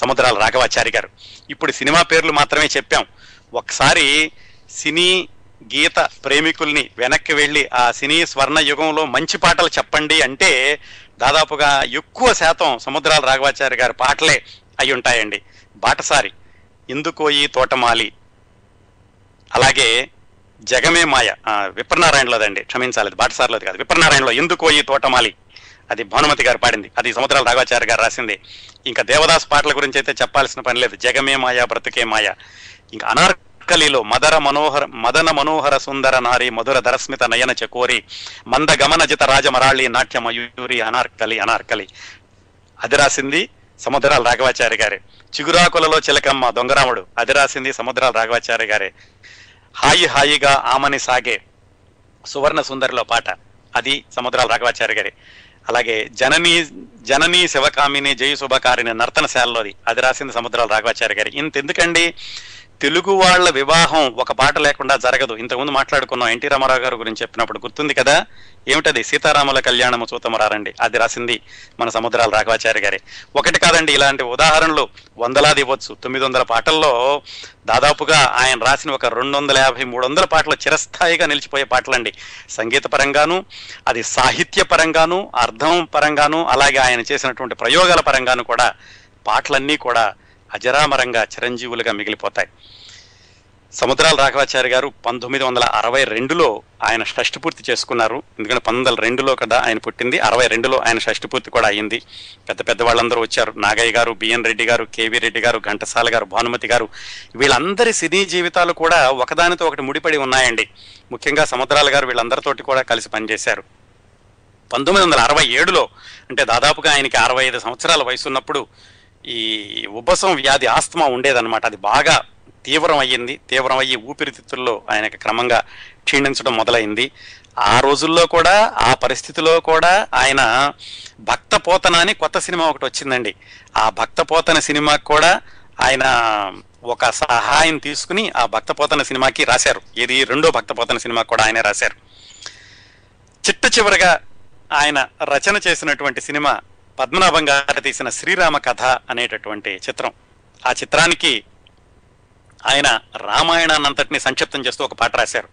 సముద్రాల రాఘవాచార్య గారు. ఇప్పుడు సినిమా పేర్లు మాత్రమే చెప్పాం. ఒకసారి సినీ గీత ప్రేమికుల్ని వెనక్కి వెళ్ళి ఆ సినీ స్వర్ణ యుగంలో మంచి పాటలు చెప్పండి అంటే దాదాపుగా ఎక్కువ శాతం సముద్రాల రాఘవాచార్య గారి పాటలే అయి ఉంటాయండి. బాటసారి, ఇందుకోయి తోటమాలి, అలాగే జగమే మాయ, విప్రనారాయణలోదండి, క్షమించాలి బాటసారిలోది కాదు, విప్రనారాయణలో ఇందుకోయి తోటమాలి అది భానుమతి గారు పాడింది, అది సముద్రాల రాఘవాచార్య గారు రాసింది. ఇంకా దేవదాస్ పాటల గురించి అయితే చెప్పాల్సిన పని లేదు, జగమే మాయ, బ్రతుకే మాయ. ఇంకా అనార్కలిలో మదర మనోహర మదన మనోహర సుందర నారి మధుర ధరస్మిత నయన చకోరి మంద గమన జిత రాజమరాళి నాట్య మయూరి అనార్కలి అనార్కలి అది రాసింది సముద్రాల రాఘవాచార్య గారే. చిగురాకులలో చిలకమ్మ, దొంగరాముడు అది రాసింది సముద్రాల రాఘవాచార్య గారే. హాయి హాయిగా ఆమని సాగే సువర్ణ సుందరిలో పాట అది సముద్రాల రాఘవాచార్య గారే. అలాగే జననీ జననీ శివకామిని జయ శుభకారిని నర్తనశాలలోది అది రాసింది సముద్రాల రాఘవాచార్య గారి. ఇంతెందుకండి, తెలుగు వాళ్ళ వివాహం ఒక పాట లేకుండా జరగదు. ఇంతకుముందు మాట్లాడుకున్నాం ఎన్టీ రామారావు గారు గురించి చెప్పినప్పుడు, గుర్తుంది కదా? ఏమిటది? సీతారాముల కళ్యాణము చూతమరారండి. అది రాసింది మన సముద్రాల రాఘవాచార్య గారే. ఒకటి కాదండి, ఇలాంటి ఉదాహరణలు వందలాది ఇవ్వచ్చు. తొమ్మిది వందల పాటల్లో దాదాపుగా ఆయన రాసిన ఒక రెండు వందల యాభై మూడు వందల పాటలు చిరస్థాయిగా నిలిచిపోయే పాటలండి. సంగీత పరంగాను, అది సాహిత్య పరంగాను, అర్థం పరంగాను, అలాగే ఆయన చేసినటువంటి ప్రయోగాల పరంగాను కూడా పాటలన్నీ కూడా అజరామరంగా చిరంజీవులుగా మిగిలిపోతాయి. సముద్రాల రాఘవాచార్య గారు పంతొమ్మిది వందల అరవై రెండులో ఆయన షష్టి పూర్తి చేసుకున్నారు. ఎందుకంటే పంతొమ్మిది వందల రెండులో కదా ఆయన పుట్టింది, అరవై రెండులో ఆయన షష్టి పూర్తి కూడా అయ్యింది. పెద్ద పెద్ద వాళ్ళందరూ వచ్చారు. నాగయ్య గారు, బిఎన్ రెడ్డి గారు, కేవీ రెడ్డి గారు, ఘంటసాల గారు, భానుమతి గారు, వీళ్ళందరి సినీ జీవితాలు కూడా ఒకదానితో ఒకటి ముడిపడి ఉన్నాయండి. ముఖ్యంగా సముద్రాల గారు వీళ్ళందరితోటి కూడా కలిసి పనిచేశారు. పంతొమ్మిది వందల అరవై ఏడులో అంటే దాదాపుగా ఆయనకి అరవై ఐదు సంవత్సరాల వయసు ఉన్నప్పుడు ఈ ఉబ్బసం వ్యాధి, ఆస్తమా ఉండేదన్నమాట. అది బాగా తీవ్రం అయ్యింది. తీవ్రం అయ్యి ఊపిరితిత్తుల్లో ఆయనకు క్రమంగా క్షీణించడం మొదలైంది. ఆ రోజుల్లో కూడా, ఆ పరిస్థితిలో కూడా ఆయన భక్త పోతన అని కొత్త సినిమా ఒకటి వచ్చిందండి. ఆ భక్త పోతన సినిమాకి కూడా ఆయన ఒక సహాయం తీసుకుని ఆ భక్త పోతన సినిమాకి రాశారు. ఇది రెండో భక్త పోతన సినిమాకి కూడా ఆయనే రాశారు. చిట్ట చివరిగా ఆయన రచన చేసినటువంటి సినిమా పద్మనాభం గారు తీసిన శ్రీరామ కథ అనేటటువంటి చిత్రం. ఆ చిత్రానికి ఆయన రామాయణాన్ని అంతటినీ సంక్షిప్తం చేస్తూ ఒక పాట రాశారు.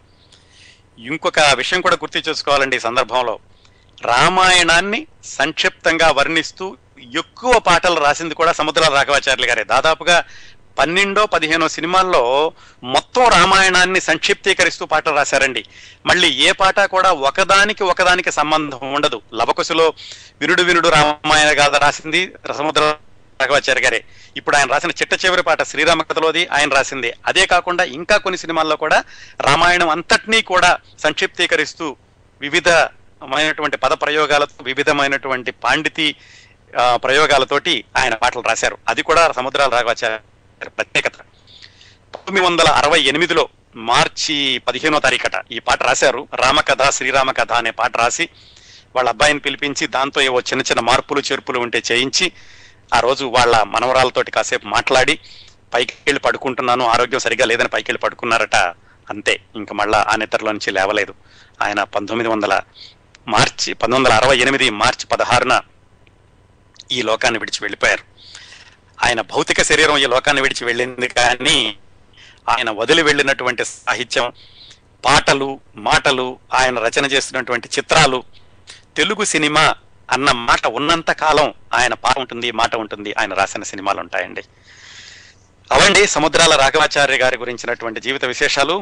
ఇంకొక విషయం కూడా గుర్తు చేసుకోవాలండి ఈ సందర్భంలో, రామాయణాన్ని సంక్షిప్తంగా వర్ణిస్తూ ఎక్కువ పాటలు రాసింది కూడా సముద్రాల రాఘవాచార్యులు గారే. దాదాపుగా పన్నెండో పదిహేనో సినిమాల్లో మొత్తం రామాయణాన్ని సంక్షిప్తీకరిస్తూ పాటలు రాశారండి. మళ్ళీ ఏ పాట కూడా ఒకదానికి ఒకదానికి సంబంధం ఉండదు. లవకుశలో వినుడు వినుడు రామాయణ గాథ రాసింది సముద్ర రాఘవాచార్య గారే. ఇప్పుడు ఆయన రాసిన చిట్ట చివరి పాట శ్రీరామకథలోది ఆయన రాసింది. అదే కాకుండా ఇంకా కొన్ని సినిమాల్లో కూడా రామాయణం అంతటినీ కూడా సంక్షిప్తీకరిస్తూ వివిధమైనటువంటి పద ప్రయోగాలతో, వివిధమైనటువంటి పాండితి ప్రయోగాలతోటి ఆయన పాటలు రాశారు. అది కూడా సముద్రాల రాఘవాచార్య ప్రత్యేకత. పంతొమ్మిది వందల అరవై ఎనిమిదిలో మార్చి పదిహేనో తారీఖట ఈ పాట రాశారు. రామకథ శ్రీరామ కథ అనే పాట రాసి వాళ్ళ అబ్బాయిని పిలిపించి దాంతో ఏవో చిన్న చిన్న మార్పులు చేర్పులు ఉంటే చేయించి, ఆ రోజు వాళ్ళ మనవరాలతోటి కాసేపు మాట్లాడి పైకి వెళ్ళి పడుకుంటున్నాను, ఆరోగ్యం సరిగా లేదని పైకి వెళ్ళి పడుకున్నారట. అంతే, ఇంకా మళ్ళా ఆ నిద్రలో నుంచి లేవలేదు ఆయన. పంతొమ్మిది వందల మార్చి పంతొమ్మిది వందల అరవై ఎనిమిది మార్చి పదహారున ఈ లోకాన్ని విడిచి వెళ్ళిపోయారు. ఆయన భౌతిక శరీరం ఈ లోకాన్ని విడిచి వెళ్ళింది, కానీ ఆయన వదిలి వెళ్ళినటువంటి సాహిత్యం, పాటలు, మాటలు, ఆయన రచన చేస్తున్నటువంటి చిత్రాలు, తెలుగు సినిమా అన్న మాట ఉన్నంత కాలం ఆయన పాట ఉంటుంది, మాట ఉంటుంది, ఆయన రాసిన సినిమాలు ఉంటాయండి. అవండి సముద్రాల రాఘవాచార్య గారి గురించినటువంటి జీవిత విశేషాలు.